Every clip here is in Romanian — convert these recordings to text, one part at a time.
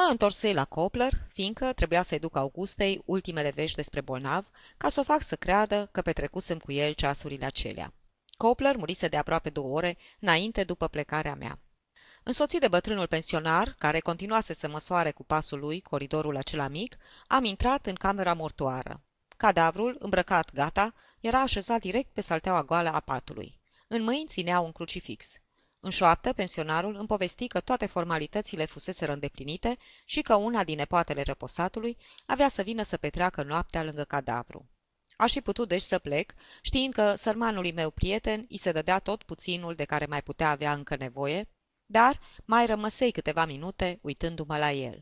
Mă întorsei la Copler, fiindcă trebuia să-i duc Augustei ultimele vești despre bolnav, ca să o fac să creadă că petrecusem cu el ceasurile acelea. Copler murise de aproape 2 ore, înainte după plecarea mea. Însoțit de bătrânul pensionar, care continuase să măsoare cu pasul lui coridorul acela mic, am intrat în camera mortuară. Cadavrul, îmbrăcat gata, era așezat direct pe salteaua goală a patului. În mâini ținea un crucifix. În șoaptă, pensionarul îmi povesti că toate formalitățile fuseseră îndeplinite și că una din nepoatele răposatului avea să vină să petreacă noaptea lângă cadavru. Aș fi putut deci să plec, știind că sărmanului meu prieten îi se dădea tot puținul de care mai putea avea încă nevoie, dar mai rămăsei câteva minute uitându-mă la el.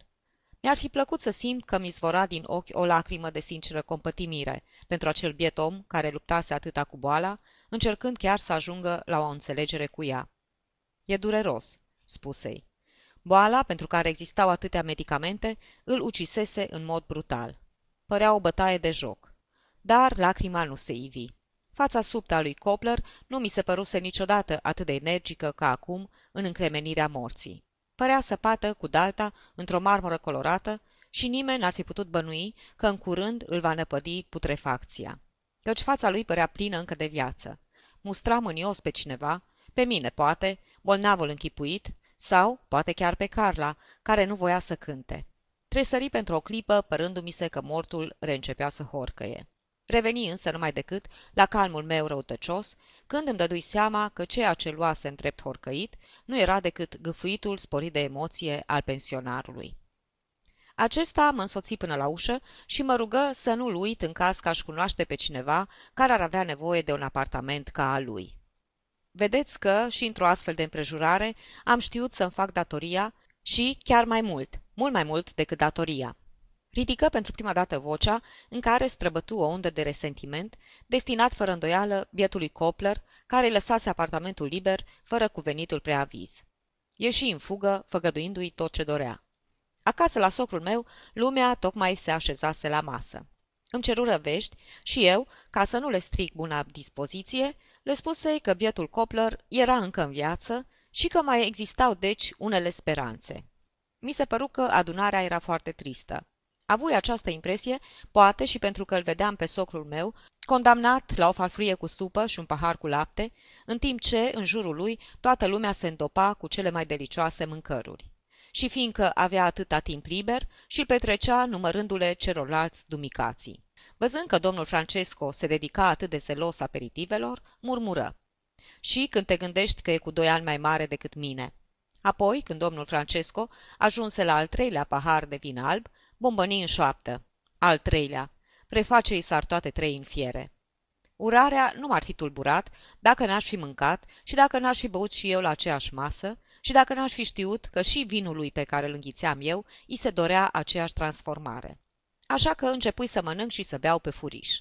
Mi-ar fi plăcut să simt că mi zvora din ochi o lacrimă de sinceră compătimire pentru acel biet om care luptase atâta cu boala, încercând chiar să ajungă la o înțelegere cu ea. E dureros," spuse-i. Boala, pentru care existau atâtea medicamente, îl ucisese în mod brutal. Părea o bătaie de joc. Dar lacrima nu se ivi. Fața subtă a lui Copler nu mi se păruse niciodată atât de energică ca acum în încremenirea morții. Părea săpată cu dalta într-o marmură colorată și nimeni n-ar fi putut bănui că în curând îl va năpădi putrefacția. Căci fața lui părea plină încă de viață. Mustra mânios pe cineva, pe mine poate, bolnavul închipuit, sau poate chiar pe Carla, care nu voia să cânte. Tresări pentru o clipă, părându-mi se că mortul reîncepea să horcăie. Reveni însă numai decât la calmul meu răutăcios, când îmi dădui seama că ceea ce luase în drept horcăit nu era decât gâfâitul sporit de emoție al pensionarului. Acesta mă însoți până la ușă și mă rugă să nu-l uit în caz că aș cunoaște pe cineva care ar avea nevoie de un apartament ca al lui. Vedeți că, și într-o astfel de împrejurare, am știut să-mi fac datoria și, chiar mai mult, mult mai mult decât datoria. Ridică pentru prima dată vocea în care străbătu o undă de resentiment, destinat fără îndoială bietului Copler, care lăsase apartamentul liber, fără cuvenitul preaviz. Ieși în fugă, făgăduindu-i tot ce dorea. Acasă la socrul meu, lumea tocmai se așezase la masă. Îmi cerură vești și eu, ca să nu le stric buna dispoziție, le spusei că bietul Copler era încă în viață și că mai existau deci unele speranțe. Mi se păru că adunarea era foarte tristă. Avui această impresie, poate și pentru că îl vedeam pe socrul meu, condamnat la o farfurie cu supă și un pahar cu lapte, în timp ce, în jurul lui, toată lumea se îndopa cu cele mai delicioase mâncăruri. Și fiindcă avea atâta timp liber și îl petrecea numărându-le celorlalți dumicații. Văzând că domnul Francesco se dedica atât de zelos aperitivelor, murmură. Și când te gândești că e cu 2 ani mai mare decât mine. Apoi, când domnul Francesco ajunse la al 3-lea pahar de vin alb, bombăni în șoaptă. Al 3-lea. Prefacei s-ar toate 3 în fiere. Urarea nu m-ar fi tulburat dacă n-aș fi mâncat și dacă n-aș fi băut și eu la aceeași masă și dacă n-aș fi știut că și vinul lui pe care îl înghițeam eu îi se dorea aceeași transformare. Așa că începui să mănânc și să beau pe furiș.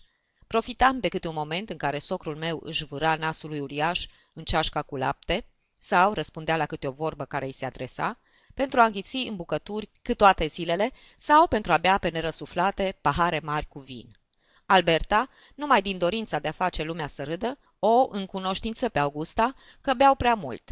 Profitam de câte un moment în care socrul meu își vâra nasul lui uriaș în ceașca cu lapte sau răspundea la câte o vorbă care îi se adresa, pentru a înghiți în bucături cât toate zilele sau pentru a bea pe nerăsuflate pahare mari cu vin. Alberta, numai din dorința de a face lumea să râdă, o încunoștință pe Augusta că beau prea mult.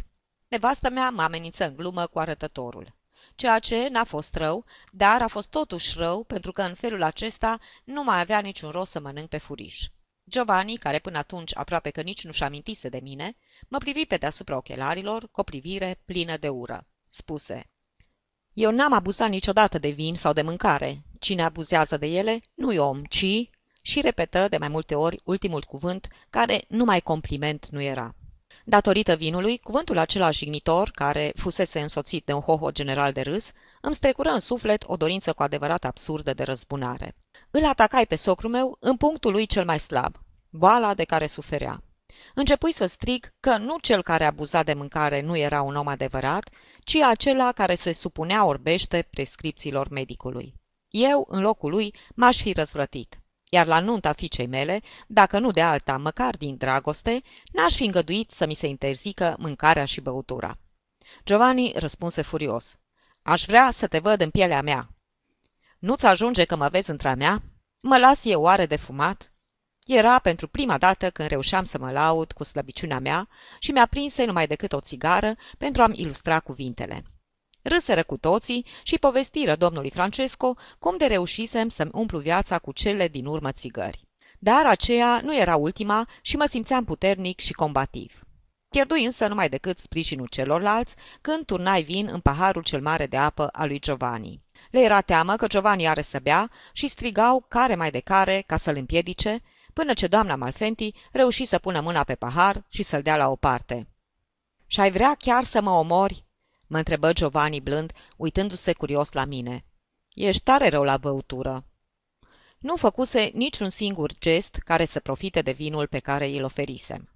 Nevastă mea mă amenință în glumă cu arătătorul. Ceea ce n-a fost rău, dar a fost totuși rău pentru că în felul acesta nu mai avea niciun rost să mănânc pe furiș. Giovanni, care până atunci aproape că nici nu-și amintise de mine, mă privi pe deasupra ochelarilor cu o privire plină de ură. Spuse: eu n-am abuzat niciodată de vin sau de mâncare. Cine abuzează de ele nu-i om, ci... și repetă de mai multe ori ultimul cuvânt, care numai compliment nu era. Datorită vinului, cuvântul acela jignitor, care fusese însoțit de un hoho general de râs, îmi strecură în suflet o dorință cu adevărat absurdă de răzbunare. Îl atacai pe socrul meu în punctul lui cel mai slab, boala de care suferea. Începui să strig că nu cel care abuza de mâncare nu era un om adevărat, ci acela care se supunea orbește prescripțiilor medicului. Eu, în locul lui, m-aș fi răzvrătit. Iar la nunta fiicei mele, dacă nu de alta, măcar din dragoste, n-aș fi îngăduit să mi se interzică mâncarea și băutura. Giovanni răspunse furios: aș vrea să te văd în pielea mea. Nu-ți ajunge că mă vezi într-a mea? Mă las eu oare de fumat? Era pentru prima dată când reușeam să mă laud cu slăbiciunea mea și mi-a prinse numai decât o țigară pentru a-mi ilustra cuvintele. Râseră cu toții și povestiră domnului Francesco cum de reușisem să-mi umplu viața cu cele din urmă țigări. Dar aceea nu era ultima și mă simțeam puternic și combativ. Pierdui însă numai decât sprijinul celorlalți când turnai vin în paharul cel mare de apă al lui Giovanni. Le era teamă că Giovanni are să bea și strigau care mai de care ca să-l împiedice, până ce doamna Malfenti reuși să pună mâna pe pahar și să-l dea la o parte. "Și-ai vrea chiar să mă omori?" mă întrebă Giovanni blând, uitându-se curios la mine. "Ești tare rău la băutură." Nu făcuse niciun singur gest care să profite de vinul pe care îl oferisem.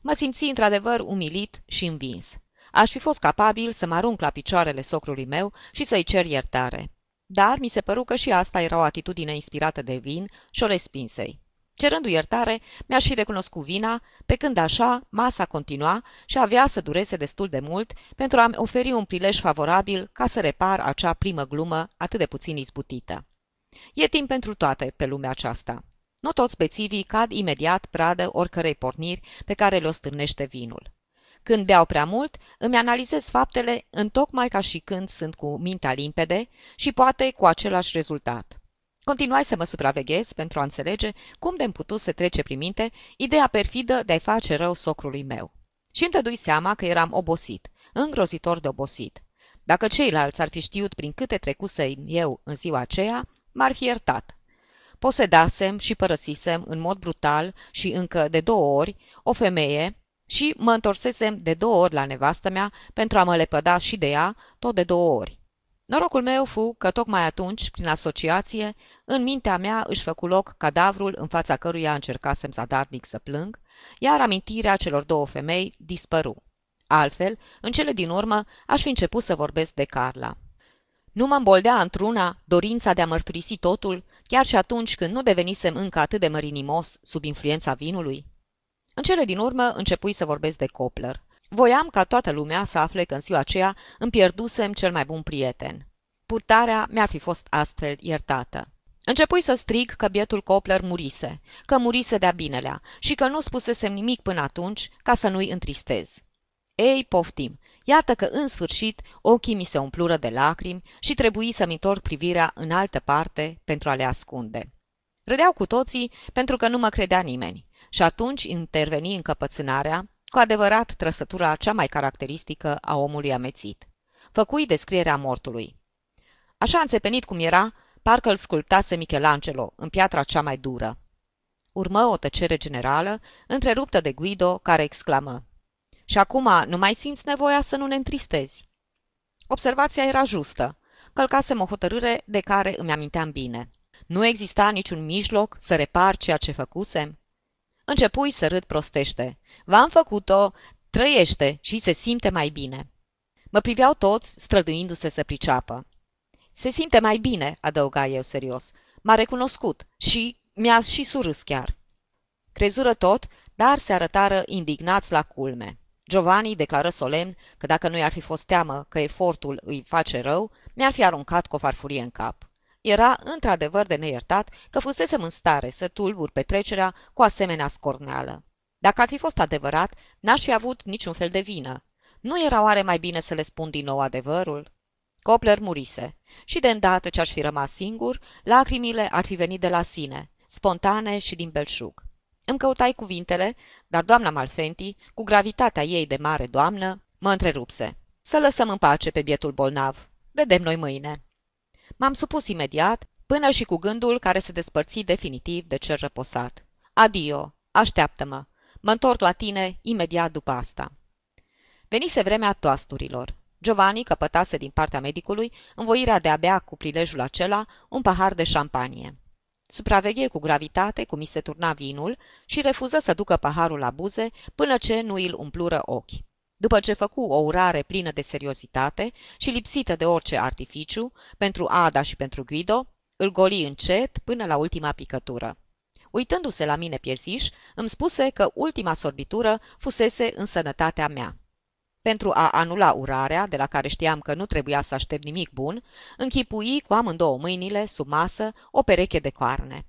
Mă simți într-adevăr umilit și învins. Aș fi fost capabil să mă arunc la picioarele socrului meu și să-i cer iertare. Dar mi se păru că și asta era o atitudine inspirată de vin și o respinsei. Cerându-i iertare, mi-aș fi recunoscut vina, pe când așa masa continua și avea să dureze destul de mult pentru a-mi oferi un prilej favorabil ca să repar acea primă glumă atât de puțin izbutită. E timp pentru toate pe lumea aceasta. Nu toți bețivii cad imediat pradă oricărei porniri pe care le-o stârnește vinul. Când beau prea mult, îmi analizez faptele întocmai ca și când sunt cu mintea limpede și poate cu același rezultat. Continuai să mă supraveghez pentru a înțelege cum de-mi putut să trece prin minte ideea perfidă de a-i face rău socrului meu. Și îmi dădui seama că eram obosit, îngrozitor de obosit. Dacă ceilalți ar fi știut prin câte trecuse eu în ziua aceea, m-ar fi iertat. Posedasem și părăsisem în mod brutal și încă de 2 ori o femeie și mă întorsesem de 2 ori la nevastă mea pentru a mă lepăda și de ea tot de 2 ori. Norocul meu fu că tocmai atunci, prin asociație, în mintea mea își făcu loc cadavrul în fața căruia încercasem zadarnic să plâng, iar amintirea celor 2 femei dispăru. Altfel, în cele din urmă, aș fi început să vorbesc de Carla. Nu mă îmboldea într-una dorința de a mărturisi totul, chiar și atunci când nu devenisem încă atât de mărinimos sub influența vinului? În cele din urmă începui să vorbesc de Copler. Voiam ca toată lumea să afle că în ziua aceea îmi pierdusem cel mai bun prieten. Purtarea mi-ar fi fost astfel iertată. Începui să strig că bietul Copler murise, că murise de-a binelea și că nu spusesem nimic până atunci ca să nu-i întristez. Ei, poftim! Iată că, în sfârșit, ochii mi se umplură de lacrimi și trebuie să-mi întorc privirea în altă parte pentru a le ascunde. Râdeau cu toții pentru că nu mă credea nimeni și atunci interveni încăpățânarea, cu adevărat trăsătura cea mai caracteristică a omului amețit. Făcui descrierea mortului. Așa înțepenit cum era, parcă îl sculptase Michelangelo în piatra cea mai dură. Urmă o tăcere generală, întreruptă de Guido, care exclamă: "Și acum nu mai simți nevoia să nu ne întristezi." Observația era justă. Călcasem o hotărâre de care îmi aminteam bine. Nu exista niciun mijloc să repar ceea ce făcusem? Începui să râd prostește. "V-am făcut-o, trăiește și se simte mai bine." Mă priveau toți, străduindu-se să priceapă. "Se simte mai bine," adăuga eu serios. "M-a recunoscut și mi-a și surâs chiar." Crezură tot, dar se arătară indignați la culme. Giovanni declară solemn că dacă nu i-ar fi fost teamă că efortul îi face rău, mi-ar fi aruncat cu o farfurie în cap. Era într-adevăr de neiertat că fusesem în stare să tulbur petrecerea cu asemenea scorneală. Dacă ar fi fost adevărat, n-aș fi avut niciun fel de vină. Nu era oare mai bine să le spun din nou adevărul? Copler murise și, de îndată ce aș fi rămas singur, lacrimile ar fi venit de la sine, spontane și din belșug. Îmi căutai cuvintele, dar doamna Malfenti, cu gravitatea ei de mare doamnă, mă întrerupse. "Să lăsăm în pace pe bietul bolnav. Vedem noi mâine." M-am supus imediat, până și cu gândul care se despărți definitiv de cel răposat. "Adio, așteaptă-mă. Mă întorc la tine imediat după asta." Venise vremea toasturilor. Giovanni căpătase din partea medicului învoirea de a bea cu prilejul acela un pahar de șampanie. Supraveghe cu gravitate cum mi se turna vinul și refuză să ducă paharul la buze până ce nu îl umplură ochi. După ce făcu o urare plină de seriozitate și lipsită de orice artificiu, pentru Ada și pentru Guido, îl goli încet până la ultima picătură. Uitându-se la mine pieziș, îmi spuse că ultima sorbitură fusese în sănătatea mea. Pentru a anula urarea, de la care știam că nu trebuia să aștept nimic bun, închipui cu amândouă mâinile, sub masă, o pereche de coarne.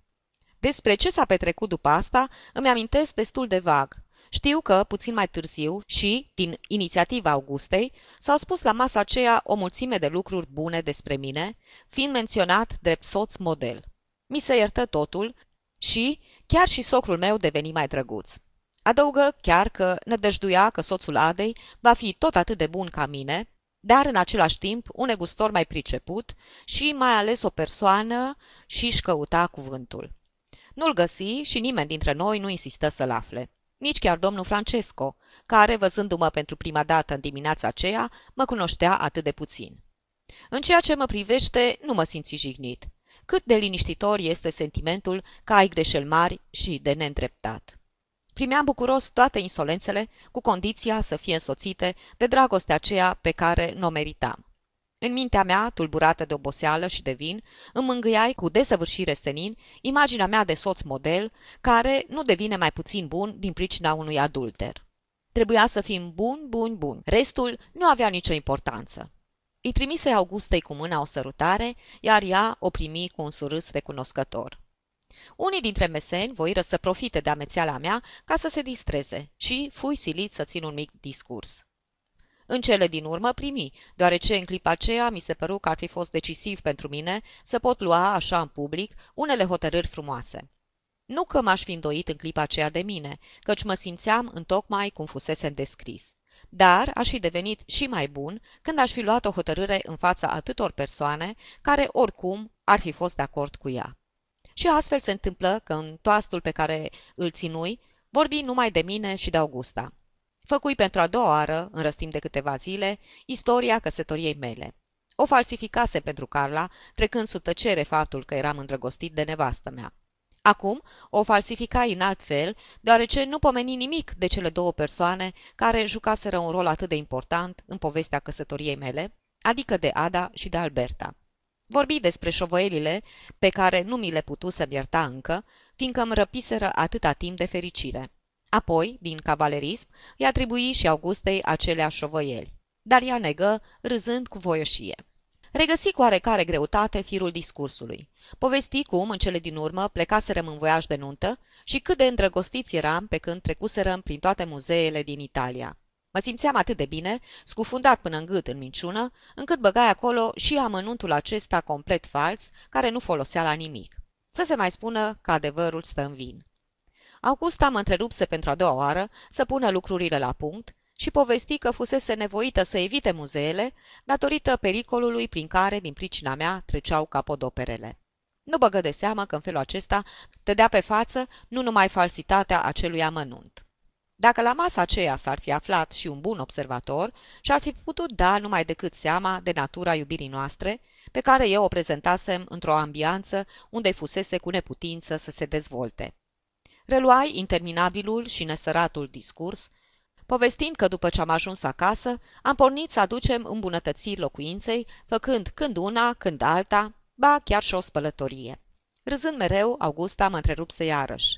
Despre ce s-a petrecut după asta îmi amintesc destul de vag Știu că, puțin mai târziu și, din inițiativa Augustei, s-au spus la masa aceea o mulțime de lucruri bune despre mine, fiind menționat drept soț model. Mi se iertă totul și chiar și socrul meu deveni mai drăguț. Adăugă chiar că nădăjduia că soțul Adei va fi tot atât de bun ca mine, dar în același timp un negustor mai priceput și mai ales o persoană și-și căuta cuvântul. Nu-l găsi și nimeni dintre noi nu insistă să-l afle. Nici chiar domnul Francesco, care, văzându-mă pentru prima dată în dimineața aceea, mă cunoștea atât de puțin. În ceea ce mă privește, nu mă simți jignit. Cât de liniștitor este sentimentul că ai greșeli mari și de neîndreptat. Primeam bucuros toate insolențele, cu condiția să fie însoțite de dragostea aceea pe care n-o meritam. În mintea mea, tulburată de oboseală și de vin, îmi mângâiai cu desăvârșire senin imaginea mea de soț model, care nu devine mai puțin bun din pricina unui adulter. Trebuia să fim buni, buni, buni. Restul nu avea nicio importanță. Îi trimise Augustei cu mâna o sărutare, iar ea o primi cu un surâs recunoscător. Unii dintre meseni voiră să profite de amețeala mea ca să se distreze și fui silit să țin un mic discurs. În cele din urmă primi, deoarece în clipa aceea mi se păru că ar fi fost decisiv pentru mine să pot lua, așa în public, unele hotărâri frumoase. Nu că m-aș fi îndoit în clipa aceea de mine, căci mă simțeam întocmai cum fusesem descris. Dar aș fi devenit și mai bun când aș fi luat o hotărâre în fața atâtor persoane care, oricum, ar fi fost de acord cu ea. Și astfel se întâmplă că în toastul pe care îl ținui, vorbi numai de mine și de Augusta. Făcui pentru a doua oară, în răstim de câteva zile, istoria căsătoriei mele. O falsificase pentru Carla, trecând sub tăcere faptul că eram îndrăgostit de nevastă mea. Acum o falsificai în alt fel, deoarece nu pomeni nimic de cele două persoane care jucaseră un rol atât de important în povestea căsătoriei mele, adică de Ada și de Alberta. Vorbi despre șovăielile pe care nu mi le putusem ierta încă, fiindcă îmi răpiseră atâta timp de fericire. Apoi, din cavalerism, îi atribui și Augustei aceleași șovăieli, dar ea negă, râzând cu voioșie. Regăsi cu oarecare greutate firul discursului. Povesti cum, în cele din urmă, plecaserăm în voiaj de nuntă și cât de îndrăgostiți eram pe când trecuserăm prin toate muzeele din Italia. Mă simțeam atât de bine, scufundat până în gât în minciună, încât băgai acolo și amănuntul acesta complet fals, care nu folosea la nimic. Să se mai spună că adevărul stă în vin. Augusta mă întrerupse pentru a doua oară să pună lucrurile la punct și povesti că fusese nevoită să evite muzeele datorită pericolului prin care, din pricina mea, treceau capodoperele. Nu băgă de seamă că în felul acesta tădea pe față nu numai falsitatea acelui amănunt. Dacă la masa aceea s-ar fi aflat și un bun observator și-ar fi putut da numai decât seama de natura iubirii noastre, pe care eu o prezentasem într-o ambianță unde fusese cu neputință să se dezvolte. Reluai interminabilul și nesăratul discurs, povestind că după ce am ajuns acasă, am pornit să aducem îmbunătățiri locuinței, făcând când una, când alta, ba chiar și o spălătorie. Râzând mereu, Augusta mă întrerupse iarăși.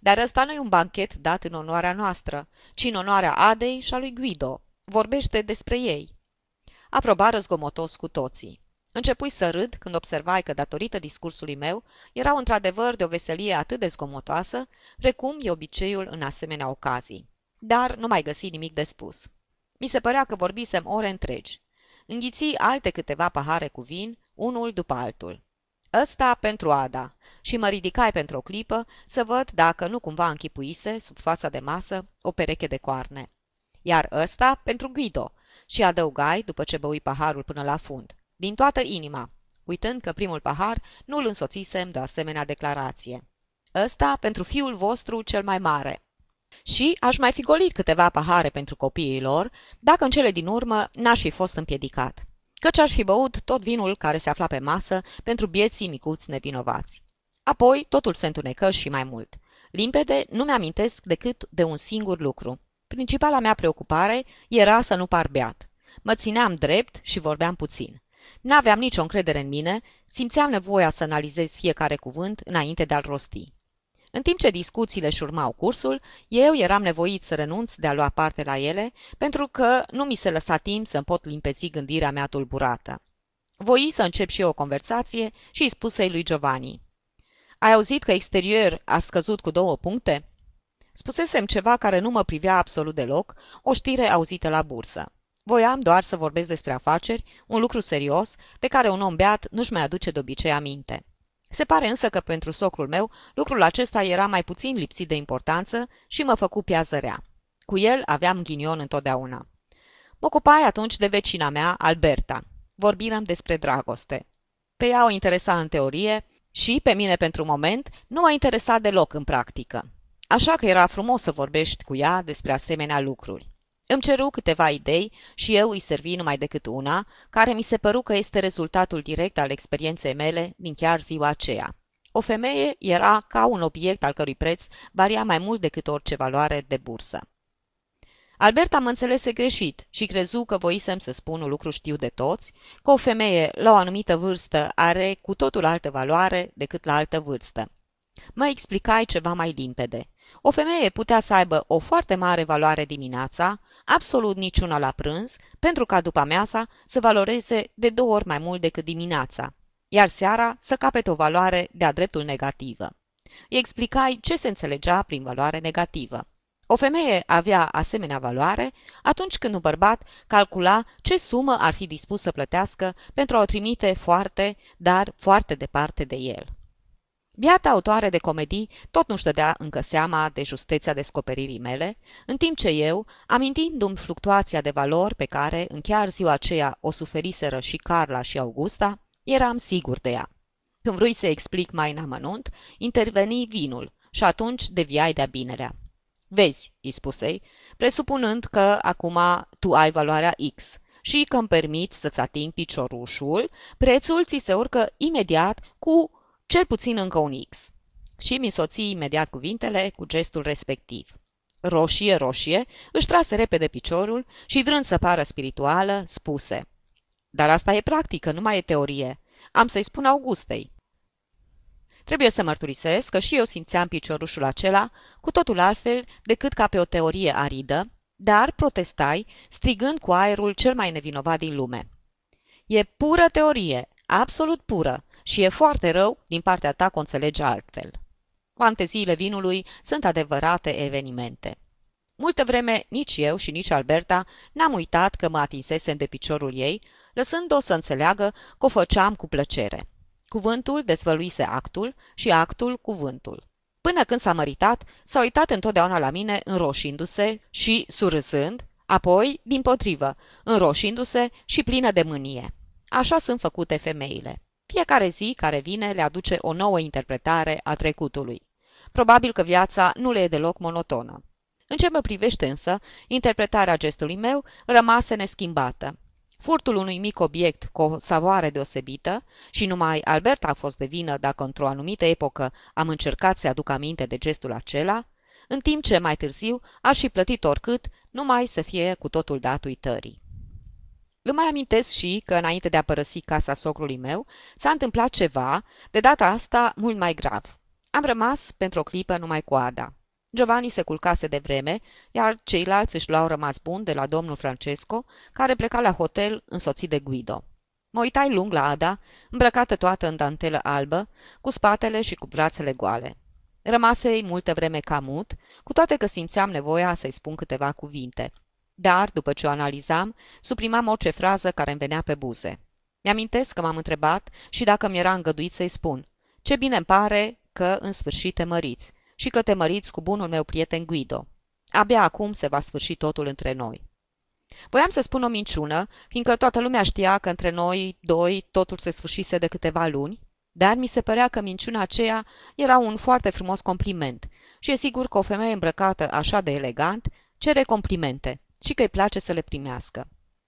Dar ăsta nu-i un banchet dat în onoarea noastră, ci în onoarea Adei și a lui Guido. Vorbește despre ei. Aprobară zgomotos cu toții. Începui să râd când observai că, datorită discursului meu, erau într-adevăr de o veselie atât de zgomotoasă, precum e obiceiul în asemenea ocazii. Dar nu mai găsi nimic de spus. Mi se părea că vorbisem ore întregi. Înghiții alte câteva pahare cu vin, unul după altul. Ăsta pentru Ada, și mă ridicai pentru o clipă să văd dacă nu cumva închipuise, sub fața de masă, o pereche de coarne. Iar ăsta pentru Guido, și adăugai, după ce băui paharul până la fund, din toată inima, uitând că primul pahar nu-l însoțisem de asemenea declarație. Ăsta pentru fiul vostru cel mai mare. Și aș mai fi golit câteva pahare pentru copiii lor, dacă în cele din urmă n-aș fi fost împiedicat, căci aș fi băut tot vinul care se afla pe masă pentru bieții micuți nevinovați. Apoi totul se întunecă și mai mult. Limpede nu mi-amintesc decât de un singur lucru. Principala mea preocupare era să nu par beat. Mă țineam drept și vorbeam puțin. N-aveam nicio încredere în mine, simțeam nevoia să analizez fiecare cuvânt înainte de a-l rosti. În timp ce discuțiile și urmau cursul, eu eram nevoit să renunț de a lua parte la ele, pentru că nu mi se lăsa timp să-mi pot limpezi gândirea mea tulburată. Voi să încep și eu o conversație și îi spusei lui Giovanni. Ai auzit că exterior a scăzut cu 2 puncte? Spusesem ceva care nu mă privea absolut deloc, o știre auzită la bursă. Voiam doar să vorbesc despre afaceri, un lucru serios, de care un om beat nu-și mai aduce de obicei aminte. Se pare însă că pentru socrul meu lucrul acesta era mai puțin lipsit de importanță și mă făcu piazărea. Cu el aveam ghinion întotdeauna. Mă ocupai atunci de vecina mea, Alberta. Vorbirăm despre dragoste. Pe ea o interesa în teorie și, pe mine pentru moment, nu mă interesa deloc în practică. Așa că era frumos să vorbești cu ea despre asemenea lucruri. Îmi ceru câteva idei și eu îi servi numai decât una, care mi se păru că este rezultatul direct al experienței mele din chiar ziua aceea. O femeie era ca un obiect al cărui preț varia mai mult decât orice valoare de bursă. Alberta mă înțelese greșit și crezu că voisem să spun un lucru știu de toți, că o femeie la o anumită vârstă are cu totul altă valoare decât la altă vârstă. Mă explicai ceva mai limpede. O femeie putea să aibă o foarte mare valoare dimineața, absolut niciuna la prânz, pentru ca după amiaza să valoreze de 2 ori mai mult decât dimineața, iar seara să capete o valoare de-a dreptul negativă. Îi explicai ce se înțelegea prin valoare negativă. O femeie avea asemenea valoare atunci când un bărbat calcula ce sumă ar fi dispus să plătească pentru a o trimite foarte, dar foarte departe de el. Biata autoare de comedii tot nu-și dădea încă seama de justețea descoperirii mele, în timp ce eu, amintindu-mi fluctuația de valori pe care, în chiar ziua aceea, o suferiseră și Carla și Augusta, eram sigur de ea. Când vrei să explic mai în amănunt, interveni vinul și atunci deviai de-a binelea. Vezi, îi spusei, presupunând că acum tu ai valoarea X și că îmi permiți să-ți atingi piciorușul, prețul ți se urcă imediat cu cel puțin încă un X. Și mi soții imediat cuvintele cu gestul respectiv. Roșie, roșie, își trase repede piciorul și, vrând să pară spirituală, spuse: Dar asta e practică, nu mai e teorie. Am să-i spun Augustei. Trebuie să mărturisesc că și eu simțeam piciorușul acela cu totul altfel decât ca pe o teorie aridă, dar protestai, strigând cu aerul cel mai nevinovat din lume: E pură teorie, absolut pură, și e foarte rău din partea ta că o înțelege altfel. Fanteziile vinului sunt adevărate evenimente. Multă vreme nici eu și nici Alberta n-am uitat că mă atinsesem de piciorul ei, lăsând-o să înțeleagă că o făceam cu plăcere. Cuvântul dezvăluise actul și actul cuvântul. Până când s-a măritat, s-a uitat întotdeauna la mine înroșindu-se și surâzând, apoi, dimpotrivă, înroșindu-se și plină de mânie. Așa sunt făcute femeile. Fiecare zi care vine le aduce o nouă interpretare a trecutului. Probabil că viața nu le e deloc monotonă. În ce mă privește însă, interpretarea gestului meu rămase neschimbată. Furtul unui mic obiect cu o savoare deosebită, și numai Alberta a fost de vină dacă într-o anumită epocă am încercat să aduc aminte de gestul acela, în timp ce mai târziu aș fi plătit oricât, numai să fie cu totul dat uitării. Îmi mai amintesc și că, înainte de a părăsi casa socrului meu, s-a întâmplat ceva, de data asta mult mai grav. Am rămas pentru o clipă numai cu Ada. Giovanni se culcase de vreme, iar ceilalți își luau rămas bun de la domnul Francesco, care pleca la hotel însoțit de Guido. Mă uitai lung la Ada, îmbrăcată toată în dantelă albă, cu spatele și cu brațele goale. Rămasei multă vreme cam mut, cu toate că simțeam nevoia să-i spun câteva cuvinte. Dar, după ce o analizam, suprimam orice frază care îmi venea pe buze. Mi-amintesc că m-am întrebat și dacă mi era îngăduit să-i spun: Ce bine îmi pare că în sfârșit te măriți și că te măriți cu bunul meu prieten Guido. Abia acum se va sfârși totul între noi. Voiam să spun o minciună, fiindcă toată lumea știa că între noi doi totul se sfârșise de câteva luni, dar mi se părea că minciuna aceea era un foarte frumos compliment și e sigur că o femeie îmbrăcată așa de elegant cere complimente și că îi place să le primească.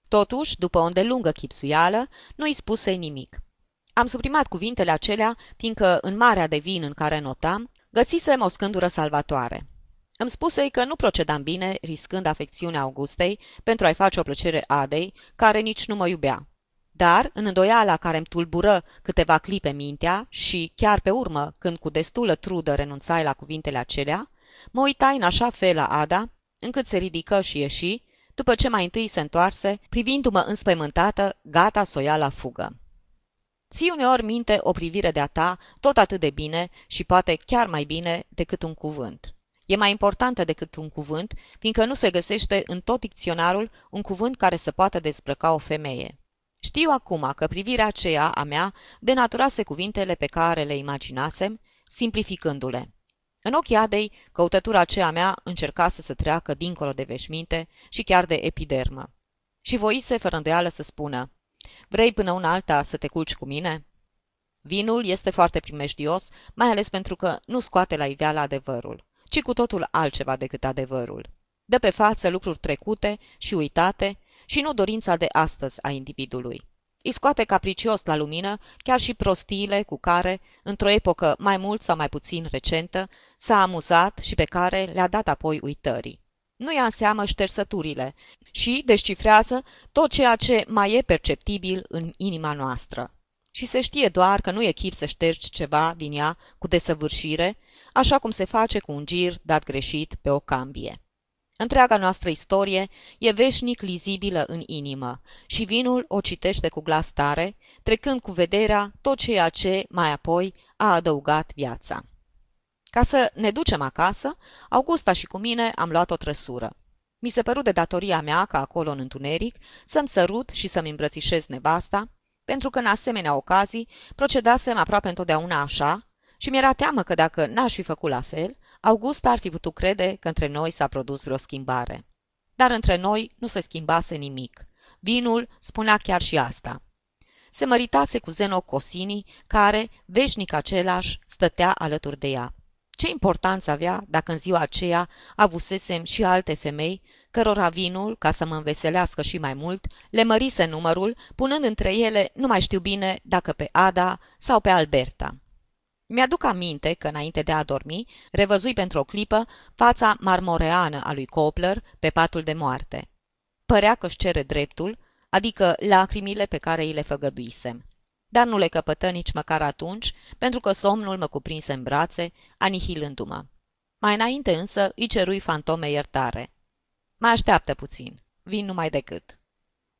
Totuși, după o îndelungă chipsuială, nu îi spuse nimic. Am suprimat cuvintele acelea, fiindcă în marea de vin în care notam, găsisem o scândură salvatoare. Îmi spusei că nu procedam bine, riscând afecțiunea Augustei pentru a-i face o plăcere Adei, care nici nu mă iubea. Dar, în îndoiala care îmi tulbură câteva clipe mintea și, chiar pe urmă, când cu destulă trudă renunțai la cuvintele acelea, mă uitai în așa fel la Ada, încât se ridică și ieși, după ce mai întâi se întoarse, privindu-mă înspăimântată, gata să o ia la fugă. Ții uneori minte o privire de-a ta tot atât de bine și poate chiar mai bine decât un cuvânt. e mai importantă decât un cuvânt, fiindcă nu se găsește în tot dicționarul un cuvânt care să poată desbrăca o femeie. Știu acum că privirea aceea a mea denaturase cuvintele pe care le imaginasem, simplificându-le. În ochii Adei, căutătura aceea mea încercase să treacă dincolo de veșminte și chiar de epidermă. Și voise fără îndoială să spună: „Vrei până una alta să te culci cu mine?” Vinul este foarte primejdios, mai ales pentru că nu scoate la iveală adevărul, ci cu totul altceva decât adevărul. Dă pe față lucruri trecute și uitate și nu dorința de astăzi a individului. Îi scoate capricios la lumină chiar și prostiile cu care, într-o epocă mai mult sau mai puțin recentă, s-a amuzat și pe care le-a dat apoi uitării. Nu ia în seamă ștersăturile și descifrează tot ceea ce mai e perceptibil în inima noastră. Și se știe doar că nu e chip să ștergi ceva din ea cu desăvârșire, așa cum se face cu un gir dat greșit pe o cambie. Întreaga noastră istorie e veșnic lizibilă în inimă și vinul o citește cu glas tare, trecând cu vederea tot ceea ce mai apoi a adăugat viața. Ca să ne ducem acasă, Augusta și cu mine am luat o trăsură. Mi se păru de datoria mea ca acolo în întuneric să-mi sărut și să-mi îmbrățișez nevasta, pentru că în asemenea ocazii procedasem aproape întotdeauna așa și mi-era teamă că dacă n-aș fi făcut la fel, Augusta ar fi putut crede că între noi s-a produs vreo schimbare. Dar între noi nu se schimbase nimic. Vinul spunea chiar și asta. Se măritase cu Zeno Cosini, care, veșnic același, stătea alături de ea. Ce importanță avea dacă în ziua aceea avusesem și alte femei, cărora vinul, ca să mă înveselească și mai mult, le mărise numărul, punând între ele, nu mai știu bine, dacă pe Ada sau pe Alberta. Mi-aduc aminte că, înainte de a dormi, revăzui pentru o clipă fața marmoreană a lui Copler pe patul de moarte. Părea că-și cere dreptul, adică lacrimile pe care îi le făgăduisem. Dar nu le căpătă nici măcar atunci, pentru că somnul mă cuprinse în brațe, anihilându-mă. Mai înainte însă îi cerui fantome iertare. Mai așteaptă puțin, vin numai decât.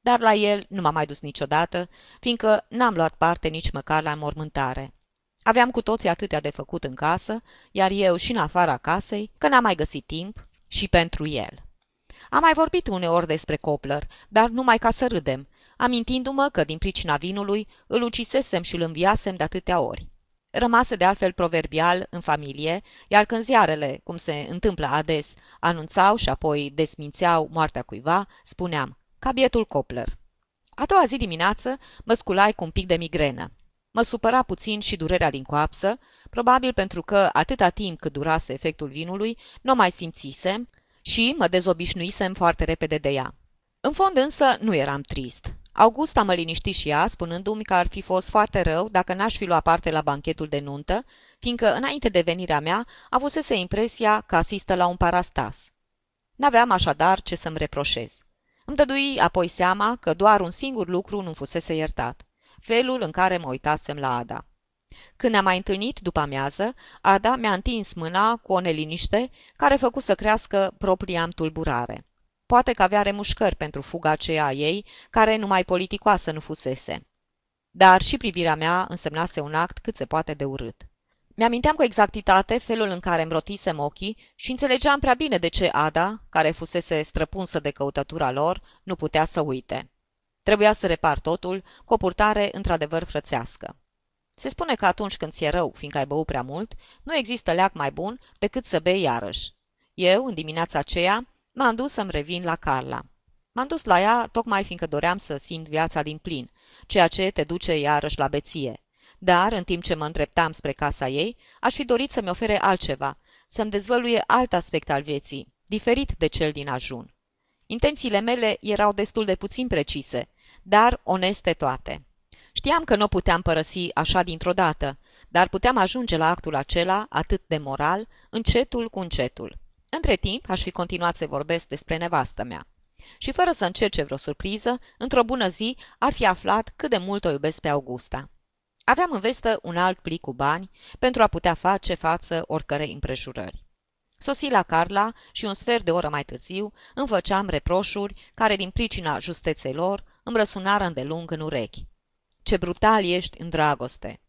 Dar la el nu m-am mai dus niciodată, fiindcă n-am luat parte nici măcar la înmormântare. Aveam cu toții atâtea de făcut în casă, iar eu și în afara casei, că n-am mai găsit timp și pentru el. Am mai vorbit uneori despre Copler, dar numai ca să râdem, amintindu-mă că din pricina vinului îl ucisesem și îl înviasem de atâtea ori. Rămase de altfel proverbial în familie, iar când ziarele, cum se întâmplă ades, anunțau și apoi desmințeau moartea cuiva, spuneam: „Ca bietul Copler.” A doua zi dimineață mă sculai cu un pic de migrenă. Mă supăra puțin și durerea din coapsă, probabil pentru că atâta timp cât durase efectul vinului, nu mai simțisem și mă dezobișnuisem foarte repede de ea. În fond însă nu eram trist. Augusta mă liniști și ea, spunându-mi că ar fi fost foarte rău dacă n-aș fi luat parte la banchetul de nuntă, fiindcă înainte de venirea mea avusese impresia că asistă la un parastas. N-aveam așadar ce să-mi reproșez. Îmi dădui apoi seama că doar un singur lucru nu-mi fusese iertat: felul în care mă uitasem la Ada. Când ne-am mai întâlnit după amiază, Ada mi-a întins mâna cu o neliniște care făcu să crească propria-mi tulburare. Poate că avea remușcări pentru fuga aceea a ei, care numai politicoasă nu fusese. Dar și privirea mea însemnase un act cât se poate de urât. Mi-aminteam cu exactitate felul în care îmi rotisem ochii și înțelegeam prea bine de ce Ada, care fusese străpunsă de căutătura lor, nu putea să uite. Trebuia să repar totul cu o purtare într-adevăr frățească. Se spune că atunci când ți-e rău, fiindcă ai băut prea mult, nu există leac mai bun decât să bei iarăși. Eu, în dimineața aceea, m-am dus să-mi revin la Carla. M-am dus la ea tocmai fiindcă doream să simt viața din plin, ceea ce te duce iarăși la beție. Dar, în timp ce mă îndreptam spre casa ei, aș fi dorit să-mi ofere altceva, să-mi dezvăluie alt aspect al vieții, diferit de cel din ajun. Intențiile mele erau destul de puțin precise, dar oneste toate. Știam că nu puteam părăsi așa dintr-o dată, dar puteam ajunge la actul acela, atât de moral, încetul cu încetul. Între timp, aș fi continuat să vorbesc despre nevastă mea. Și fără să încerce vreo surpriză, într-o bună zi ar fi aflat cât de mult o iubesc pe Augusta. Aveam în vestă un alt plic cu bani pentru a putea face față oricărei împrejurări. Sosi la Carla și un sfert de oră mai târziu îmi făceam reproșuri care, din pricina justeței lor, îmi răsunară îndelung în urechi. „Ce brutal ești în dragoste!”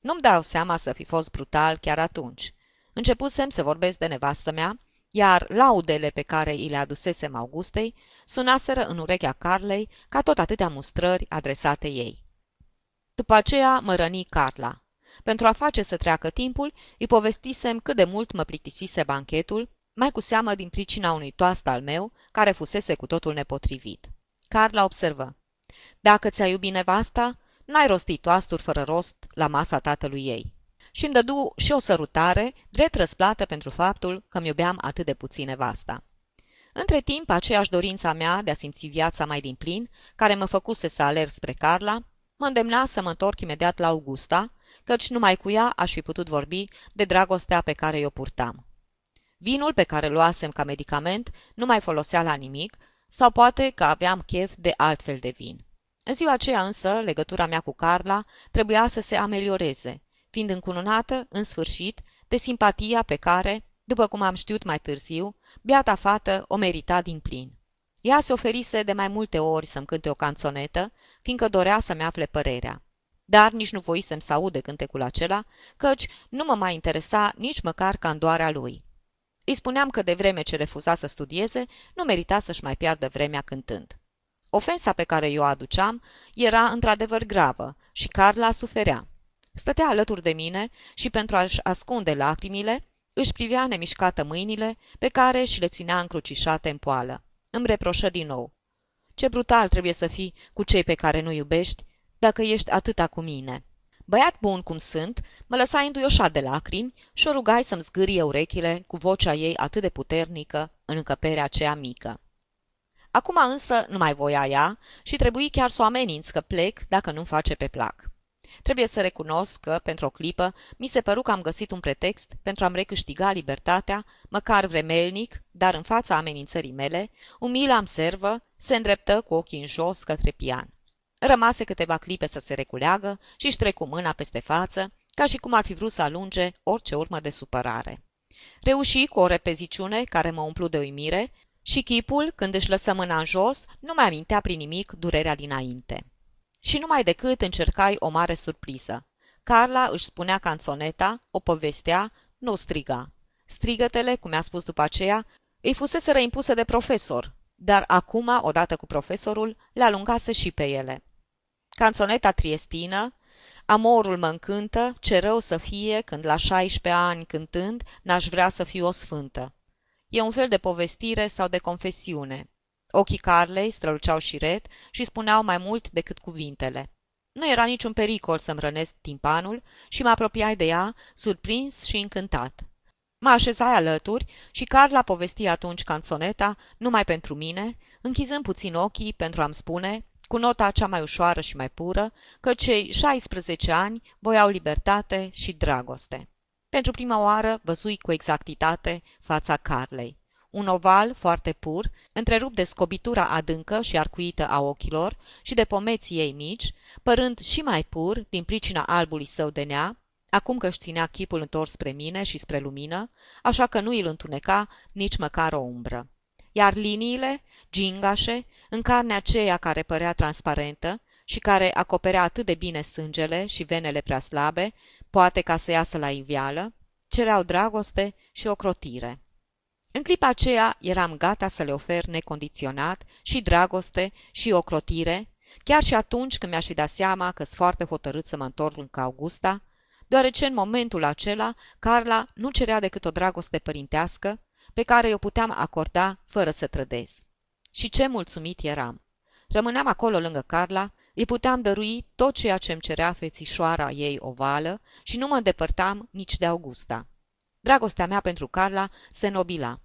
Nu-mi dau seama să fi fost brutal chiar atunci. Începusem să vorbesc de nevastă mea, iar laudele pe care i le adusesem Augustei sunaseră în urechea Carlei ca tot atâtea mustrări adresate ei. După aceea mă răni Carla. Pentru a face să treacă timpul, îi povestisem cât de mult mă plictisise banchetul, mai cu seamă din pricina unui toast al meu, care fusese cu totul nepotrivit. Carla observă: „Dacă ți-ai iubit nevasta, n-ai rostit toasturi fără rost la masa tatălui ei.” Și îmi dădu și o sărutare, drept răsplată pentru faptul că-mi iubeam atât de puțin nevasta. Între timp, aceeași dorința mea de a simți viața mai din plin, care mă făcuse să alerg spre Carla, mă îndemna să mă întorc imediat la Augusta, căci numai cu ea aș fi putut vorbi de dragostea pe care o purtam. Vinul pe care luasem ca medicament nu mai folosea la nimic, sau poate că aveam chef de altfel de vin. În ziua aceea însă, legătura mea cu Carla trebuia să se amelioreze, fiind încununată, în sfârșit, de simpatia pe care, după cum am știut mai târziu, beata fată o merita din plin. Ea se oferise de mai multe ori să-mi cânte o canțonetă, fiindcă dorea să-mi afle părerea. Dar nici nu voisem să aud de cântecul acela, căci nu mă mai interesa nici măcar candoarea lui. Îi spuneam că de vreme ce refuza să studieze, nu merita să-și mai piardă vremea cântând. Ofensa pe care eu o aduceam era într-adevăr gravă și Carla suferea. Stătea alături de mine și, pentru a-și ascunde lacrimile, își privea nemișcată mâinile pe care și le ținea încrucișate în poală. Îmi reproșă din nou: „Ce brutal trebuie să fii cu cei pe care nu iubești, dacă ești atâta cu mine.” Băiat bun cum sunt, mă lăsai înduioșat de lacrimi și o rugai să-mi zgârie urechile cu vocea ei atât de puternică în încăperea aceea mică. Acum însă nu mai voia ea și trebuie chiar să o ameninț că plec dacă nu-mi face pe plac. Trebuie să recunosc că, pentru o clipă, mi se păru că am găsit un pretext pentru a-mi recâștiga libertatea, măcar vremelnic, dar în fața amenințării mele, umila-mi servă se îndreptă cu ochii în jos către pian. Rămase câteva clipe să se reculeagă și își trecu mâna peste față, ca și cum ar fi vrut să alunge orice urmă de supărare. Reuși cu o repeziciune care mă umplu de uimire și chipul, când își lăsă mâna în jos, nu mai amintea prin nimic durerea dinainte. Și numai decât încercai o mare surpriză. Carla își spunea canțoneta, o povestea, nu striga. Strigătele, cum mi-a spus după aceea, îi fusese reimpuse de profesor, dar acum, odată cu profesorul, le alungase și pe ele. Canțoneta triestină, „Amorul mă încântă, ce rău să fie când la 16 ani cântând n-aș vrea să fiu o sfântă.” E un fel de povestire sau de confesiune. Ochii Carlei străluceau șiret și spuneau mai mult decât cuvintele. Nu era niciun pericol să-mi rănesc timpanul și mă apropiai de ea, surprins și încântat. Mă așezai alături și Carla povesti atunci canțoneta numai pentru mine, închizând puțin ochii pentru a-mi spune, cu nota cea mai ușoară și mai pură, că cei 16 ani voiau libertate și dragoste. Pentru prima oară văzui cu exactitate fața Carlei. Un oval foarte pur, întrerupt de scobitura adâncă și arcuită a ochilor și de pomeții ei mici, părând și mai pur din pricina albului său de nea, acum că își ținea chipul întors spre mine și spre lumină, așa că nu îl întuneca nici măcar o umbră. Iar liniile, gingașe, în carnea aceea care părea transparentă și care acoperea atât de bine sângele și venele prea slabe, poate ca să iasă la iveală, cereau dragoste și ocrotire. În clipa aceea eram gata să le ofer necondiționat și dragoste și ocrotire, chiar și atunci când mi-aș fi dat seama că-s foarte hotărât să mă întorc lângă Augusta, deoarece în momentul acela Carla nu cerea decât o dragoste părintească pe care o puteam acorda fără să trădez. Și ce mulțumit eram! Rămâneam acolo lângă Carla, îi puteam dărui tot ceea ce îmi cerea fețișoara ei ovală și nu mă îndepărtam nici de Augusta. Dragostea mea pentru Carla se nobila.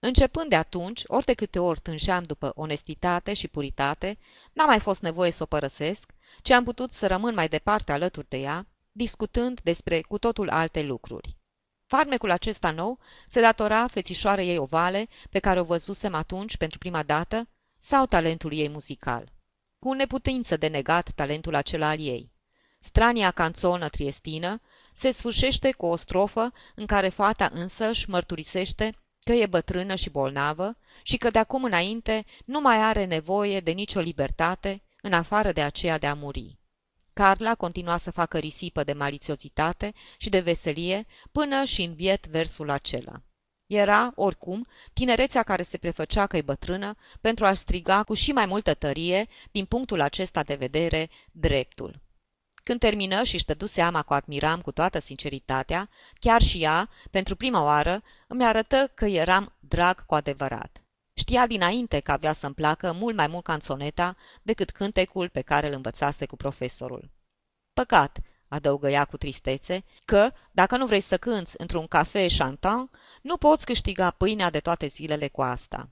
Începând de atunci, ori de câte ori tânjeam după onestitate și puritate, n-a mai fost nevoie să o părăsesc, ci am putut să rămân mai departe alături de ea, discutând despre cu totul alte lucruri. Farmecul acesta nou se datora fețișoarei ei ovale pe care o văzusem atunci pentru prima dată sau talentul ei muzical. Cu neputință de negat talentul acela al ei. Strania canțonă triestină se sfârșește cu o strofă în care fata însăși mărturisește că e bătrână și bolnavă și că de acum înainte nu mai are nevoie de nicio libertate în afară de aceea de a muri. Carla continua să facă risipă de malițiozitate și de veselie până și în biet versul acela. Era, oricum, tinerețea care se prefăcea că-i bătrână pentru a striga cu și mai multă tărie, din punctul acesta de vedere, dreptul. Când termină și-și dădu seama că o admiram cu toată sinceritatea, chiar și ea, pentru prima oară, îmi arătă că eram drag cu adevărat. Știa dinainte că avea să-mi placă mult mai mult canțoneta decât cântecul pe care îl învățase cu profesorul. Păcat, adăugă ea cu tristețe, că, dacă nu vrei să cânți într-un café chantant, nu poți câștiga pâinea de toate zilele cu asta.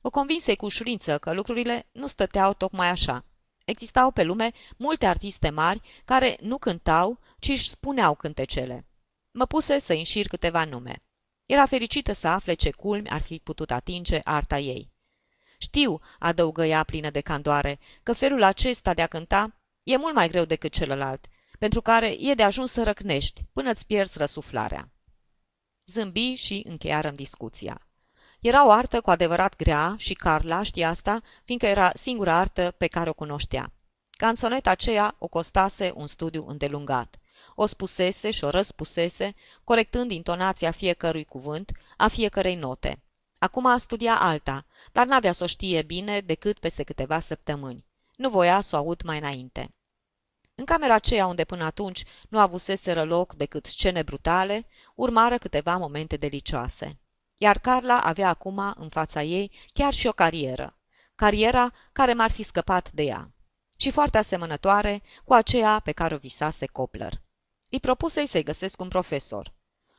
O convinsei cu ușurință că lucrurile nu stăteau tocmai așa. Existau pe lume multe artiste mari care nu cântau, ci își spuneau cântecele. Mă puse să înșir câteva nume. Era fericită să afle ce culmi ar fi putut atinge arta ei. Știu, adăugă ea plină de candoare, că felul acesta de a cânta e mult mai greu decât celălalt, pentru care e de ajuns să răcnești până îți pierzi răsuflarea. Zâmbi și încheiarăm discuția. Era o artă cu adevărat grea și Carla știa asta, fiindcă era singura artă pe care o cunoștea. Canțoneta aceea o costase un studiu îndelungat. O spusese și o răspusese, corectând intonația fiecărui cuvânt, a fiecărei note. Acum studia alta, dar n-avea să o știe bine decât peste câteva săptămâni. Nu voia să o aud mai înainte. În camera aceea, unde până atunci nu avuseseră loc decât scene brutale, urmară câteva momente delicioase. Iar Carla avea acum în fața ei chiar și o carieră. Cariera care m-ar fi scăpat de ea. Și foarte asemănătoare cu aceea pe care o visase Copler. Îi propusei să-i găsesc un profesor.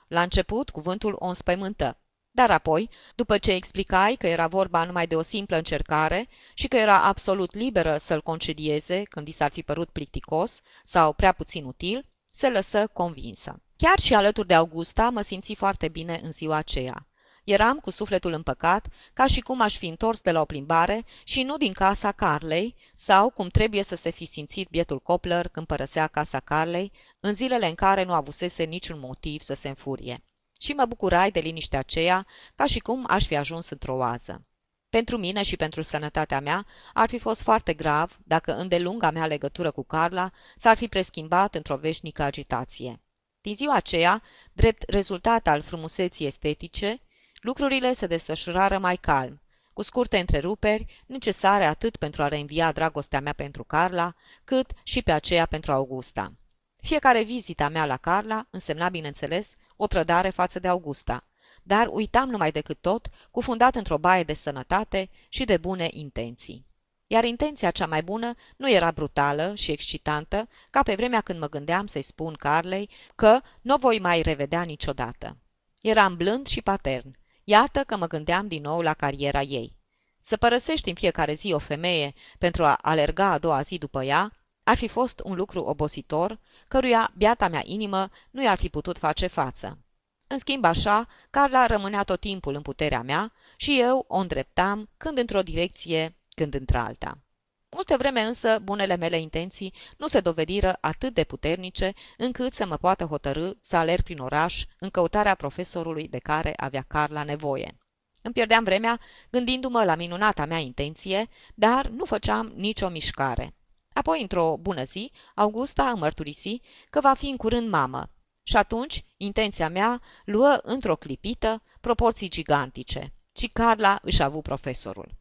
La început, cuvântul o înspăimântă, dar apoi, după ce explicai că era vorba numai de o simplă încercare și că era absolut liberă să-l concedieze când i s-ar fi părut plicticos sau prea puțin util, se lăsă convinsă. Chiar și alături de Augusta mă simți foarte bine în ziua aceea. Eram cu sufletul împăcat, ca și cum aș fi întors de la o plimbare și nu din casa Carlei, sau cum trebuie să se fi simțit bietul Copler când părăsea casa Carlei, în zilele în care nu avusese niciun motiv să se înfurie. Și mă bucurai de liniștea aceea, ca și cum aș fi ajuns într-o oază. Pentru mine și pentru sănătatea mea ar fi fost foarte grav dacă îndelunga mea legătură cu Carla s-ar fi preschimbat într-o veșnică agitație. Din ziua aceea, drept rezultat al frumuseții estetice, lucrurile se desfășurară mai calm, cu scurte întreruperi, necesare atât pentru a reînvia dragostea mea pentru Carla, cât și pe aceea pentru Augusta. Fiecare vizita mea la Carla însemna, bineînțeles, o trădare față de Augusta, dar uitam numai decât tot, cufundat într-o baie de sănătate și de bune intenții. Iar intenția cea mai bună nu era brutală și excitantă, ca pe vremea când mă gândeam să-i spun Carlei că n-o voi mai revedea niciodată. Eram blând și patern. Iată că mă gândeam din nou la cariera ei. Să părăsești în fiecare zi o femeie pentru a alerga a doua zi după ea ar fi fost un lucru obositor, căruia biata mea inimă nu i-ar fi putut face față. În schimb așa, Carla rămânea tot timpul în puterea mea și eu o îndreptam când într-o direcție, când într-alta. Multă vreme însă, bunele mele intenții nu se dovediră atât de puternice încât să mă poată hotărâ să alerg prin oraș în căutarea profesorului de care avea Carla nevoie. Îmi pierdeam vremea gândindu-mă la minunata mea intenție, dar nu făceam nicio mișcare. Apoi, într-o bună zi, Augusta îmi mărturisi că va fi în curând mamă și atunci intenția mea luă într-o clipită proporții gigantice și Carla își avu profesorul.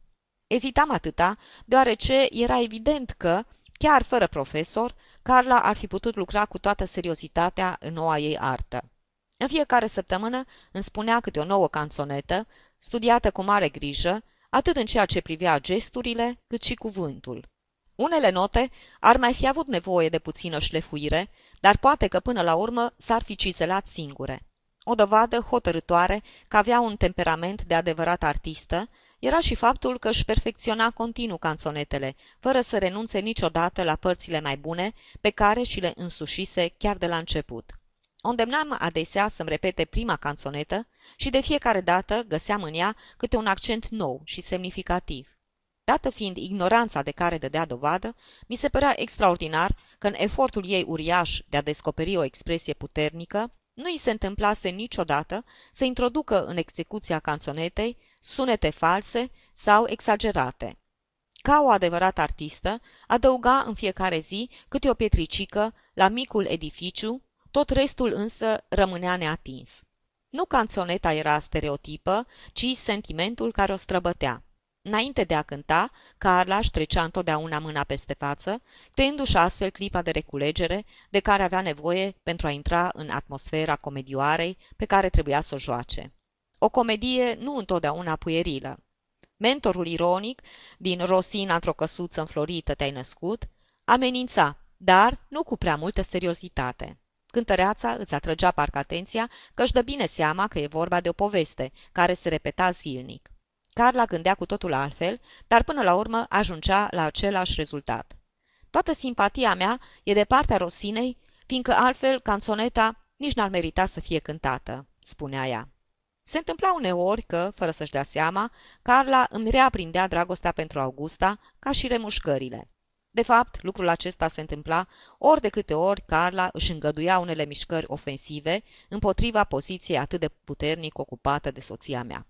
Ezitam atâta, deoarece era evident că, chiar fără profesor, Carla ar fi putut lucra cu toată seriozitatea în noua ei artă. În fiecare săptămână îmi spunea câte o nouă canțonetă, studiată cu mare grijă, atât în ceea ce privea gesturile, cât și cuvântul. Unele note ar mai fi avut nevoie de puțină șlefuire, dar poate că până la urmă s-ar fi cizelat singure. O dovadă hotărâtoare că avea un temperament de adevărat artistă, era și faptul că își perfecționa continuu canțonetele, fără să renunțe niciodată la părțile mai bune pe care și le însușise chiar de la început. O îndemnam adesea să-mi repete prima canțonetă și de fiecare dată găseam în ea câte un accent nou și semnificativ. Dată fiind ignoranța de care dădea dovadă, mi se părea extraordinar că în efortul ei uriaș de a descoperi o expresie puternică, nu i se întâmplase niciodată să introducă în execuția canțonetei sunete false sau exagerate. ca o adevărată artistă, adăuga în fiecare zi câte o pietricică la micul edificiu, tot restul însă rămânea neatins. Nu canțoneta era stereotipă, ci sentimentul care o străbătea. Înainte de a cânta, Carla își trecea întotdeauna mâna peste față, creându-și astfel clipa de reculegere de care avea nevoie pentru a intra în atmosfera comedioarei pe care trebuia să o joace. O comedie nu întotdeauna puierilă. Mentorul ironic, din Rosina într-o căsuță înflorită te-ai născut, amenința, dar nu cu prea multă seriozitate. Cântăreața îți atrăgea parcă atenția că își dă bine seama că e vorba de o poveste care se repeta zilnic. Carla gândea cu totul altfel, dar până la urmă ajungea la același rezultat. Toată simpatia mea e de partea Rosinei, fiindcă altfel canțoneta nici n-ar merita să fie cântată, spunea ea. Se întâmpla uneori că, fără să-și dea seama, Carla îmi reaprindea dragostea pentru Augusta, ca și remușcările. De fapt, lucrul acesta se întâmpla ori de câte ori Carla își îngăduia unele mișcări ofensive împotriva poziției atât de puternic ocupată de soția mea.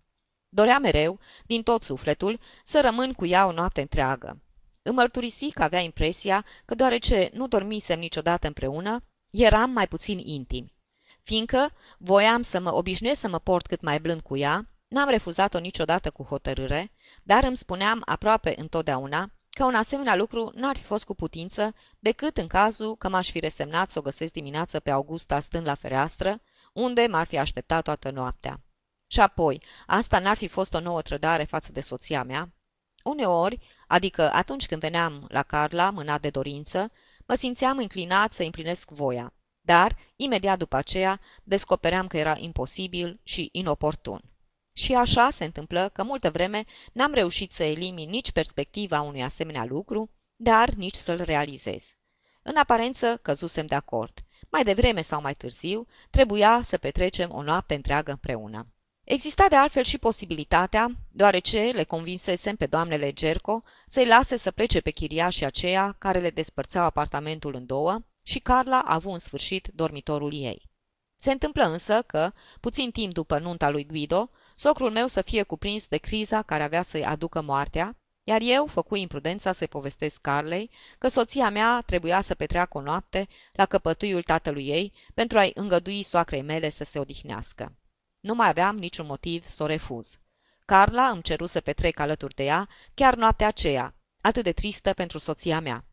Dorea mereu, din tot sufletul, să rămân cu ea o noapte întreagă. Îmi mărturisi că avea impresia că, deoarece nu dormisem niciodată împreună, eram mai puțin intimi. Fiindcă voiam să mă obișnuiesc să mă port cât mai blând cu ea, n-am refuzat-o niciodată cu hotărâre, dar îmi spuneam aproape întotdeauna că un asemenea lucru n-ar fi fost cu putință decât în cazul că m-aș fi resemnat să o găsesc dimineață pe Augusta stând la fereastră, unde m-ar fi așteptat toată noaptea. Și apoi, asta n-ar fi fost o nouă trădare față de soția mea? Uneori, adică atunci când veneam la Carla, mânat de dorință, mă simțeam înclinat să împlinesc voia, dar, imediat după aceea, descopeream că era imposibil și inoportun. Și așa se întâmplă că multă vreme n-am reușit să elimin nici perspectiva unui asemenea lucru, dar nici să-l realizez. În aparență căzusem de acord. Mai devreme sau mai târziu, trebuia să petrecem o noapte întreagă împreună. Exista de altfel și posibilitatea, deoarece le convinsesem pe doamnele Cerco să-i lase să plece pe chiriașii aceia care le despărțeau apartamentul în două și Carla a avut în sfârșit dormitorul ei. Se întâmplă însă că, puțin timp după nunta lui Guido, socrul meu să fie cuprins de criza care avea să-i aducă moartea, iar eu făcui imprudența să-i povestesc Carlei că soția mea trebuia să petreacă o noapte la căpătâiul tatălui ei pentru a-i îngădui soacrei mele să se odihnească. Nu mai aveam niciun motiv să o refuz. Carla îmi ceru să petrec alături de ea chiar noaptea aceea, atât de tristă pentru soția mea.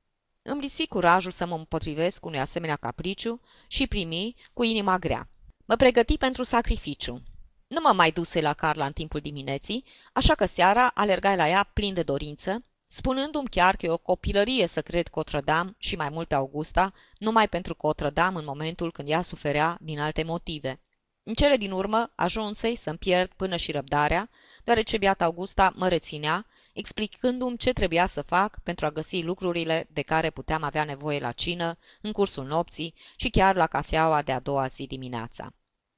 Îmi lipsi curajul să mă împotrivesc unui asemenea capriciu și primi cu inima grea. Mă pregăti pentru sacrificiu. Nu mă mai duse la Carla în timpul dimineții, așa că seara alergai la ea plin de dorință, spunându-mi chiar că e o copilărie să cred că o trădam și mai mult pe Augusta, numai pentru că o trădam în momentul când ea suferea din alte motive. În cele din urmă ajunsei să-mi pierd până și răbdarea, deoarece biata Augusta mă reținea, explicându-mi ce trebuia să fac pentru a găsi lucrurile de care puteam avea nevoie la cină, în cursul nopții și chiar la cafeaua de a doua zi dimineața.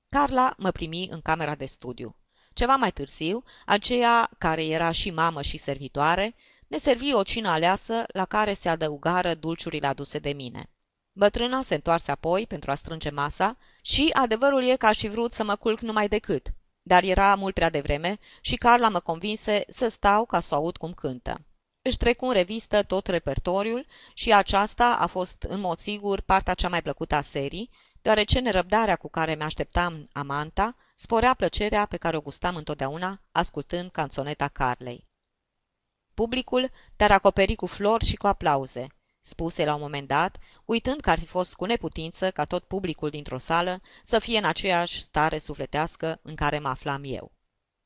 Carla mă primi în camera de studiu. Ceva mai târziu, aceea care era și mamă și servitoare, ne servi o cină aleasă la care se adăugară dulciurile aduse de mine. Bătrâna se întoarse apoi pentru a strânge masa și adevărul e că aș fi vrut să mă culc numai decât, dar era mult prea devreme și Carla mă convinse să stau ca să o aud cum cântă. Își trecu în revistă tot repertoriul și aceasta a fost în mod sigur partea cea mai plăcută a serii, deoarece nerăbdarea cu care mi-așteptam amanta sporea plăcerea pe care o gustam întotdeauna ascultând canțoneta Carlei. Publicul te-ar acoperi cu flori și cu aplauze, spuse la un moment dat, uitând că ar fi fost cu neputință ca tot publicul dintr-o sală să fie în aceeași stare sufletească în care mă aflam eu.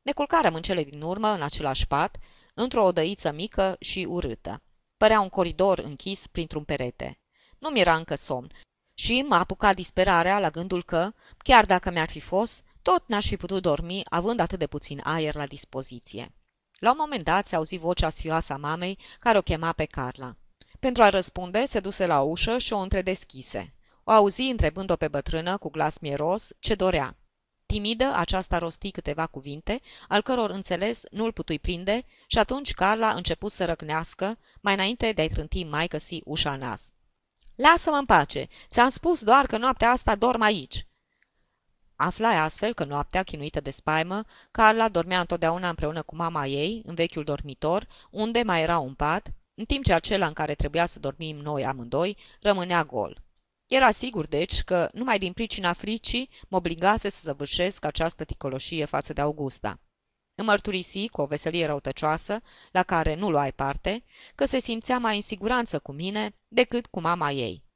Ne culcarăm în cele din urmă în același pat, într-o odăiță mică și urâtă. Părea un coridor închis printr-un perete. Nu mi-era încă somn și m-a apucat disperarea la gândul că, chiar dacă mi-ar fi fost, tot n-aș fi putut dormi având atât de puțin aer la dispoziție. La un moment dat se auzi vocea sfioasă a mamei care o chema pe Carla. Pentru a răspunde, se duse la ușă și o întredeschise. O auzi întrebând-o pe bătrână cu glas mieros ce dorea. Timidă, aceasta rosti câteva cuvinte, al căror înțeles nu-l putui prinde și atunci Carla început să răcnească, mai înainte de a-i trânti maică-si ușa în nas. "Lasă-mă în pace! Ți-am spus doar că noaptea asta dorm aici!" Aflai astfel că noaptea, chinuită de spaimă, Carla dormea întotdeauna împreună cu mama ei, în vechiul dormitor, unde mai era un pat, în timp ce acela în care trebuia să dormim noi amândoi rămânea gol. Era sigur, deci, că numai din pricina fricii mă obligase să săvârșesc această ticoloșie față de Augusta. Îmi mărturisi, cu o veselie răutăcioasă, la care nu luai parte, că se simțea mai în siguranță cu mine decât cu mama ei.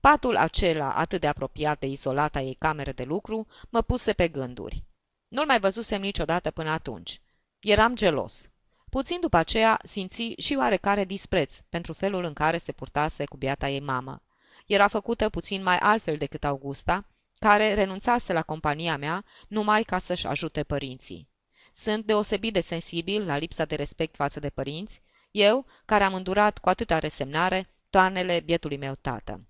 Patul acela, atât de apropiat de izolata ei cameră de lucru, mă puse pe gânduri. Nu-l mai văzusem niciodată până atunci. Eram gelos. Puțin după aceea simți și oarecare dispreț pentru felul în care se purtase cu biata ei mamă. Era făcută puțin mai altfel decât Augusta, care renunțase la compania mea numai ca să-și ajute părinții. Sunt deosebit de sensibil la lipsa de respect față de părinți, eu, care am îndurat cu atâta resemnare toanele bietului meu tată.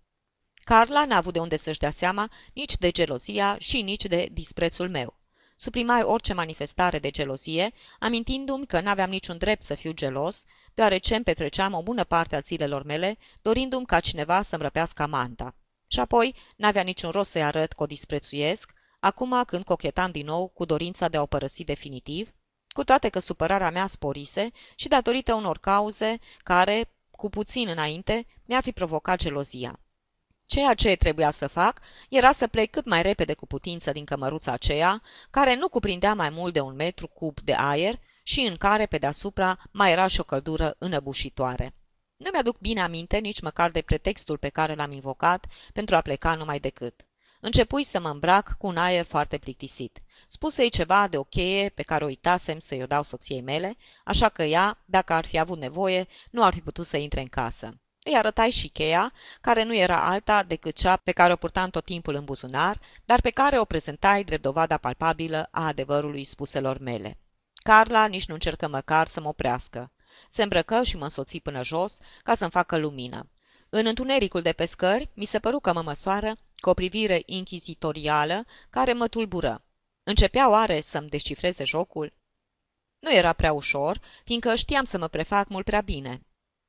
Carla n-a avut de unde să-și dea seama nici de gelozia și nici de disprețul meu. Suprimai orice manifestare de gelozie, amintindu-mi că n-aveam niciun drept să fiu gelos, deoarece îmi petreceam o bună parte a zilelor mele, dorindu-mi ca cineva să-mi răpească amanta. Și apoi n-avea niciun rost să-i arăt că o disprețuiesc, acum când cochetam din nou cu dorința de a o părăsi definitiv, cu toate că supărarea mea sporise și datorită unor cauze care, cu puțin înainte, mi-ar fi provocat gelozia. Ceea ce trebuia să fac era să plec cât mai repede cu putință din cămăruța aceea, care nu cuprindea mai mult de 1 metru cub de aer și în care, pe deasupra, mai era și o căldură înăbușitoare. Nu mi-aduc bine aminte nici măcar de pretextul pe care l-am invocat pentru a pleca numai decât. Începui să mă îmbrac cu un aer foarte plictisit. Spuse-i ceva de o cheie pe care o uitasem să-i o dau soției mele, așa că ea, dacă ar fi avut nevoie, nu ar fi putut să intre în casă. Îi arătai și cheia, care nu era alta decât cea pe care o purtam tot timpul în buzunar, dar pe care o prezentai drept dovada palpabilă a adevărului spuselor mele. Carla nici nu încercă măcar să mă oprească. Se îmbrăcă și mă însoți până jos ca să-mi facă lumină. În întunericul de pe scări, mi se păru că mă măsoară cu o privire inchizitorială care mă tulbură. Începea oare să-mi descifreze jocul? Nu era prea ușor, fiindcă știam să mă prefac mult prea bine.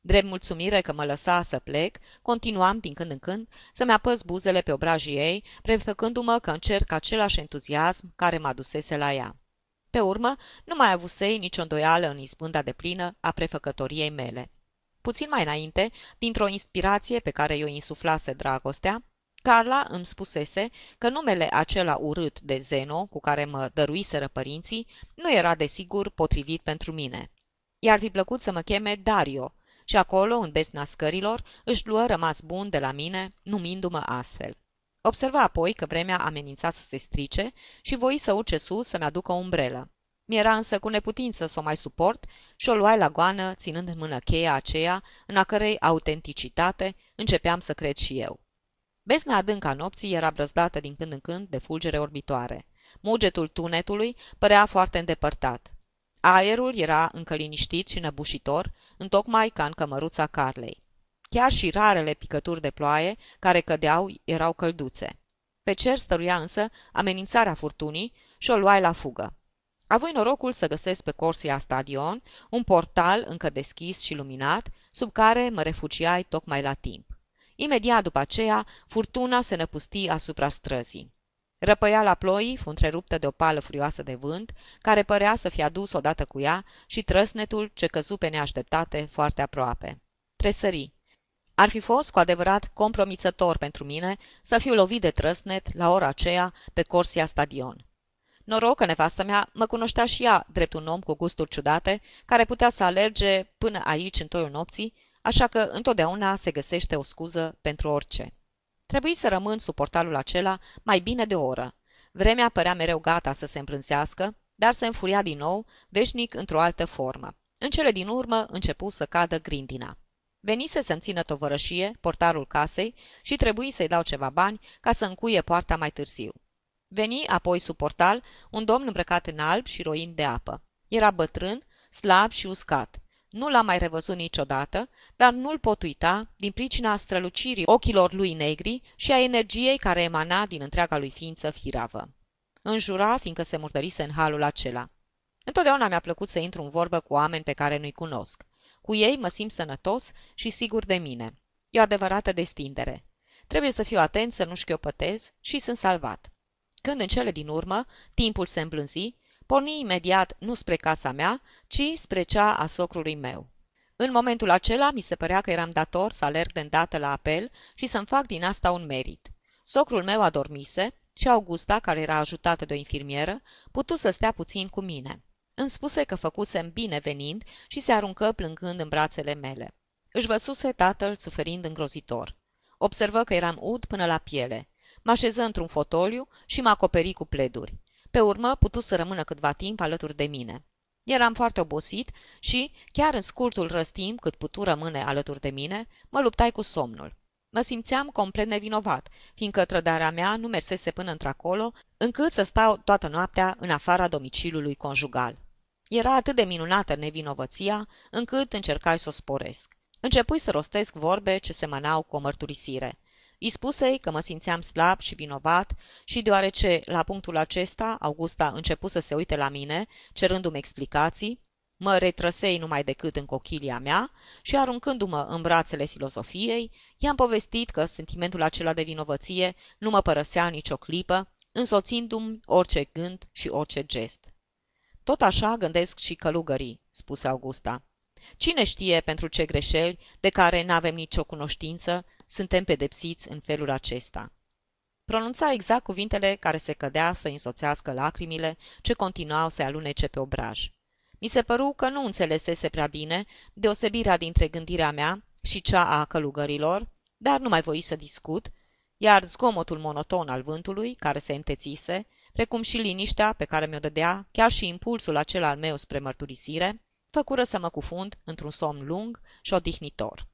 Drept mulțumire că mă lăsa să plec, continuam din când în când să-mi apăs buzele pe obrajii ei, prefăcându-mă că încerc același entuziasm care mă adusese la ea. Pe urmă, nu mai avusei nicio îndoială în izbânda deplină a prefăcătoriei mele. Puțin mai înainte, dintr-o inspirație pe care i-o insuflase dragostea, Carla îmi spusese că numele acela urât de Zeno, cu care mă dăruiseră părinții, nu era desigur potrivit pentru mine. I-ar fi plăcut să mă cheme Dario, și acolo, în besna scărilor, își luă rămas bun de la mine, numindu-mă astfel. Observa apoi că vremea amenința să se strice și voi să urce sus să-mi aducă o umbrelă. Mi-era însă cu neputință să o mai suport și o luai la goană, ținând în mână cheia aceea, în a cărei autenticitate începeam să cred și eu. Besna adâncă a nopții era brăzdată din când în când de fulgere orbitoare. Mugetul tunetului părea foarte îndepărtat. Aerul era încă liniștit și năbușitor, întocmai ca în cămăruța Carlei. Chiar și rarele picături de ploaie care cădeau erau călduțe. Pe cer stăruia însă amenințarea furtunii și o luai la fugă. Avui norocul să găsesc pe Corsia Stadion un portal încă deschis și luminat, sub care mă refugiai tocmai la timp. Imediat după aceea, furtuna se năpusti asupra străzii. Răpăiala ploii fu întreruptă de o pală furioasă de vânt, care părea să fie adus odată cu ea și trăsnetul ce căzu pe neașteptate foarte aproape. Tresări. Ar fi fost cu adevărat compromițător pentru mine să fiu lovit de trăsnet la ora aceea pe Corsia Stadion. Noroc că nevastă mea mă cunoștea și ea drept un om cu gusturi ciudate, care putea să alerge până aici în toiul nopții, așa că întotdeauna se găsește o scuză pentru orice. Trebuie să rămân sub portalul acela mai bine de o oră. Vremea părea mereu gata să se îmbrânzească, dar se înfuria din nou, veșnic într-o altă formă. În cele din urmă începu să cadă grindina. Venise să-mi țină tovărășie portarul casei și trebuie să-i dau ceva bani ca să încuie poarta mai târziu. Veni apoi sub portal un domn îmbrăcat în alb și roind de apă. Era bătrân, slab și uscat. Nu l-am mai revăzut niciodată, dar nu-l pot uita din pricina strălucirii ochilor lui negri și a energiei care emana din întreaga lui ființă firavă. Înjura, fiindcă se murdărise în halul acela. Întotdeauna mi-a plăcut să intru în vorbă cu oameni pe care nu-i cunosc. Cu ei mă simt sănătos și sigur de mine. E o adevărată destindere. Trebuie să fiu atent să nu șchiopătez și sunt salvat. când în cele din urmă timpul se îmblânzi, porni imediat nu spre casa mea, ci spre cea a socrului meu. În momentul acela mi se părea că eram dator să alerg de îndată la apel și să-mi fac din asta un merit. Socrul meu adormise și Augusta, care era ajutată de o infirmieră, putu să stea puțin cu mine. Îmi spuse că făcusem bine venind și se aruncă plângând în brațele mele. Își văsuse tatăl suferind îngrozitor. Observă că eram ud până la piele. Mă așeză într-un fotoliu și mă acoperi cu pleduri. Pe urmă putu să rămână câtva timp alături de mine. Eram foarte obosit și, chiar în scurtul răstimp cât putu rămâne alături de mine, mă luptai cu somnul. Mă simțeam complet nevinovat, fiindcă trădarea mea nu mersese până într-acolo, încât să stau toată noaptea în afara domiciliului conjugal. Era atât de minunată nevinovăția, încât încercai să o sporesc. Începui să rostesc vorbe ce semănau cu o mărturisire. Îi spusei că mă simțeam slab și vinovat și deoarece, la punctul acesta, Augusta începu să se uite la mine, cerându-mi explicații, mă retrăsei numai decât în cochilia mea și, aruncându-mă în brațele filosofiei, i-am povestit că sentimentul acela de vinovăție nu mă părăsea nicio clipă, însoțindu-mi orice gând și orice gest. Tot așa gândesc și călugării, spuse Augusta. Cine știe pentru ce greșeli, de care n-avem nicio cunoștință, suntem pedepsiți în felul acesta. Pronunța exact cuvintele care se cădea să însoțească lacrimile ce continuau să alunece pe obraj. Mi se păru că nu înțelesese prea bine deosebirea dintre gândirea mea și cea a călugărilor, dar nu mai voi să discut, iar zgomotul monoton al vântului, care se întețise, precum și liniștea pe care mi-o dădea, chiar și impulsul acela al meu spre mărturisire, făcură să mă cufund într-un somn lung și odihnitor.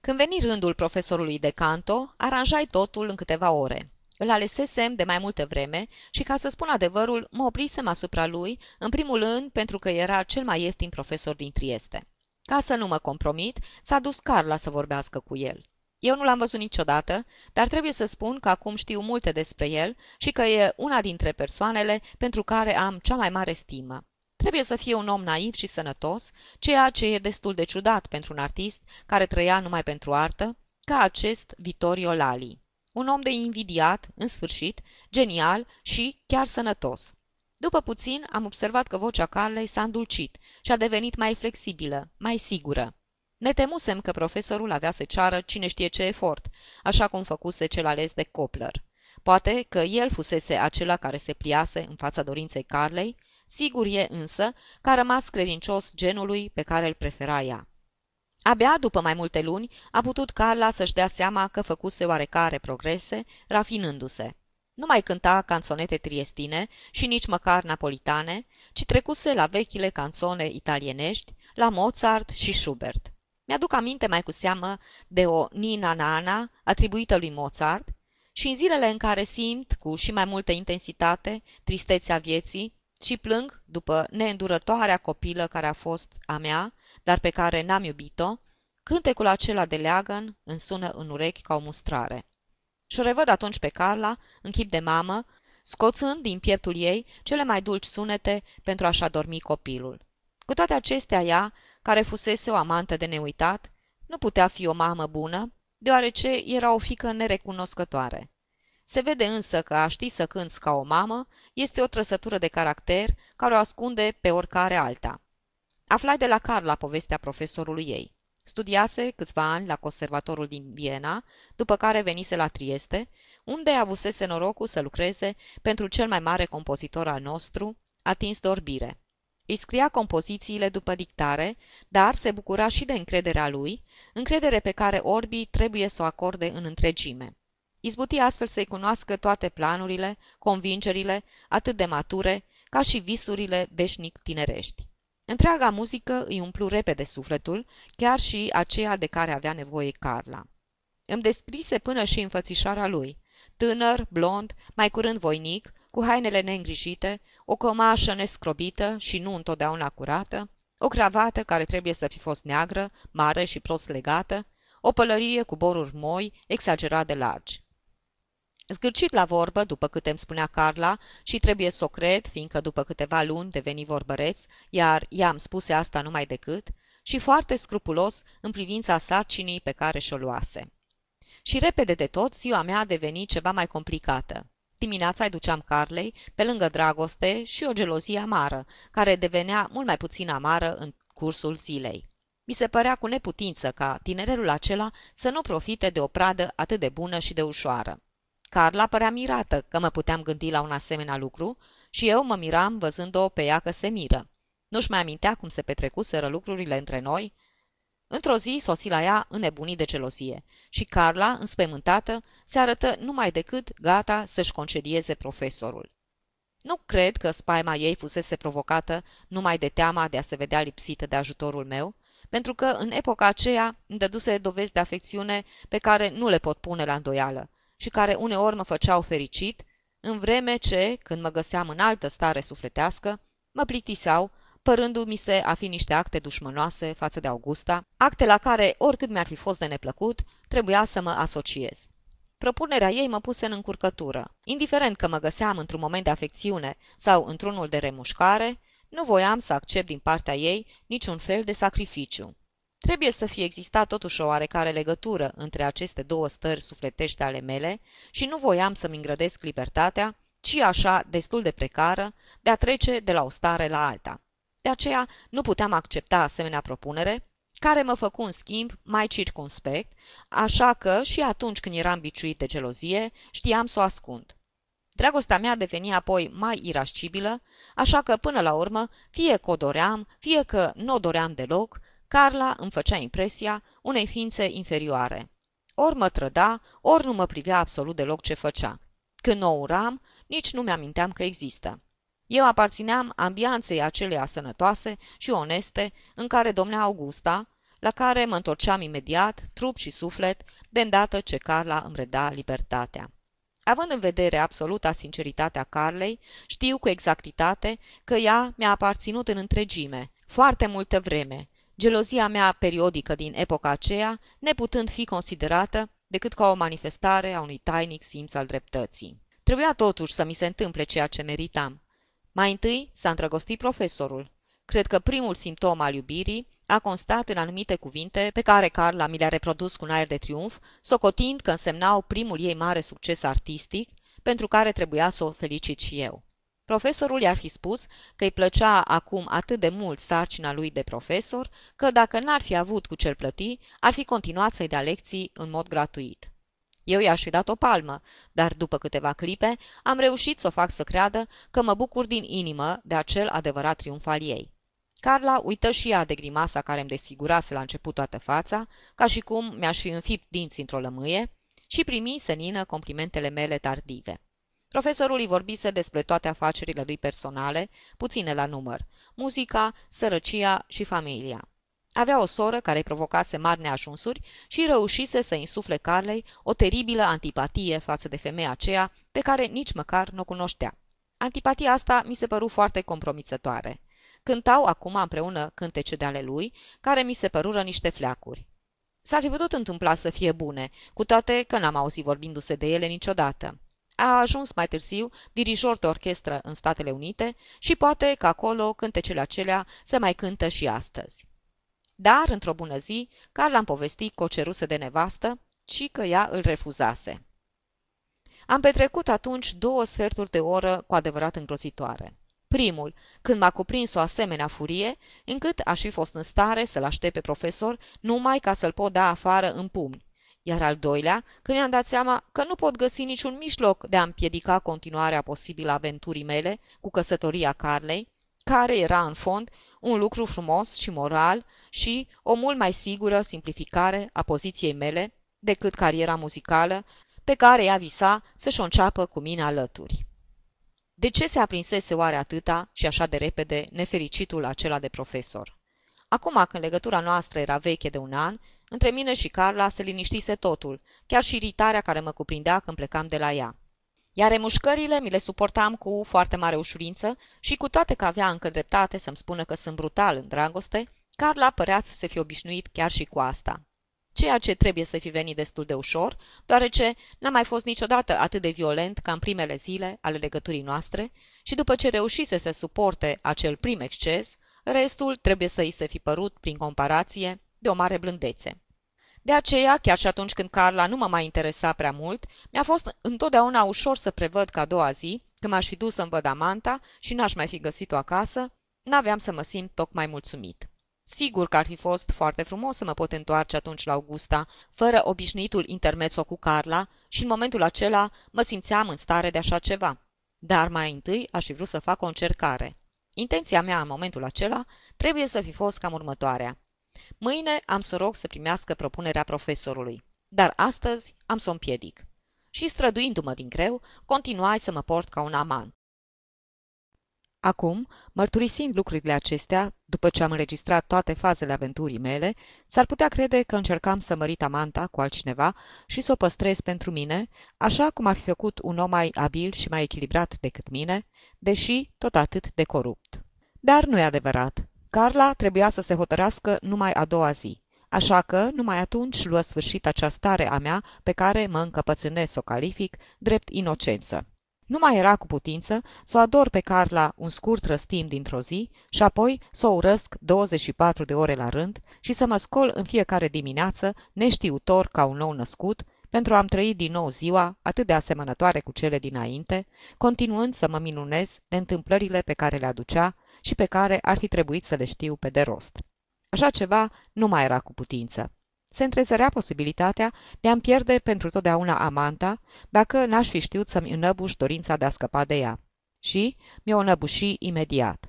Când veni rândul profesorului Decanto, aranjai totul în câteva ore. Îl alesesem de mai multă vreme și, ca să spun adevărul, mă oprisem asupra lui, în primul rând pentru că era cel mai ieftin profesor din Trieste. Ca să nu mă compromit, s-a dus Carla să vorbească cu el. Eu nu l-am văzut niciodată, dar trebuie să spun că acum știu multe despre el și că e una dintre persoanele pentru care am cea mai mare stimă. Trebuie să fie un om naiv și sănătos, ceea ce e destul de ciudat pentru un artist care trăia numai pentru artă, ca acest Vittorio Lalli. Un om de invidiat, în sfârșit, genial și chiar sănătos. După puțin am observat că vocea Carlei s-a îndulcit și a devenit mai flexibilă, mai sigură. Ne temusem că profesorul avea să ceară cine știe ce efort, așa cum făcuse cel ales de Copler. Poate că el fusese acela care se pliase în fața dorinței Carlei, sigur e însă că a rămas credincios genului pe care îl prefera ea. Abia după mai multe luni a putut Carla să-și dea seama că făcuse oarecare progrese, rafinându-se. Nu mai cânta canțonete triestine și nici măcar napolitane, ci trecuse la vechile canțone italienești, la Mozart și Schubert. Mi-aduc aminte mai cu seamă de o Nina Nana atribuită lui Mozart și în zilele în care simt cu și mai multă intensitate tristețea vieții, și plâng după neîndurătoarea copilă care a fost a mea, dar pe care n-am iubit-o, cântecul acela de leagăn îmi sună în urechi ca o mustrare. Și-o revăd atunci pe Carla, în chip de mamă, scoțând din pieptul ei cele mai dulci sunete pentru a-și adormi copilul. Cu toate acestea ea, care fusese o amantă de neuitat, nu putea fi o mamă bună, deoarece era o fiică nerecunoscătoare. Se vede însă că a ști să cânți ca o mamă este o trăsătură de caracter care o ascunde pe oricare alta. Aflai de la Carla povestea profesorului ei. Studiase câțiva ani la conservatorul din Viena, după care venise la Trieste, unde avusese norocul să lucreze pentru cel mai mare compozitor al nostru, atins de orbire. Îi scria compozițiile după dictare, dar se bucura și de încrederea lui, încredere pe care orbii trebuie să o acorde în întregime. Izbuti astfel să-i cunoască toate planurile, convingerile, atât de mature, ca și visurile veșnic tinerești. Întreaga muzică îi umplu repede sufletul, chiar și aceea de care avea nevoie Carla. Îmi descrise până și înfățișarea lui, tânăr, blond, mai curând voinic, cu hainele neîngrijite, o cămașă nescrobită și nu întotdeauna curată, o cravată care trebuie să fi fost neagră, mare și prost legată, o pălărie cu boruri moi, exagerat de largi. Zgârcit la vorbă, după cât îmi spunea Carla, și trebuie să o cred, fiindcă după câteva luni deveni vorbăreț, iar ea îmi spuse asta numai decât, și foarte scrupulos în privința sarcinii pe care și-o luase. Și repede de tot, ziua mea a devenit ceva mai complicată. Dimineața îi duceam Carlei, pe lângă dragoste și o gelozie amară, care devenea mult mai puțin amară în cursul zilei. Mi se părea cu neputință ca tinerelul acela să nu profite de o pradă atât de bună și de ușoară. Carla părea mirată că mă puteam gândi la un asemenea lucru și eu mă miram văzând-o pe ea că se miră. Nu-și mai amintea cum se petrecuseră lucrurile între noi? Într-o zi sosi la ea înnebunit de gelozie și Carla, înspăimântată, se arătă numai decât gata să-și concedieze profesorul. Nu cred că spaima ei fusese provocată numai de teama de a se vedea lipsită de ajutorul meu, pentru că în epoca aceea îmi dăduse dovezi de afecțiune pe care nu le pot pune la îndoială și care uneori mă făceau fericit, în vreme ce, când mă găseam în altă stare sufletească, mă plictiseau, părându-mi se a fi niște acte dușmănoase față de Augusta, acte la care, oricât mi-ar fi fost de neplăcut, trebuia să mă asociez. Propunerea ei mă puse în încurcătură. Indiferent că mă găseam într-un moment de afecțiune sau într-unul de remușcare, nu voiam să accept din partea ei niciun fel de sacrificiu. Trebuie să fie existat totuși o oarecare legătură între aceste două stări sufletești ale mele și nu voiam să-mi îngrădesc libertatea, ci așa destul de precară, de a trece de la o stare la alta. De aceea nu puteam accepta asemenea propunere, care mă făcu în schimb mai circumspect, așa că și atunci când eram biciuit de gelozie, știam să o ascund. Dragostea mea deveni apoi mai irascibilă, așa că până la urmă, fie că o doream, fie că nu o doream deloc, Carla îmi făcea impresia unei ființe inferioare. Ori mă trăda, ori nu mă privea absolut deloc ce făcea. Când o uram, nici nu mi-aminteam că există. Eu aparțineam ambianței aceleia sănătoase și oneste în care domnea Augusta, la care mă întorceam imediat, trup și suflet, de îndată ce Carla îmi reda libertatea. Având în vedere absoluta sinceritatea Carlei, știu cu exactitate că ea mi-a aparținut în întregime, foarte multă vreme, gelozia mea periodică din epoca aceea, neputând fi considerată decât ca o manifestare a unui tainic simț al dreptății. Trebuia totuși să mi se întâmple ceea ce meritam. Mai întâi s-a îndrăgostit profesorul. Cred că primul simptom al iubirii a constat în anumite cuvinte pe care Carla mi le-a reprodus cu un aer de triumf, socotind că însemnau primul ei mare succes artistic, pentru care trebuia să o felicit și eu. Profesorul i-ar fi spus că îi plăcea acum atât de mult sarcina lui de profesor, că dacă n-ar fi avut cu ce-l plăti, ar fi continuat să-i dea lecții în mod gratuit. Eu i-aș fi dat o palmă, dar după câteva clipe am reușit să o fac să creadă că mă bucur din inimă de acel adevărat triumf al ei. Carla uită și ea de grimasa care îmi desfigurase la început toată fața, ca și cum mi-aș fi înfipt dinți într-o lămâie, și primi senină complimentele mele tardive. Profesorul îi vorbise despre toate afacerile lui personale, puține la număr, muzica, sărăcia și familia. Avea o soră care îi provocase mari neajunsuri și reușise să insufle Carlei o teribilă antipatie față de femeia aceea pe care nici măcar nu o cunoștea. Antipatia asta mi se păru foarte compromițătoare. Cântau acum împreună cântece de ale lui, care mi se părură niște fleacuri. S-ar fi putut întâmpla să fie bune, cu toate că n-am auzit vorbindu-se de ele niciodată. A ajuns mai târziu dirijor de orchestră în Statele Unite și poate că acolo cântecele acelea se mai cântă și astăzi. Dar, într-o bună zi, Carla-mi povesti că o ceruse de nevastă și că ea îl refuzase. Am petrecut atunci 2 sferturi de oră cu adevărat îngrozitoare. Primul, când m-a cuprins o asemenea furie, încât aș fi fost în stare să-l aștept pe profesor numai ca să-l pot da afară în pumni, iar al doilea, când mi-am dat seama că nu pot găsi niciun mijloc de a împiedica continuarea posibilă a aventurii mele cu căsătoria Carlei, care era, în fond, un lucru frumos și moral și o mult mai sigură simplificare a poziției mele decât cariera muzicală pe care ea visa să-și o înceapă cu mine alături. De ce se aprinsese oare atâta și așa de repede nefericitul acela de profesor? Acum, când legătura noastră era veche de 1 an, între mine și Carla se liniștise totul, chiar și iritarea care mă cuprindea când plecam de la ea. Iar remușcările mi le suportam cu foarte mare ușurință și, cu toate că avea încă dreptate să-mi spună că sunt brutal în dragoste, Carla părea să se fi obișnuit chiar și cu asta. Ceea ce trebuie să fi venit destul de ușor, deoarece n-a mai fost niciodată atât de violent ca în primele zile ale legăturii noastre și, după ce reușise să suporte acel prim exces, restul trebuie să îi se fi părut, prin comparație, de o mare blândețe. De aceea, chiar și atunci când Carla nu mă mai interesa prea mult, mi-a fost întotdeauna ușor să prevăd că a doua zi, când m-aș fi dus să-mi văd amanta și n-aș mai fi găsit-o acasă, n-aveam să mă simt tocmai mulțumit. Sigur că ar fi fost foarte frumos să mă pot întoarce atunci la Augusta, fără obișnuitul intermezzo cu Carla, și în momentul acela mă simțeam în stare de așa ceva. Dar mai întâi aș fi vrut să fac o încercare. Intenția mea în momentul acela trebuie să fi fost cam următoarea. Mâine am să rog să primească propunerea profesorului, dar astăzi am să o împiedic. Și străduindu-mă din greu, continuai să mă port ca un amant. Acum, mărturisind lucrurile acestea, după ce am înregistrat toate fazele aventurii mele, s-ar putea crede că încercam să mărit amanta cu altcineva și să o păstrez pentru mine, așa cum ar fi făcut un om mai abil și mai echilibrat decât mine, deși tot atât de corupt. Dar nu e adevărat. Carla trebuia să se hotărască numai a doua zi, așa că numai atunci luă sfârșit acea stare a mea pe care mă încăpățânesc să o calific drept inocență. Nu mai era cu putință să o ador pe Carla un scurt răstim dintr-o zi și apoi să o urăsc 24 de ore la rând și să mă scol în fiecare dimineață neștiutor ca un nou născut pentru a-mi trăi din nou ziua atât de asemănătoare cu cele dinainte, continuând să mă minunez de întâmplările pe care le aducea și pe care ar fi trebuit să le știu pe de rost. Așa ceva nu mai era cu putință. Se întrezărea posibilitatea de a-mi pierde pentru totdeauna amanta, dacă n-aș fi știut să-mi înăbuși dorința de a scăpa de ea. Și mi-o înăbuși imediat.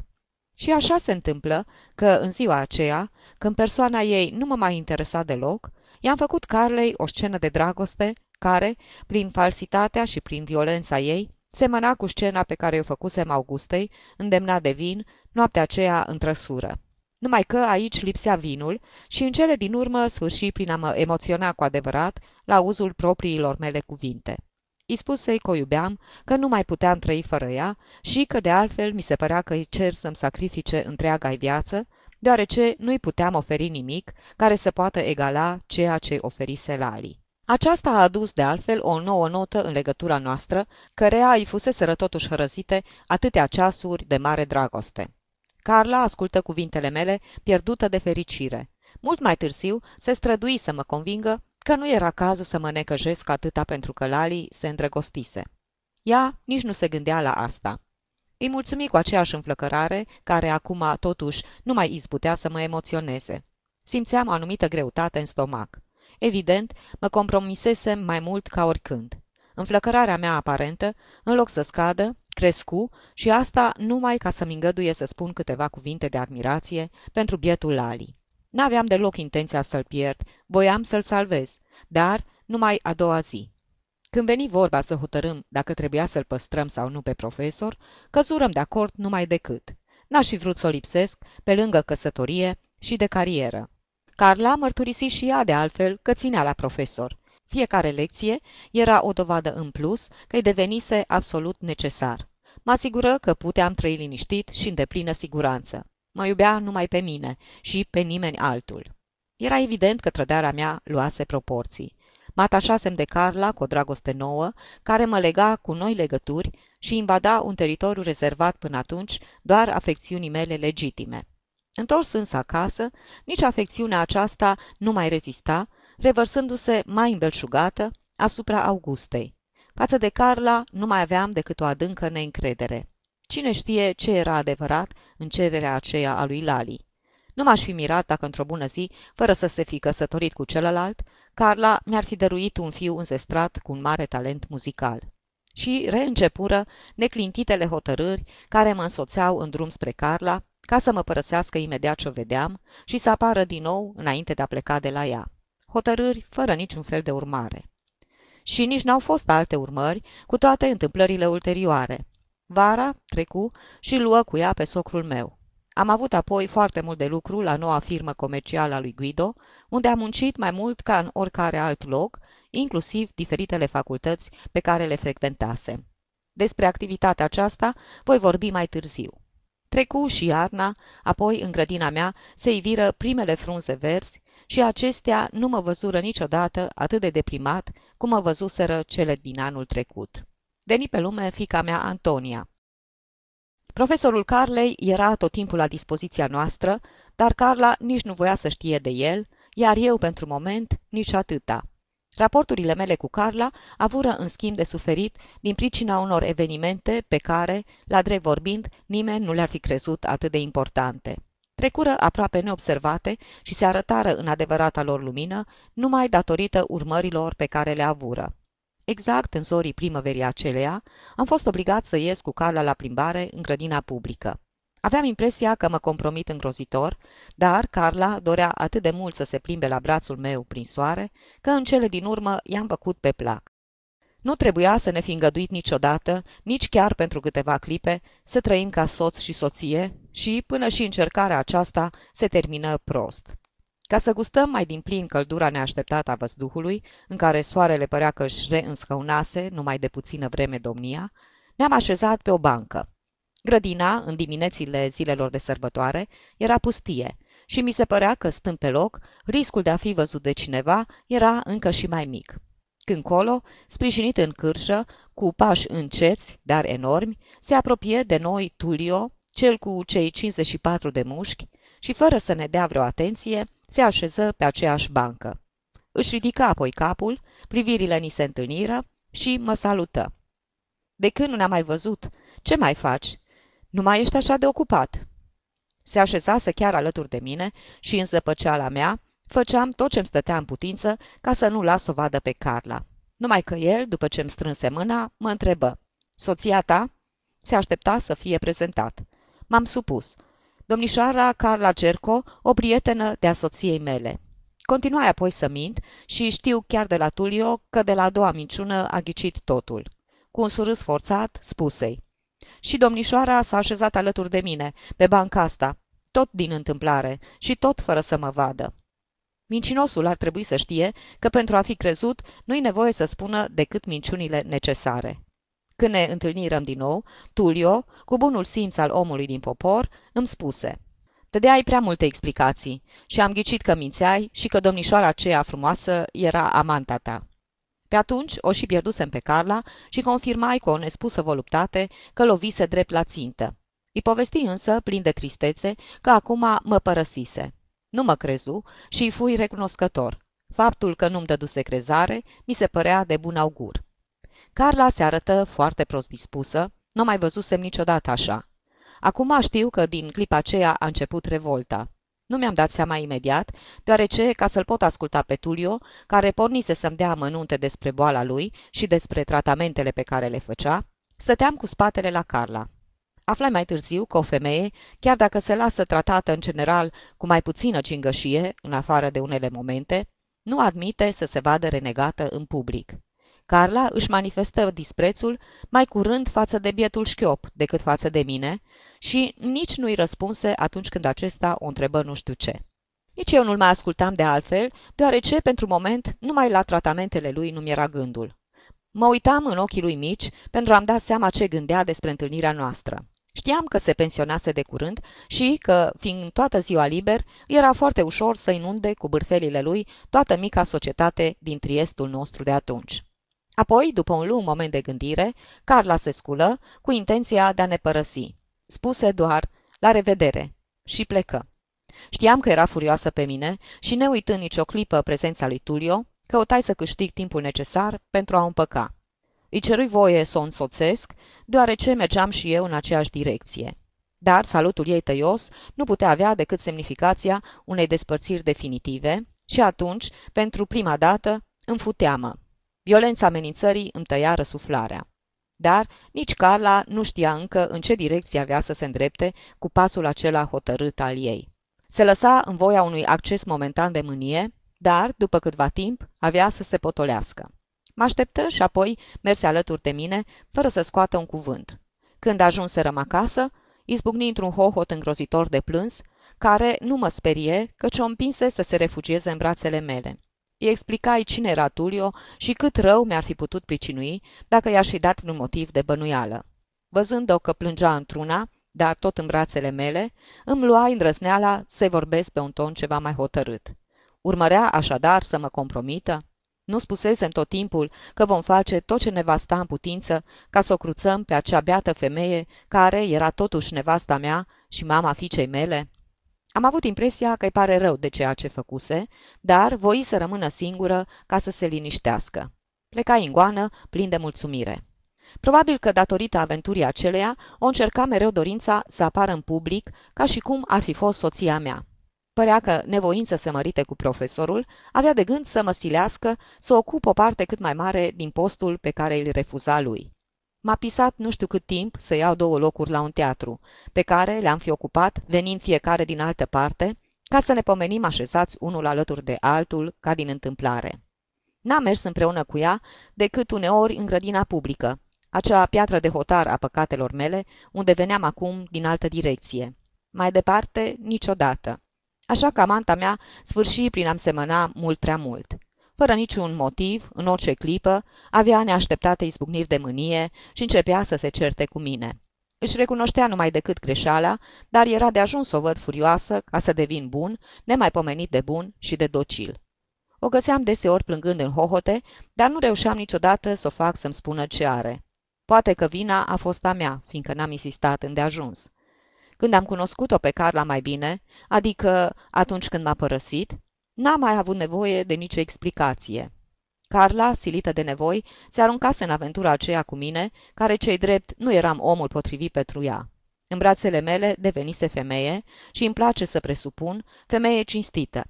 Și așa se întâmplă că, în ziua aceea, când persoana ei nu mă mai interesa deloc, i-am făcut Carlei o scenă de dragoste care, prin falsitatea și prin violența ei, semăna cu scena pe care o făcusem Augustei, îndemnat de vin, noaptea aceea în trăsură. Numai că aici lipsea vinul și în cele din urmă sfârși prin a mă emoționa cu adevărat la uzul propriilor mele cuvinte. Îi spusei că o iubeam, că nu mai puteam trăi fără ea și că de altfel mi se părea că îi cer să-mi sacrifice întreaga viață, deoarece nu-i puteam oferi nimic care să poată egala ceea ce oferise Lalli. Aceasta a adus de altfel o nouă notă în legătura noastră, căreia îi fuseseră totuși hărăzite atâtea ceasuri de mare dragoste. Carla ascultă cuvintele mele, pierdută de fericire. Mult mai târziu se strădui să mă convingă că nu era cazul să mă necăjesc atâta pentru că Lalli se îndrăgostise. Ea nici nu se gândea la asta. Îi mulțumi cu aceeași înflăcărare, care acum totuși nu mai izbutea să mă emoționeze. Simțeam o anumită greutate în stomac. Evident, mă compromisesem mai mult ca oricând. Înflăcărarea mea aparentă, în loc să scadă, crescu și asta numai ca să-mi îngăduie să spun câteva cuvinte de admirație pentru bietul Lalli. N-aveam deloc intenția să-l pierd, voiam să-l salvez, dar numai a doua zi. Când veni vorba să hotărâm dacă trebuia să-l păstrăm sau nu pe profesor, căzurăm de acord numai decât. N-aș fi vrut să o lipsesc pe lângă căsătorie și de carieră. Carla mărturisi și ea de altfel că ținea la profesor. Fiecare lecție era o dovadă în plus că îi devenise absolut necesar. Mă asigură că puteam trăi liniștit și în deplină siguranță. Mă iubea numai pe mine și pe nimeni altul. Era evident că trădarea mea luase proporții. Mă atașasem de Carla cu o dragoste nouă, care mă lega cu noi legături și invada un teritoriu rezervat până atunci doar afecțiunii mele legitime. Întors însă acasă, nici afecțiunea aceasta nu mai rezista, revărsându-se mai îmbelșugată asupra Augustei. Față de Carla nu mai aveam decât o adâncă neîncredere. Cine știe ce era adevărat în cererea aceea a lui Lalli? Nu m-aș fi mirat dacă într-o bună zi, fără să se fi căsătorit cu celălalt, Carla mi-ar fi dăruit un fiu înzestrat cu un mare talent muzical. Și reîncepură neclintitele hotărâri care mă însoțeau în drum spre Carla, ca să mă părăsească imediat ce o vedeam și să apară din nou înainte de a pleca de la ea. Hotărâri fără niciun fel de urmare. Și nici n-au fost alte urmări cu toate întâmplările ulterioare. Vara trecu și luă cu ea pe socrul meu. Am avut apoi foarte mult de lucru la noua firmă comercială a lui Guido, unde am muncit mai mult ca în oricare alt loc, inclusiv diferitele facultăți pe care le frecventasem. Despre activitatea aceasta voi vorbi mai târziu. Trecu și iarna, apoi în grădina mea se iviră primele frunze verzi, și acestea nu mă văzură niciodată atât de deprimat cum mă văzuseră cele din anul trecut. Veni pe lume fiica mea Antonia. Profesorul Carlei era tot timpul la dispoziția noastră, dar Carla nici nu voia să știe de el, iar eu, pentru moment, nici atâta. Raporturile mele cu Carla avură în schimb de suferit din pricina unor evenimente pe care, la drept vorbind, nimeni nu le-ar fi crezut atât de importante. Trecură aproape neobservate și se arătară în adevărata lor lumină, numai datorită urmărilor pe care le avură. Exact în zorii primăverii aceleia, am fost obligat să ies cu Carla la plimbare în grădina publică. Aveam impresia că mă compromit îngrozitor, dar Carla dorea atât de mult să se plimbe la brațul meu prin soare, că în cele din urmă i-am făcut pe plac. Nu trebuia să ne fi îngăduit niciodată, nici chiar pentru câteva clipe, să trăim ca soț și soție și, până și încercarea aceasta, se termină prost. Ca să gustăm mai din plin căldura neașteptată a văzduhului, în care soarele părea că își reînscăunase numai de puțină vreme domnia, ne-am așezat pe o bancă. Grădina, în diminețile zilelor de sărbătoare, era pustie și mi se părea că, stând pe loc, riscul de a fi văzut de cineva era încă și mai mic. Când colo, sprijinit în cârșă, cu pași înceți, dar enormi, se apropie de noi Tullio, cel cu cei 54 de mușchi, și, fără să ne dea vreo atenție, se așeză pe aceeași bancă. Își ridică apoi capul, privirile ni se întâlniră și mă salută. De când nu ne-am mai văzut? Ce mai faci? Nu mai ești așa de ocupat?" Se așezase chiar alături de mine și, în zăpăceala mea, făceam tot ce-mi stătea în putință ca să nu las o vadă pe Carla. Numai că el, după ce îmi strânse mâna, mă întrebă. "Soția ta?" Se aștepta să fie prezentat. M-am supus. "Domnișoara Carla Cerco, o prietenă de-a soției mele." Continuai apoi să mint și știu chiar de la Tullio că de la a doua minciună a ghicit totul. Cu un surâs forțat, spusei: "Și domnișoara s-a așezat alături de mine, pe banca asta, tot din întâmplare și tot fără să mă vadă." Mincinosul ar trebui să știe că pentru a fi crezut nu-i nevoie să spună decât minciunile necesare. Când ne întâlnirăm din nou, Tullio, cu bunul simț al omului din popor, îmi spuse: "Dădeai prea multe explicații și am ghicit că mințeai și că domnișoara aceea frumoasă era amanta ta." Pe atunci o și pierdusem pe Carla și confirmai cu o nespusă voluptate că lovise drept la țintă. Îi povesti însă, plin de tristețe, că acum mă părăsise. Nu mă crezu și îi fui recunoscător. Faptul că nu-mi dăduse crezare mi se părea de bun augur. Carla se arătă foarte prost dispusă, nu mai văzusem niciodată așa. Acum știu că din clipa aceea a început revolta. Nu mi-am dat seama imediat, deoarece, ca să-l pot asculta pe Tullio, care pornise să-mi dea amănunte despre boala lui și despre tratamentele pe care le făcea, stăteam cu spatele la Carla. Aflai mai târziu că o femeie, chiar dacă se lasă tratată în general cu mai puțină cingășie, în afară de unele momente, nu admite să se vadă renegată în public. Carla își manifestă disprețul mai curând față de bietul șchiop decât față de mine și nici nu-i răspunse atunci când acesta o întrebă nu știu ce. Nici eu nu-l mai ascultam de altfel, deoarece, pentru moment, numai la tratamentele lui nu-mi era gândul. Mă uitam în ochii lui mici pentru a-mi da seama ce gândea despre întâlnirea noastră. Știam că se pensionase de curând și că, fiind toată ziua liber, era foarte ușor să inunde cu bârfelile lui toată mica societate din Triestul nostru de atunci. Apoi, după un lung moment de gândire, Carla se sculă cu intenția de a ne părăsi. Spuse doar: "La revedere!" și plecă. Știam că era furioasă pe mine și, ne uitând nicio clipă prezența lui Tullio, căutai să câștig timpul necesar pentru a o împăca. Îi cerui voie să o însoțesc, deoarece mergeam și eu în aceeași direcție. Dar salutul ei tăios nu putea avea decât semnificația unei despărțiri definitive și atunci, pentru prima dată, îmi fu teamă. Violența amenințării îmi tăia răsuflarea. Dar nici Carla nu știa încă în ce direcție avea să se îndrepte cu pasul acela hotărât al ei. Se lăsa în voia unui acces momentan de mânie, dar, după câtva timp, avea să se potolească. Mă așteptă și apoi merse alături de mine, fără să scoată un cuvânt. Când ajunserăm acasă, izbucni într-un hohot îngrozitor de plâns, care nu mă sperie, căci o împinse să se refugieze în brațele mele. Îi explicai cine era Tullio și cât rău mi-ar fi putut pricinui dacă i-aș fi dat un motiv de bănuială. Văzând-o că plângea într-una, dar tot în brațele mele, îmi luai îndrăzneala să-i vorbesc pe un ton ceva mai hotărât. Urmărea așadar să mă compromită? Nu spusesem tot timpul că vom face tot ce ne va sta în putință ca să o cruțăm pe acea beată femeie care era totuși nevasta mea și mama fiicei mele? Am avut impresia că îi pare rău de ceea ce făcuse, dar voi să rămână singură ca să se liniștească. Pleca în goană, plin de mulțumire. Probabil că, datorită aventurii aceleia, o încerca mereu dorința să apară în public, ca și cum ar fi fost soția mea. Părea că, nevoind să se mărite cu profesorul, avea de gând să mă silească să ocup o parte cât mai mare din postul pe care îl refuza lui. M-a pisat nu știu cât timp să iau două locuri la un teatru, pe care le-am fi ocupat, venind fiecare din altă parte, ca să ne pomenim așezați unul alături de altul, ca din întâmplare. N-am mers împreună cu ea decât uneori în grădina publică, acea piatră de hotar a păcatelor mele, unde veneam acum din altă direcție. Mai departe, niciodată. Așa că amanta mea sfârși prin a-mi semăna mult prea mult. Fără niciun motiv, în orice clipă, avea neașteptate izbucniri de mânie și începea să se certe cu mine. Își recunoștea numai decât greșeala, dar era de ajuns să o văd furioasă ca să devin bun, nemaipomenit de bun și de docil. O găseam deseori plângând în hohote, dar nu reușeam niciodată să o fac să-mi spună ce are. Poate că vina a fost a mea, fiindcă n-am insistat îndeajuns. Când am cunoscut-o pe Carla mai bine, adică atunci când m-a părăsit, n-am mai avut nevoie de nicio explicație. Carla, silită de nevoi, se aruncase în aventura aceea cu mine, care, cei drept, nu eram omul potrivit pentru ea. În brațele mele devenise femeie și îmi place să presupun femeie cinstită.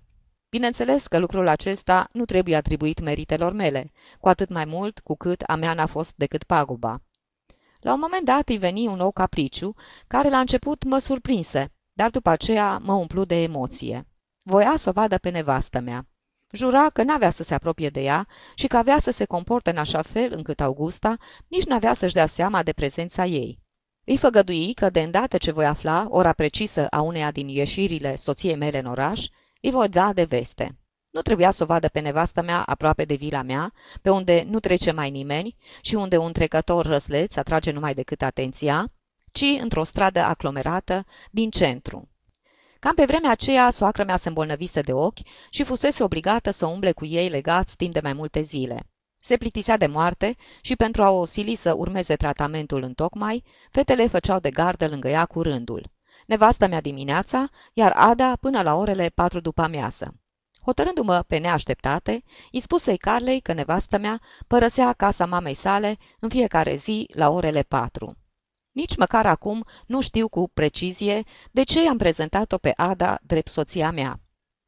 Bineînțeles că lucrul acesta nu trebuie atribuit meritelor mele, cu atât mai mult cu cât a mea n-a fost decât paguba. La un moment dat îi veni un nou capriciu, care la început mă surprinse, dar după aceea mă umplu de emoție. Voia să o vadă pe nevastă mea. Jura că n-avea să se apropie de ea și că avea să se comporte în așa fel încât Augusta nici n-avea să-și dea seama de prezența ei. Îi făgădui că, de îndată ce voi afla ora precisă a uneia din ieșirile soției mele în oraș, îi voi da de veste. Nu trebuia să o vadă pe nevastă mea aproape de vila mea, pe unde nu trece mai nimeni și unde un trecător răsleț atrage numai decât atenția, ci într-o stradă aglomerată din centru. Cam pe vremea aceea, soacră mea se îmbolnăvise de ochi și fusese obligată să umble cu ei legați timp de mai multe zile. Se plictisea de moarte și, pentru a o sili să urmeze tratamentul întocmai, fetele făceau de gardă lângă ea cu rândul. Nevastă mea dimineața, iar Ada până la orele 4 după amiază. Hotărându-mă pe neașteptate, îi spusei Carlei că nevastă mea părăsea casa mamei sale în fiecare zi la orele 4. Nici măcar acum nu știu cu precizie de ce i-am prezentat-o pe Ada drept soția mea.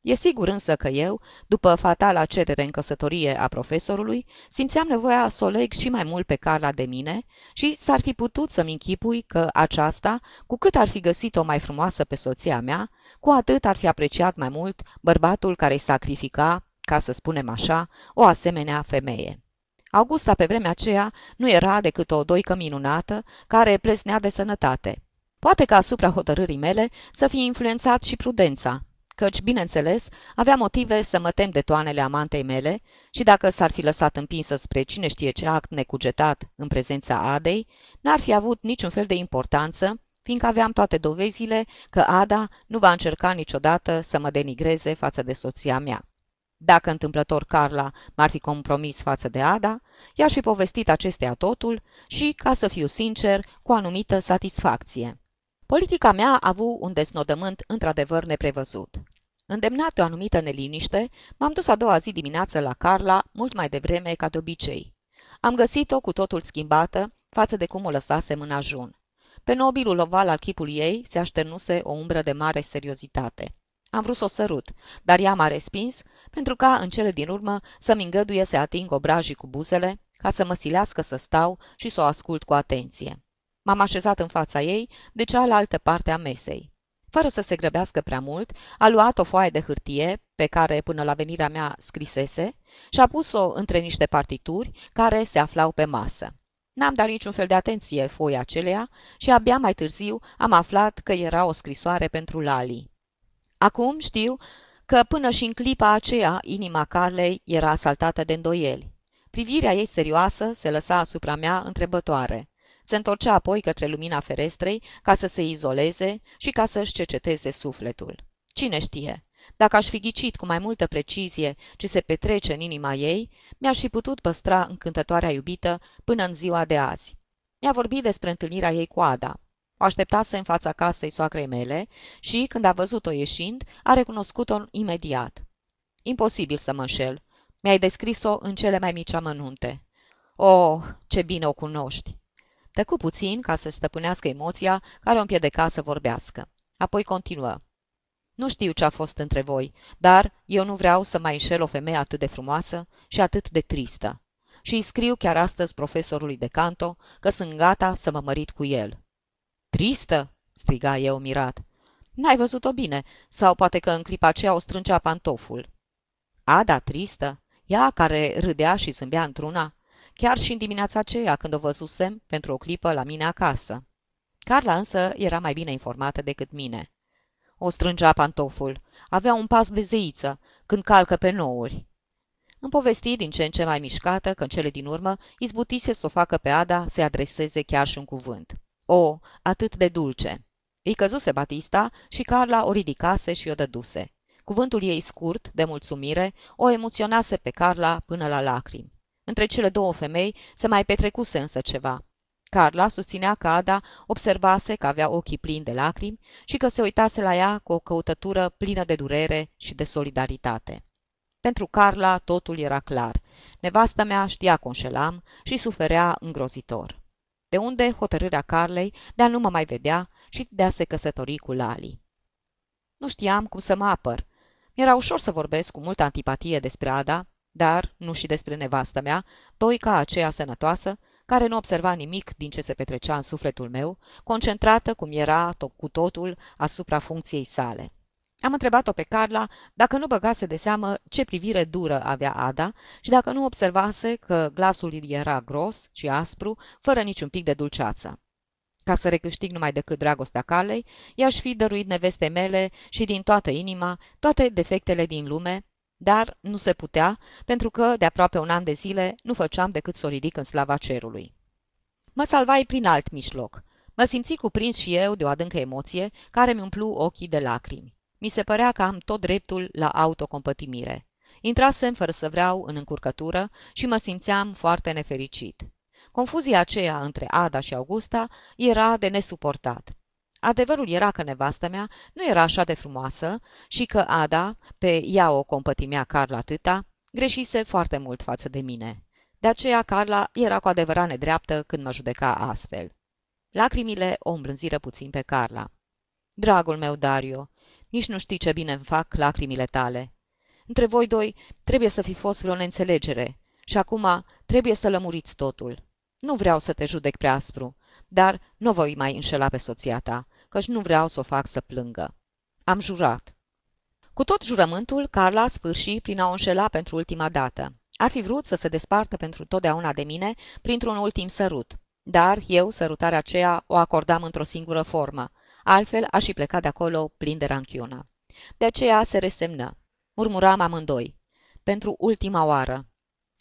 E sigur însă că eu, după fatala cerere în căsătorie a profesorului, simțeam nevoia să o leg și mai mult pe Carla de mine și s-ar fi putut să-mi închipui că aceasta, cu cât ar fi găsit-o mai frumoasă pe soția mea, cu atât ar fi apreciat mai mult bărbatul care îi sacrifica, ca să spunem așa, o asemenea femeie. Augusta pe vremea aceea nu era decât o doică minunată care plesnea de sănătate. Poate că asupra hotărârii mele să fi influențat și prudența, căci, bineînțeles, avea motive să mă tem de toanele amantei mele și dacă s-ar fi lăsat împinsă spre cine știe ce act necugetat în prezența Adei, n-ar fi avut niciun fel de importanță, fiindcă aveam toate dovezile că Ada nu va încerca niciodată să mă denigreze față de soția mea. Dacă întâmplător Carla m-ar fi compromis față de Ada, i-aș fi povestit acesteia totul și, ca să fiu sincer, cu anumită satisfacție. Politica mea a avut un desnodământ într-adevăr neprevăzut. Îndemnat de o anumită neliniște, m-am dus a doua zi dimineață la Carla, mult mai devreme ca de obicei. Am găsit-o cu totul schimbată față de cum o lăsasem în ajun. Pe nobilul oval al chipului ei se așternuse o umbră de mare seriozitate. Am vrut să o sărut, dar ea m-a respins, pentru ca, în cele din urmă, să-mi îngăduie să ating obrajii cu buzele, ca să mă silească să stau și să o ascult cu atenție. M-am așezat în fața ei, de cealaltă parte a mesei. Fără să se grăbească prea mult, a luat o foaie de hârtie, pe care, până la venirea mea, scrisese, și a pus-o între niște partituri care se aflau pe masă. N-am dat niciun fel de atenție foii aceleia și abia mai târziu am aflat că era o scrisoare pentru Lalli. Acum știu că până și în clipa aceea inima Carlei era asaltată de îndoieli. Privirea ei serioasă se lăsa asupra mea întrebătoare. Se întorcea apoi către lumina ferestrei ca să se izoleze și ca să-și cerceteze sufletul. Cine știe? Dacă aș fi ghicit cu mai multă precizie ce se petrece în inima ei, mi-aș fi putut păstra încântătoarea iubită până în ziua de azi. Mi-a vorbit despre întâlnirea ei cu Ada. O așteptase în fața casei soacrei mele și, când a văzut-o ieșind, a recunoscut-o imediat. Imposibil să mă înșel. Mi-ai descris-o în cele mai mici amănunte. Oh, ce bine o cunoști! Tăcu puțin ca să stăpânească emoția care o împiedica să vorbească. Apoi continuă. Nu știu ce a fost între voi, dar eu nu vreau să mai înșel o femeie atât de frumoasă și atât de tristă. Și îi scriu chiar astăzi profesorului Decanto că sunt gata să mă mărit cu el. Tristă?" striga eu mirat. N-ai văzut-o bine, sau poate că în clipa aceea o strângea pantoful." Ada tristă? Ea care râdea și zâmbea într-una? Chiar și în dimineața aceea, când o văzusem pentru o clipă la mine acasă. Carla însă era mai bine informată decât mine. O strângea pantoful. Avea un pas de zeiță, când calcă pe nouri." Îmi povesti din ce în ce mai mișcată că în cele din urmă izbutise să o facă pe Ada să-i adreseze chiar și un cuvânt. O, atât de dulce! Îi căzuse Batista și Carla o ridicase și o dăduse. Cuvântul ei scurt, de mulțumire, o emoționase pe Carla până la lacrimi. Între cele două femei se mai petrecuse însă ceva. Carla susținea că Ada observase că avea ochii plini de lacrimi și că se uitase la ea cu o căutătură plină de durere și de solidaritate. Pentru Carla totul era clar. Nevastă mea știa că o înșelam și suferea îngrozitor. De unde hotărârea Carlei de a nu mă mai vedea și de a se căsători cu Lalli. Nu știam cum să mă apăr. Mi-era ușor să vorbesc cu multă antipatie despre Ada, dar nu și despre nevastă mea, toica aceea sănătoasă, care nu observa nimic din ce se petrecea în sufletul meu, concentrată cum era cu totul asupra funcției sale. Am întrebat-o pe Carla dacă nu băgase de seamă ce privire dură avea Ada și dacă nu observase că glasul ei era gros și aspru, fără niciun pic de dulceață. Ca să recâștig numai decât dragostea Carlei, i-aș fi dăruit nevestei mele și din toată inima toate defectele din lume, dar nu se putea, pentru că de aproape un an de zile nu făceam decât să o ridic în slava cerului. Mă salvai prin alt mijloc. Mă simți cuprins și eu de o adâncă emoție care mi umplu ochii de lacrimi. Mi se părea că am tot dreptul la autocompătimire. Intrasem fără să vreau în încurcătură și mă simțeam foarte nefericit. Confuzia aceea între Ada și Augusta era de nesuportat. Adevărul era că nevastă mea nu era așa de frumoasă și că Ada, pe ea o compătimea Carla atâta, greșise foarte mult față de mine. De aceea Carla era cu adevărat nedreaptă când mă judeca astfel. Lacrimile o îmblânziră puțin pe Carla. Dragul meu, Dario, nici nu știi ce bine îmi fac lacrimile tale. Între voi doi trebuie să fi fost vreo neînțelegere și acum trebuie să lămuriți totul. Nu vreau să te judec prea aspru, dar nu voi mai înșela pe soția ta, căci nu vreau să o fac să plângă. Am jurat. Cu tot jurământul, Carla sfârși prin a o înșela pentru ultima dată. Ar fi vrut să se despartă pentru totdeauna de mine printr-un ultim sărut, dar eu sărutarea aceea o acordam într-o singură formă. Altfel aș fi plecat de acolo plin de ranchiună. De aceea se resemnă. Murmuram amândoi. Pentru ultima oară.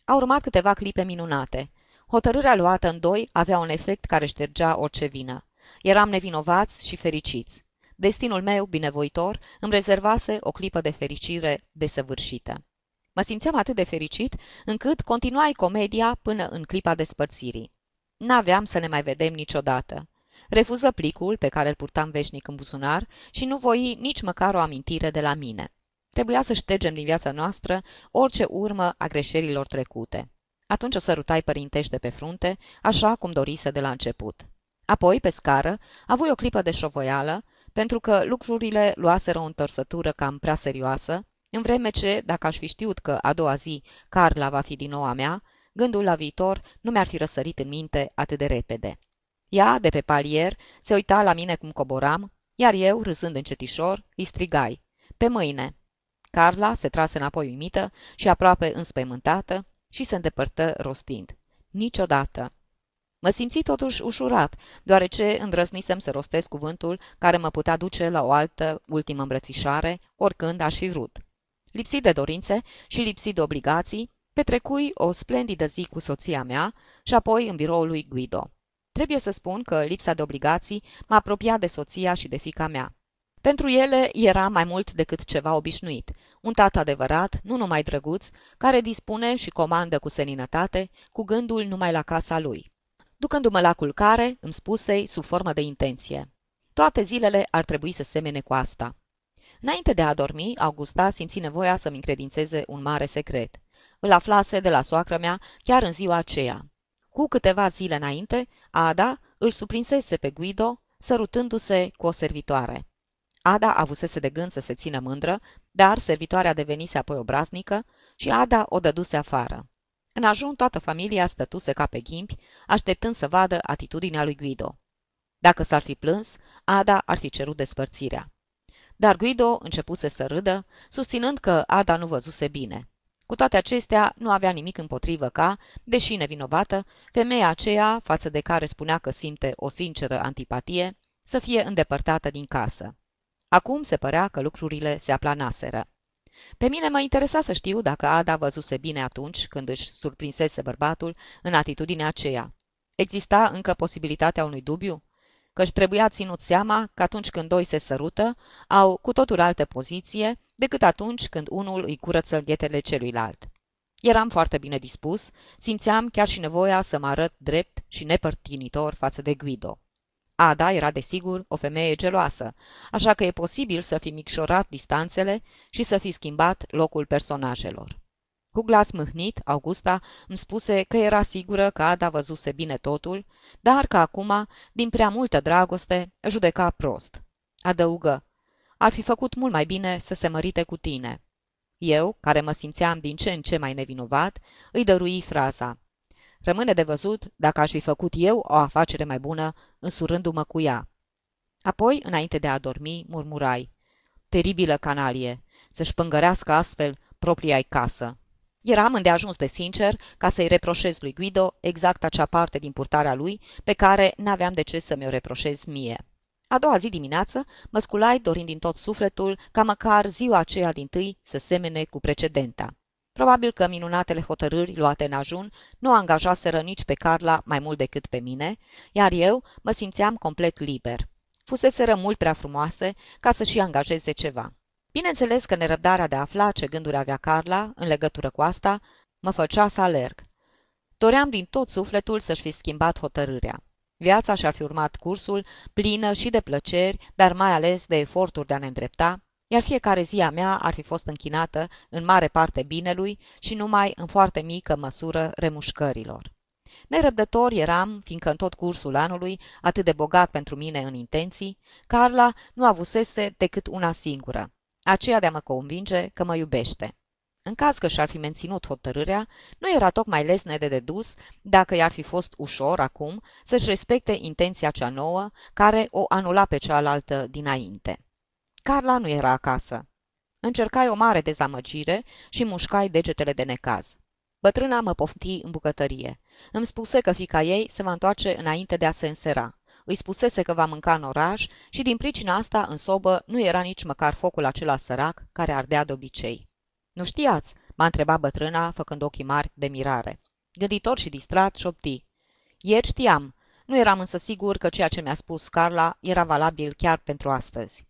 Au urmat câteva clipe minunate. Hotărârea luată în doi avea un efect care ștergea orice vină. Eram nevinovați și fericiți. Destinul meu binevoitor îmi rezervase o clipă de fericire desăvârșită. Mă simțeam atât de fericit încât continuai comedia până în clipa despărțirii. N-aveam să ne mai vedem niciodată. Refuză plicul pe care îl purtam veșnic în buzunar și nu voi nici măcar o amintire de la mine. Trebuia să ștergem din viața noastră orice urmă a greșelilor trecute. Atunci o sărutai părintește pe frunte, așa cum dorise de la început. Apoi, pe scară, avui o clipă de șovoială, pentru că lucrurile luaseră o întorsătură cam prea serioasă, în vreme ce, dacă aș fi știut că a doua zi Carla va fi din nou a mea, gândul la viitor nu mi-ar fi răsărit în minte atât de repede. Ea, de pe palier, se uita la mine cum coboram, iar eu, râzând încetișor, îi strigai: "Pe mâine!" Carla se trase înapoi uimită și aproape înspăimântată și se îndepărtă rostind: "Niciodată!" Mă simți totuși ușurat, deoarece îndrăznisem să rostesc cuvântul care mă putea duce la o altă ultimă îmbrățișare, oricând aș fi vrut. Lipsit de dorințe și lipsit de obligații, petrecui o splendidă zi cu soția mea și apoi în biroul lui Guido. Trebuie să spun că lipsa de obligații m-a apropiat de soția și de fiica mea. Pentru ele era mai mult decât ceva obișnuit, un tată adevărat, nu numai drăguț, care dispune și comandă cu seninătate, cu gândul numai la casa lui. Ducându-mă la culcare, îmi spusei sub formă de intenție: toate zilele ar trebui să semene cu asta. Înainte de a dormi, Augusta simți nevoia să-mi încredințeze un mare secret. Îl aflase de la soacră mea chiar în ziua aceea. Cu câteva zile înainte, Ada îl suprinsese pe Guido, sărutându-se cu o servitoare. Ada avusese de gând să se țină mândră, dar servitoarea devenise apoi obraznică și Ada o dăduse afară. În ajun, toată familia stătuse ca pe ghimpi, așteptând să vadă atitudinea lui Guido. Dacă s-ar fi plâns, Ada ar fi cerut despărțirea. Dar Guido începuse să râdă, susținând că Ada nu văzuse bine. Cu toate acestea, nu avea nimic împotrivă ca, deși nevinovată, femeia aceea, față de care spunea că simte o sinceră antipatie, să fie îndepărtată din casă. Acum se părea că lucrurile se aplanaseră. Pe mine mă interesa să știu dacă Ada văzuse bine atunci când își surprinsese bărbatul în atitudinea aceea. Exista încă posibilitatea unui dubiu? Că-și trebuia ținut seama că atunci când doi se sărută, au cu totul altă poziție decât atunci când unul îi curăță ghetele celuilalt. Eram foarte bine dispus, simțeam chiar și nevoia să mă arăt drept și nepărtinitor față de Guido. Ada era, desigur, o femeie geloasă, așa că e posibil să fi micșorat distanțele și să fi schimbat locul personajelor. Cu glas mâhnit, Augusta îmi spuse că era sigură că Ada văzuse bine totul, dar că acum, din prea multă dragoste, judeca prost. Adăugă: ar fi făcut mult mai bine să se mărite cu tine. Eu, care mă simțeam din ce în ce mai nevinovat, îi dărui fraza: rămâne de văzut dacă aș fi făcut eu o afacere mai bună însurându-mă cu ea. Apoi, înainte de a dormi, murmurai: teribilă canalie, să-și pângărească astfel propria-i casă. Eram îndeajuns de sincer ca să-i reproșez lui Guido exact acea parte din purtarea lui pe care n-aveam de ce să mi-o reproșez mie. A doua zi dimineață mă sculai dorind din tot sufletul ca măcar ziua aceea dintâi să semene cu precedenta. Probabil că minunatele hotărâri luate în ajun nu angajaseră nici pe Carla mai mult decât pe mine, iar eu mă simțeam complet liber. Fuseseră mult prea frumoase ca să și angajeze ceva. Bineînțeles că nerăbdarea de a afla ce gânduri avea Carla în legătură cu asta mă făcea să alerg. Doream din tot sufletul să-și fi schimbat hotărârea. Viața și-ar fi urmat cursul, plină și de plăceri, dar mai ales de eforturi de a ne îndrepta, iar fiecare zi a mea ar fi fost închinată în mare parte binelui și numai în foarte mică măsură remușcărilor. Nerăbdător eram, fiindcă în tot cursul anului, atât de bogat pentru mine în intenții, Carla nu avusese decât una singură: aceea de a mă convinge că mă iubește. În caz că și-ar fi menținut hotărârea, nu era tocmai lesne de dedus dacă i-ar fi fost ușor acum să-și respecte intenția cea nouă, care o anula pe cealaltă dinainte. Carla nu era acasă. Încercai o mare dezamăgire și mușcai degetele de necaz. Bătrâna mă pofti în bucătărie. Îmi spuse că fiica ei se va întoarce înainte de a se însera. Îi spusese că va mânca în oraș și din pricina asta în sobă nu era nici măcar focul acela sărac care ardea de obicei. "Nu știați?" m-a întrebat bătrâna, făcând ochii mari de mirare. Gânditor și distrat, șopti: ieri știam, nu eram însă sigur că ceea ce mi-a spus Carla era valabil chiar pentru astăzi."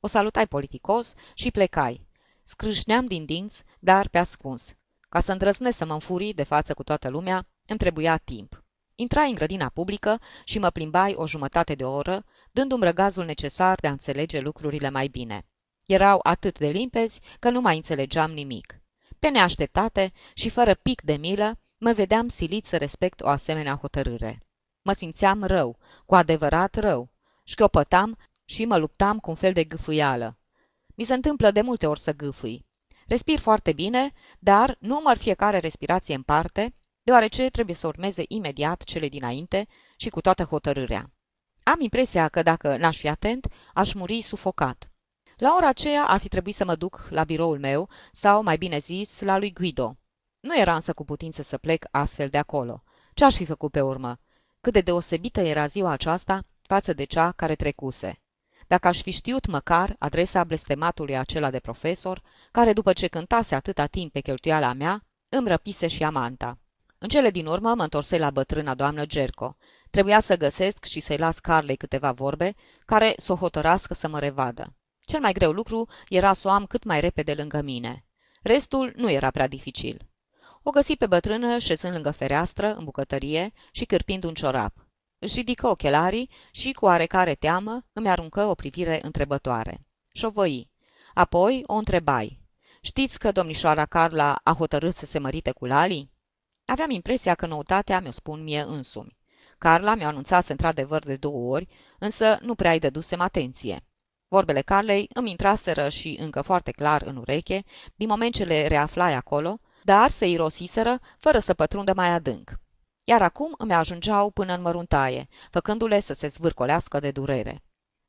O salutai politicos și plecai. Scrâșneam din dinți, dar pe ascuns. Ca să îndrăznesc să mă înfurii de față cu toată lumea, îmi trebuia timp. Intrai în grădina publică și mă plimbai o jumătate de oră, dându-mi răgazul necesar de a înțelege lucrurile mai bine. Erau atât de limpezi că nu mai înțelegeam nimic. Pe neașteptate și fără pic de milă, mă vedeam silit să respect o asemenea hotărâre. Mă simțeam rău, cu adevărat rău. Șchiopătam și mă luptam cu un fel de gâfâială. Mi se întâmplă de multe ori să gâfâi. Respir foarte bine, dar număr fiecare respirație în parte, deoarece trebuie să urmeze imediat cele dinainte și cu toată hotărârea. Am impresia că dacă n-aș fi atent, aș muri sufocat. La ora aceea ar fi trebuit să mă duc la biroul meu, sau, mai bine zis, la lui Guido. Nu era însă cu putință să plec astfel de acolo. Ce aș fi făcut pe urmă? Cât de deosebită era ziua aceasta față de cea care trecuse. Dacă aș fi știut măcar adresa blestematului acela de profesor, care după ce cântase atâta timp pe cheltuiala mea, îmi răpise și amanta. În cele din urmă mă întorsei la bătrâna doamnă Cerco. Trebuia să găsesc și să-i las Carlei câteva vorbe, care s-o hotărască să mă revadă. Cel mai greu lucru era să o am cât mai repede lângă mine. Restul nu era prea dificil. O găsi pe bătrână șezând lângă fereastră, în bucătărie, și cârpind un ciorap. Își ridică ochelarii și, cu oarecare teamă, îmi aruncă o privire întrebătoare. Șovăi. Apoi o întrebai. Știți că domnișoara Carla a hotărât să se mărite cu Lalli? Aveam impresia că noutatea mi-o spun mie însumi. Carla mi-o anunțase într-adevăr de 2 ori, însă nu prea-i dădusem atenție. Vorbele Carlei îmi intraseră și încă foarte clar în ureche, din moment ce le reaflai acolo, dar se irosiseră fără să pătrundă mai adânc. Iar acum îmi ajungeau până în măruntaie, făcându-le să se zvârcolească de durere.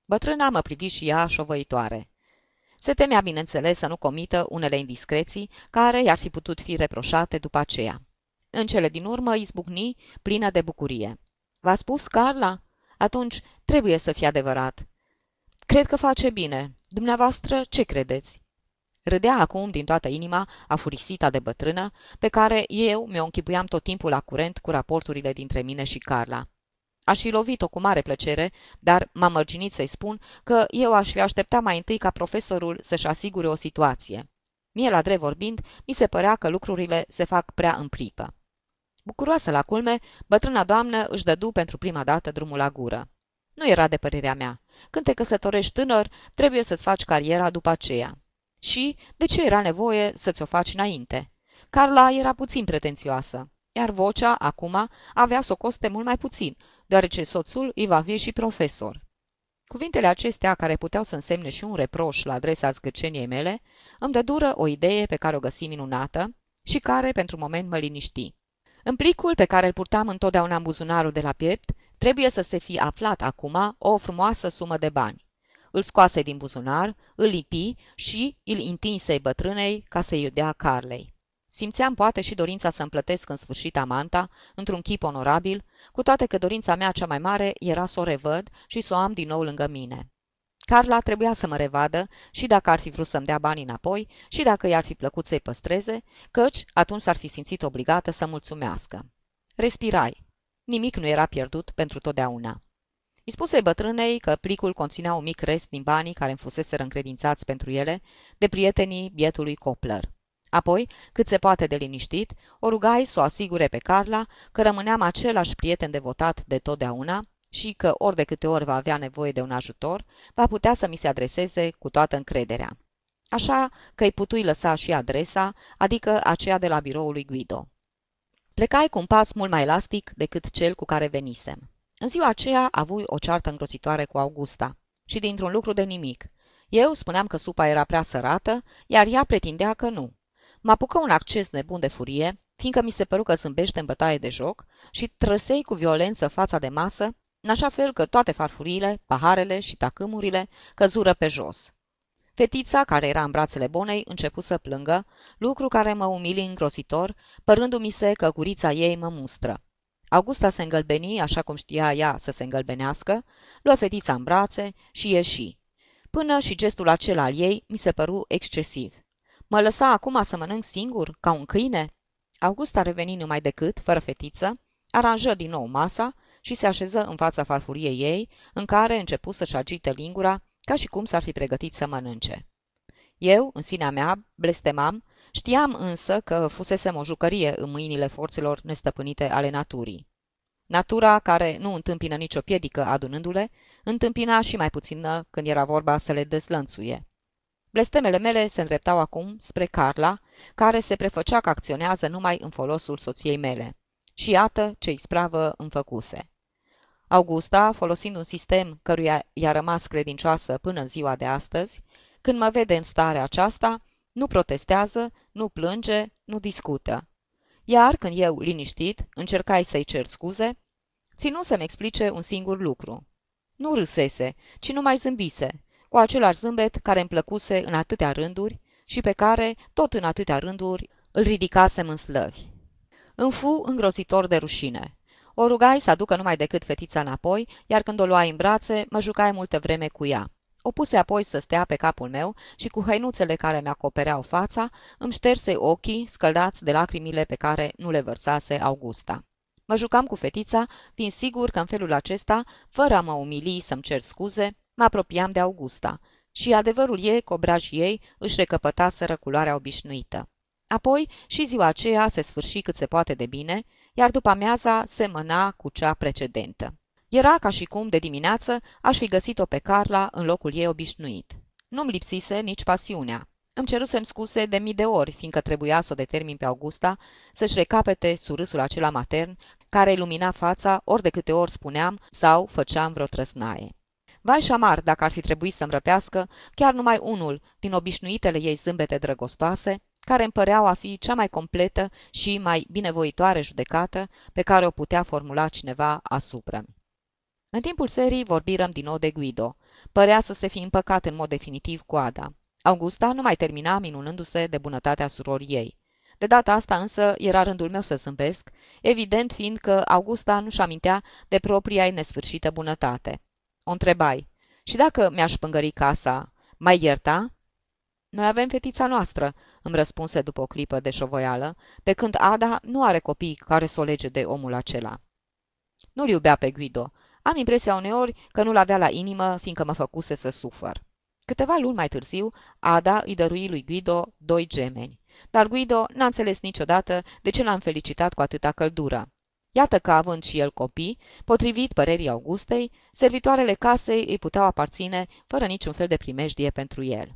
Bătrâna mă privi și ea șovăitoare. Se temea, bineînțeles, să nu comită unele indiscreții care i-ar fi putut fi reproșate după aceea. În cele din urmă izbucni, plină de bucurie. V-a spus, Carla? Atunci trebuie să fie adevărat. Cred că face bine. Dumneavoastră ce credeți? Râdea acum din toată inima afurisita de bătrână, pe care eu mi-o închipuiam tot timpul la curent cu raporturile dintre mine și Carla. Aș fi lovit-o cu mare plăcere, dar m-am mărginit să-i spun că eu aș fi așteptat mai întâi ca profesorul să-și asigure o situație. Mie, la drept vorbind, mi se părea că lucrurile se fac prea în pripă. Bucuroasă la culme, bătrâna doamnă își dădu pentru prima dată drumul la gură. Nu era de părerea mea. Când te căsătorești tânăr, trebuie să-ți faci cariera după aceea. Și de ce era nevoie să-ți o faci înainte? Carla era puțin pretențioasă, iar vocea, acum, avea să o coste mult mai puțin, deoarece soțul îi va fi și profesor. Cuvintele acestea, care puteau să însemne și un reproș la adresa zgârceniei mele, îmi dădură o idee pe care o găsi minunată și care, pentru moment, mă liniști. În plicul pe care îl purtam întotdeauna în buzunarul de la piept, trebuie să se fi aflat acum o frumoasă sumă de bani. Îl scoase din buzunar, îl lipi și îl întinse bătrânei ca să-i dea Carlei. Simțeam poate și dorința să-mi plătesc în sfârșit amanta, într-un chip onorabil, cu toate că dorința mea cea mai mare era să o revăd și să o am din nou lângă mine. Carla trebuia să mă revadă și dacă ar fi vrut să-mi dea banii înapoi și dacă i-ar fi plăcut să-i păstreze, căci atunci s-ar fi simțit obligată să mulțumească. Respirai. Nimic nu era pierdut pentru totdeauna. Îi spuse bătrânei că plicul conținea un mic rest din banii care îmi fuseseră încredințați pentru ele de prietenii bietului Copler. Apoi, cât se poate de liniștit, o rugai să o asigure pe Carla că rămâneam același prieten devotat de totdeauna și că ori de câte ori va avea nevoie de un ajutor, va putea să mi se adreseze cu toată încrederea. Așa că îi putui lăsa și adresa, adică aceea de la biroul lui Guido. Plecai cu un pas mult mai elastic decât cel cu care venisem. În ziua aceea avui o ceartă îngrozitoare cu Augusta și dintr-un lucru de nimic. Eu spuneam că supa era prea sărată, iar ea pretindea că nu. Mă apucă un acces nebun de furie, fiindcă mi se păru că zâmbește în bătaie de joc și trăsei cu violență fața de masă, în așa fel că toate farfuriile, paharele și tacâmurile căzură pe jos. Fetița, care era în brațele Bonei, începu să plângă, lucru care mă umili îngrozitor, părându-mi se că gurița ei mă mustră. Augusta se îngălbeni, așa cum știa ea să se îngălbenească, luă fetița în brațe și ieși. Până și gestul acela al ei mi se păru excesiv. Mă lăsa acum să mănânc singur, ca un câine? Augusta reveni numai decât, fără fetiță, aranjă din nou masa și se așeză în fața farfuriei ei, în care începu să-și agite lingura, ca și cum s-ar fi pregătit să mănânce. Eu, în sinea mea, blestemam, știam însă că fusesem o jucărie în mâinile forțelor nestăpânite ale naturii. Natura, care nu întâmpină nicio piedică adunându-le, întâmpina și mai puțină când era vorba să le dezlănțuie. Blestemele mele se îndreptau acum spre Carla, care se prefăcea că acționează numai în folosul soției mele. Și iată ce ispravă îmi făcuse. Augusta, folosind un sistem căruia i-a rămas credincioasă până în ziua de astăzi, când mă vede în starea aceasta, nu protestează, nu plânge, nu discută. Iar când eu, liniștit, încercai să-i cer scuze, ținu să-mi explice un singur lucru. Nu râsese, ci numai zâmbise, cu același zâmbet care îmi plăcuse în atâtea rânduri și pe care, tot în atâtea rânduri, îl ridicasem în slăvi. Îmi fu îngrozitor de rușine. O rugai să aducă numai decât fetița înapoi, iar când o luai în brațe, mă jucai multă vreme cu ea. O puse apoi să stea pe capul meu și cu hăinuțele care mi-acopereau fața, îmi șterse ochii scăldați de lacrimile pe care nu le vărsase Augusta. Mă jucam cu fetița, fiind sigur că în felul acesta, fără a mă umili să-mi cer scuze, mă apropiam de Augusta și adevărul e că obrajii ei își recăpătaseră culoarea obișnuită. Apoi și ziua aceea se sfârși cât se poate de bine, iar după amiaza semăna cu cea precedentă. Era ca și cum de dimineață aș fi găsit-o pe Carla în locul ei obișnuit. Nu-mi lipsise nici pasiunea. Îmi cerusem scuse de mii de ori, fiindcă trebuia să o determin pe Augusta să-și recapete surâsul acela matern, care îi lumina fața ori de câte ori spuneam sau făceam vreo trăsnaie. Vai și amar dacă ar fi trebuit să-mi răpească chiar numai unul din obișnuitele ei zâmbete drăgostoase, care îmi păreau a fi cea mai completă și mai binevoitoare judecată pe care o putea formula cineva asupra-mi. În timpul serii vorbirăm din nou de Guido. Părea să se fi împăcat în mod definitiv cu Ada. Augusta nu mai termina minunându-se de bunătatea surorii ei. De data asta însă era rândul meu să zâmbesc, evident fiindcă Augusta nu-și amintea de propria ei nesfârșită bunătate. O întrebai, și dacă mi-aș pângări casa, mai ierta? Noi avem fetița noastră, îmi răspunse după o clipă de șovoială, pe când Ada nu are copii care să o lege de omul acela. Nu-l iubea pe Guido. Am impresia uneori că nu-l avea la inimă, fiindcă mă făcuse să sufăr. Câteva luni mai târziu, Ada îi dărui lui Guido 2 gemeni, dar Guido n-a înțeles niciodată de ce l-am felicitat cu atâta căldură. Iată că, având și el copii, potrivit părerii Augustei, servitoarele casei îi puteau aparține fără niciun fel de primejdie pentru el.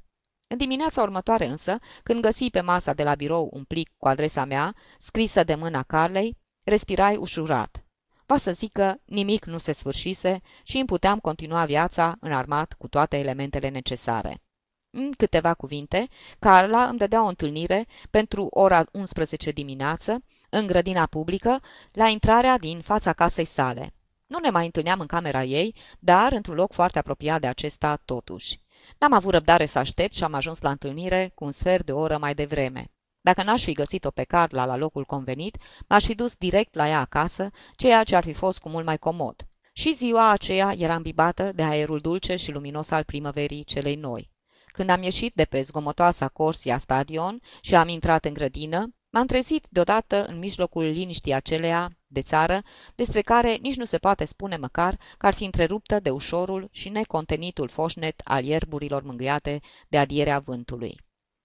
În dimineața următoare însă, când găsi pe masa de la birou un plic cu adresa mea, scrisă de mâna Carlei, respirai ușurat. Va să zică, nimic nu se sfârșise și îmi puteam continua viața înarmat cu toate elementele necesare. În câteva cuvinte, Carla îmi dădea o întâlnire pentru ora 11 dimineață, în grădina publică, la intrarea din fața casei sale. Nu ne mai întâlneam în camera ei, dar într-un loc foarte apropiat de acesta totuși. N-am avut răbdare să aștept și am ajuns la întâlnire cu un sfert de oră mai devreme. Dacă n-aș fi găsit-o pe Carla la locul convenit, m-aș fi dus direct la ea acasă, ceea ce ar fi fost cu mult mai comod. Și ziua aceea era îmbibată de aerul dulce și luminos al primăverii celei noi. Când am ieșit de pe zgomotoasa Corsia Stadion și am intrat în grădină, m-am trezit deodată în mijlocul liniștii aceleia de țară, despre care nici nu se poate spune măcar că ar fi întreruptă de ușorul și necontenitul foșnet al ierburilor mângâiate de adierea vântului.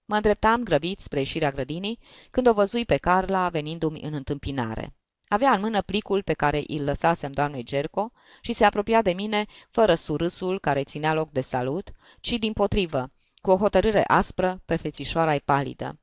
Mă îndreptam grăbit spre ieșirea grădinii, când o văzui pe Carla venindu-mi în întâmpinare. Avea în mână plicul pe care îl lăsasem doamnei Cerco și se apropia de mine fără surâsul care ținea loc de salut, ci dimpotrivă, cu o hotărâre aspră pe fețișoara-i palidă.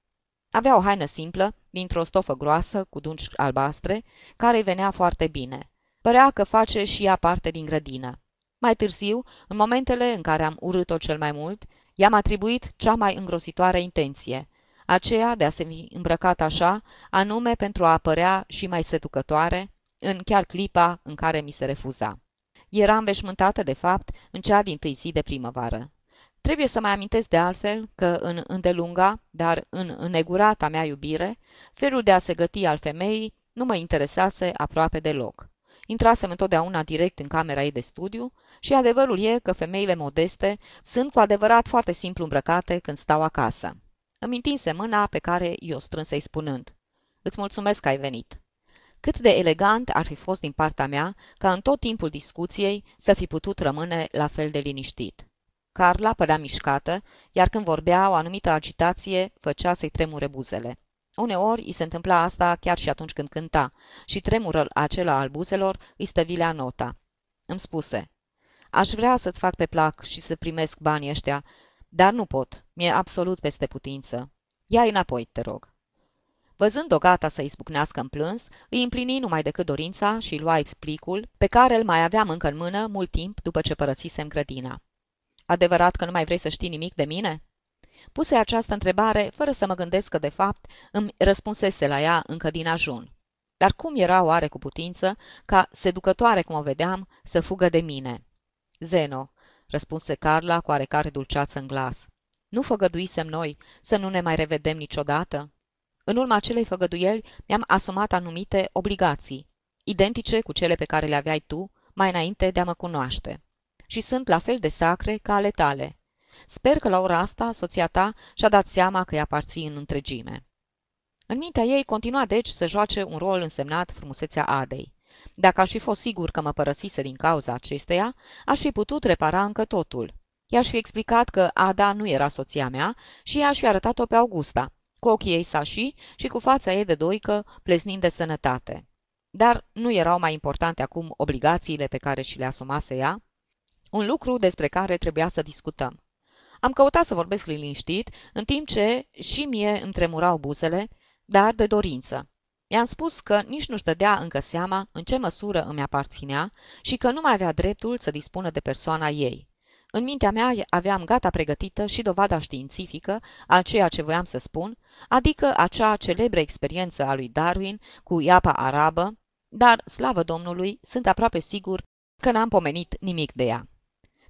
Avea o haină simplă, dintr-o stofă groasă, cu dungi albastre, care-i venea foarte bine. Părea că face și ea parte din grădină. Mai târziu, în momentele în care am urât-o cel mai mult, i-am atribuit cea mai îngrozitoare intenție, aceea de a se fi îmbrăcat așa, anume pentru a apărea și mai seducătoare, în chiar clipa în care mi se refuza. Era înveșmântată, de fapt, în cea dintâi zi de primăvară. Trebuie să mai amintesc de altfel că în îndelunga, dar în înnegurata mea iubire, felul de a se găti al femeii nu mă interesase aproape deloc. Intrasem întotdeauna direct în camera ei de studiu și adevărul e că femeile modeste sunt cu adevărat foarte simplu îmbrăcate când stau acasă. Îmi întinse mâna pe care i-o strânsei spunând, „Îți mulțumesc că ai venit." Cât de elegant ar fi fost din partea mea ca în tot timpul discuției să fi putut rămâne la fel de liniștit. Carla părea mișcată, iar când vorbea o anumită agitație făcea să-i tremure buzele. Uneori îi se întâmpla asta chiar și atunci când cânta și tremurul acela al buzelor îi stăvilea nota. Îmi spuse, „Aș vrea să-ți fac pe plac și să primesc banii ăștia, dar nu pot, mi-e absolut peste putință. Ia-i înapoi, te rog." Văzând-o gata să-i izbucnească în plâns, îi împlini numai decât dorința și luai plicul pe care îl mai aveam încă în mână mult timp după ce părăsisem grădina. „Adevărat că nu mai vrei să știi nimic de mine?" Puse această întrebare fără să mă gândesc că, de fapt, îmi răspunsese la ea încă din ajun. Dar cum era oare cu putință ca, seducătoare cum o vedeam, să fugă de mine? „Zeno," răspunse Carla cu oarecare dulceață în glas, „nu făgăduisem noi să nu ne mai revedem niciodată? În urma acelei făgăduieli mi-am asumat anumite obligații, identice cu cele pe care le aveai tu mai înainte de a mă cunoaște. Și sunt la fel de sacre ca ale tale. Sper că la ora asta soția ta și-a dat seama că îi aparții în întregime." În mintea ei continua deci să joace un rol însemnat frumusețea Adei. Dacă aș fi fost sigur că mă părăsise din cauza acesteia, aș fi putut repara încă totul. I-aș fi explicat că Ada nu era soția mea și i-aș fi arătat-o pe Augusta, cu ochii ei sașii și cu fața ei de doică, plesnind de sănătate. Dar nu erau mai importante acum obligațiile pe care și le asumase ea? Un lucru despre care trebuia să discutăm. Am căutat să vorbesc liniștit, în timp ce și mie îmi tremurau buzele, dar de dorință. I-am spus că nici nu-și dădea încă seama în ce măsură îmi aparținea și că nu mai avea dreptul să dispună de persoana ei. În mintea mea aveam gata pregătită și dovada științifică a ceea ce voiam să spun, adică acea celebră experiență a lui Darwin cu iapa arabă, dar, slavă Domnului, sunt aproape sigur că n-am pomenit nimic de ea.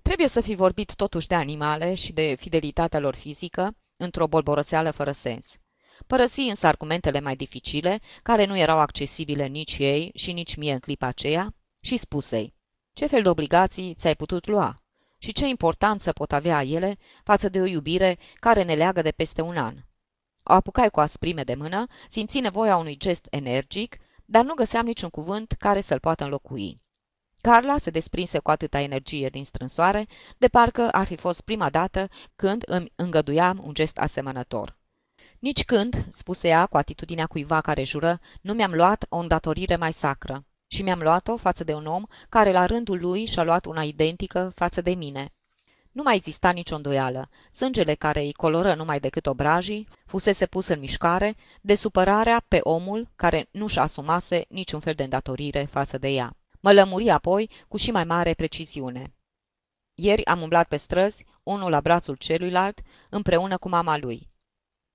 Trebuie să fi vorbit totuși de animale și de fidelitatea lor fizică într-o bolborățeală fără sens. Părăsi însă argumentele mai dificile, care nu erau accesibile nici ei și nici mie în clipa aceea, și spusei: ce fel de obligații ți-ai putut lua? Și ce importanță pot avea ele față de o iubire care ne leagă de peste un an? O apucai cu asprime de mână, simți nevoia unui gest energic, dar nu găseam niciun cuvânt care să-l poată înlocui. Carla se desprinse cu atâta energie din strânsoare, de parcă ar fi fost prima dată când îmi îngăduiam un gest asemănător. Nici când, spuse ea cu atitudinea cuiva care jură, nu mi-am luat o îndatorire mai sacră. Și mi-am luat-o față de un om care la rândul lui și-a luat una identică față de mine. Nu mai exista nicio îndoială. Sângele care îi coloră numai decât obrajii fusese pus în mișcare de supărarea pe omul care nu și asumase niciun fel de îndatorire față de ea. Mă lămuri apoi cu și mai mare preciziune. Ieri am umblat pe străzi, unul la brațul celuilalt, împreună cu mama lui.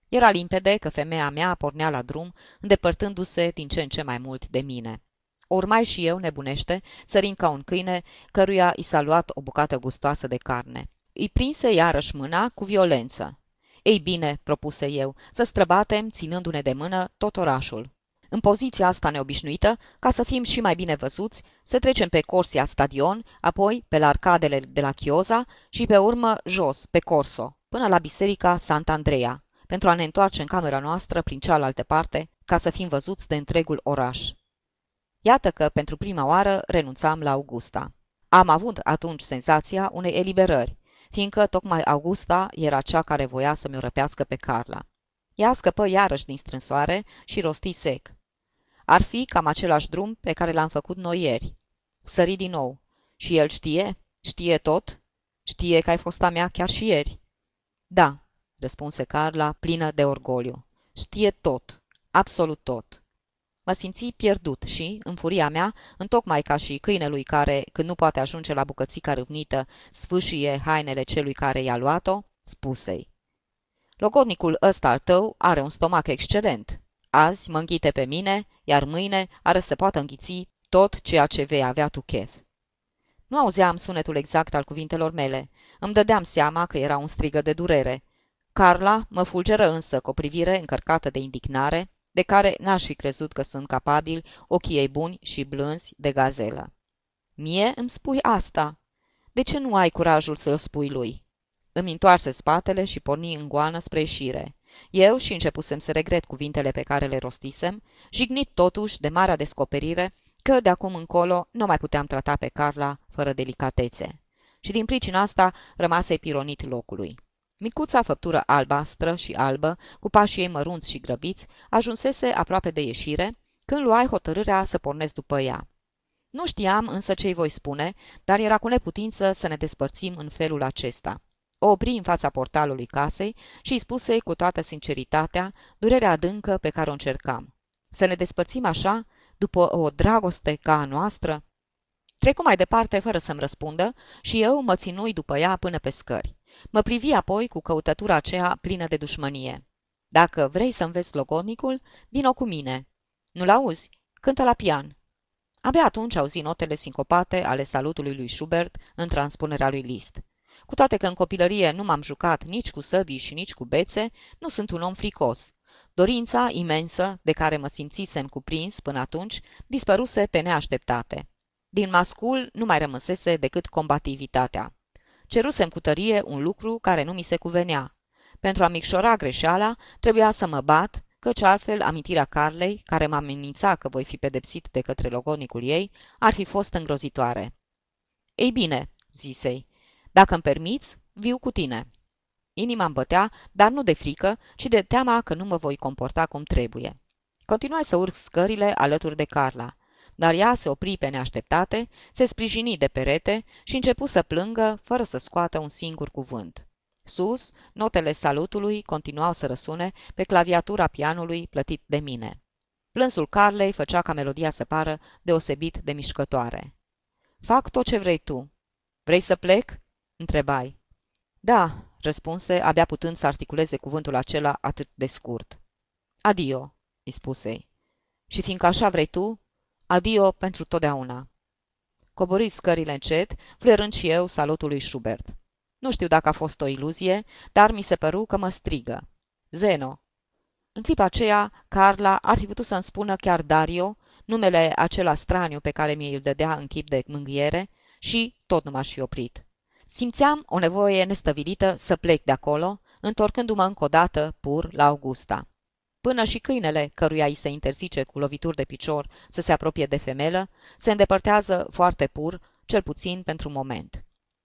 Era limpede că femeia mea pornea la drum, îndepărtându-se din ce în ce mai mult de mine. O urmai și eu, nebunește, sărind ca un câine, căruia i s-a luat o bucată gustoasă de carne. Îi prinse iarăși mâna cu violență. Ei bine, propuse eu, să străbatem, ținându-ne de mână, tot orașul. În poziția asta neobișnuită, ca să fim și mai bine văzuți, să trecem pe Corsia Stadion, apoi pe la arcadele de la Chioza și pe urmă jos, pe Corso, până la biserica Sant'Andrea, pentru a ne întoarce în camera noastră prin cealaltă parte, ca să fim văzuți de întregul oraș. Iată că, pentru prima oară, renunțam la Augusta. Am avut atunci senzația unei eliberări, fiindcă tocmai Augusta era cea care voia să-mi răpească pe Carla. Ea scăpă iarăși din strânsoare și rosti sec: ar fi cam același drum pe care l-am făcut noi ieri. Sări din nou. Și el știe? Știe tot? Știe că ai fost a mea chiar și ieri? Da, răspunse Carla, plină de orgoliu. Știe tot, absolut tot. Mă simți pierdut și, în furia mea, întocmai ca și câinelui care, când nu poate ajunge la bucățica râvnită, sfâșie hainele celui care i-a luat-o, spusei: logodnicul ăsta al tău are un stomac excelent. Azi mă înghite pe mine, iar mâine are să poată înghiți tot ceea ce vei avea tu chef. Nu auzeam sunetul exact al cuvintelor mele. Îmi dădeam seama că era un strigă de durere. Carla mă fulgeră însă cu o privire încărcată de indignare, de care n-aș fi crezut că sunt capabili ochii ei buni și blânzi de gazelă. Mie îmi spui asta. De ce nu ai curajul să o spui lui? Îmi întoarse spatele și porni în goană spre ieșire. Eu și începusem să regret cuvintele pe care le rostisem, jignit totuși de marea descoperire că de acum încolo nu mai puteam trata pe Carla fără delicatețe. Și din pricina asta rămase pironit locului. Micuța făptură albastră și albă, cu pașii ei mărunți și grăbiți, ajunsese aproape de ieșire, când luai hotărârea să pornesc după ea. Nu știam însă ce-i voi spune, dar era cu neputință să ne despărțim în felul acesta. O opri în fața portalului casei și îi spuse cu toată sinceritatea durerea adâncă pe care o încercam. Să ne despărțim așa, după o dragoste ca a noastră? Trecu mai departe fără să-mi răspundă și eu mă ținui după ea până pe scări. Mă privi apoi cu căutătura aceea plină de dușmănie. Dacă vrei să înveți logodnicul, vino cu mine. Nu-l auzi? Cântă la pian. Abia atunci auzi notele sincopate ale salutului lui Schubert în transpunerea lui Liszt. Cu toate că în copilărie nu m-am jucat nici cu săbii și nici cu bețe, nu sunt un om fricos. Dorința imensă de care mă simțisem cuprins până atunci dispăruse pe neașteptate. Din mascul nu mai rămăsese decât combativitatea. Cerusem cu tărie un lucru care nu mi se cuvenea. Pentru a micșora greșeala, trebuia să mă bat, căci altfel amintirea Carlei, care m-a amenințat că voi fi pedepsit de către logodnicul ei, ar fi fost îngrozitoare. Ei bine, zisei, dacă îmi permiți, viu cu tine. Inima îmi bătea, dar nu de frică, ci de teama că nu mă voi comporta cum trebuie. Continuai să urc scările alături de Carla, dar ea se opri pe neașteptate, se sprijini de perete și începu să plângă fără să scoată un singur cuvânt. Sus, notele salutului continuau să răsune pe claviatura pianului plătit de mine. Plânsul Carlei făcea ca melodia să pară deosebit de mișcătoare. "Fac tot ce vrei tu. Vrei să plec?" întrebai. "Da," răspunse, abia putând să articuleze cuvântul acela atât de scurt. "Adio," îi spusei. "Și fiindcă așa vrei tu, adio pentru totdeauna." Cobori scările încet, fluierând și eu salutul lui Schubert. Nu știu dacă a fost o iluzie, dar mi se păru că mă strigă: "Zeno!" În clipa aceea, Carla ar fi putut să-mi spună chiar Dario, numele acela straniu pe care mi-l dădea în chip de mânghiere, și tot nu m-aș fi oprit. Simțeam o nevoie nestăvilită să plec de acolo, întorcându-mă încă o dată pur la Augusta. Până și câinele, căruia îi se interzice cu lovituri de picior să se apropie de femelă, se îndepărtează foarte pur, cel puțin pentru moment.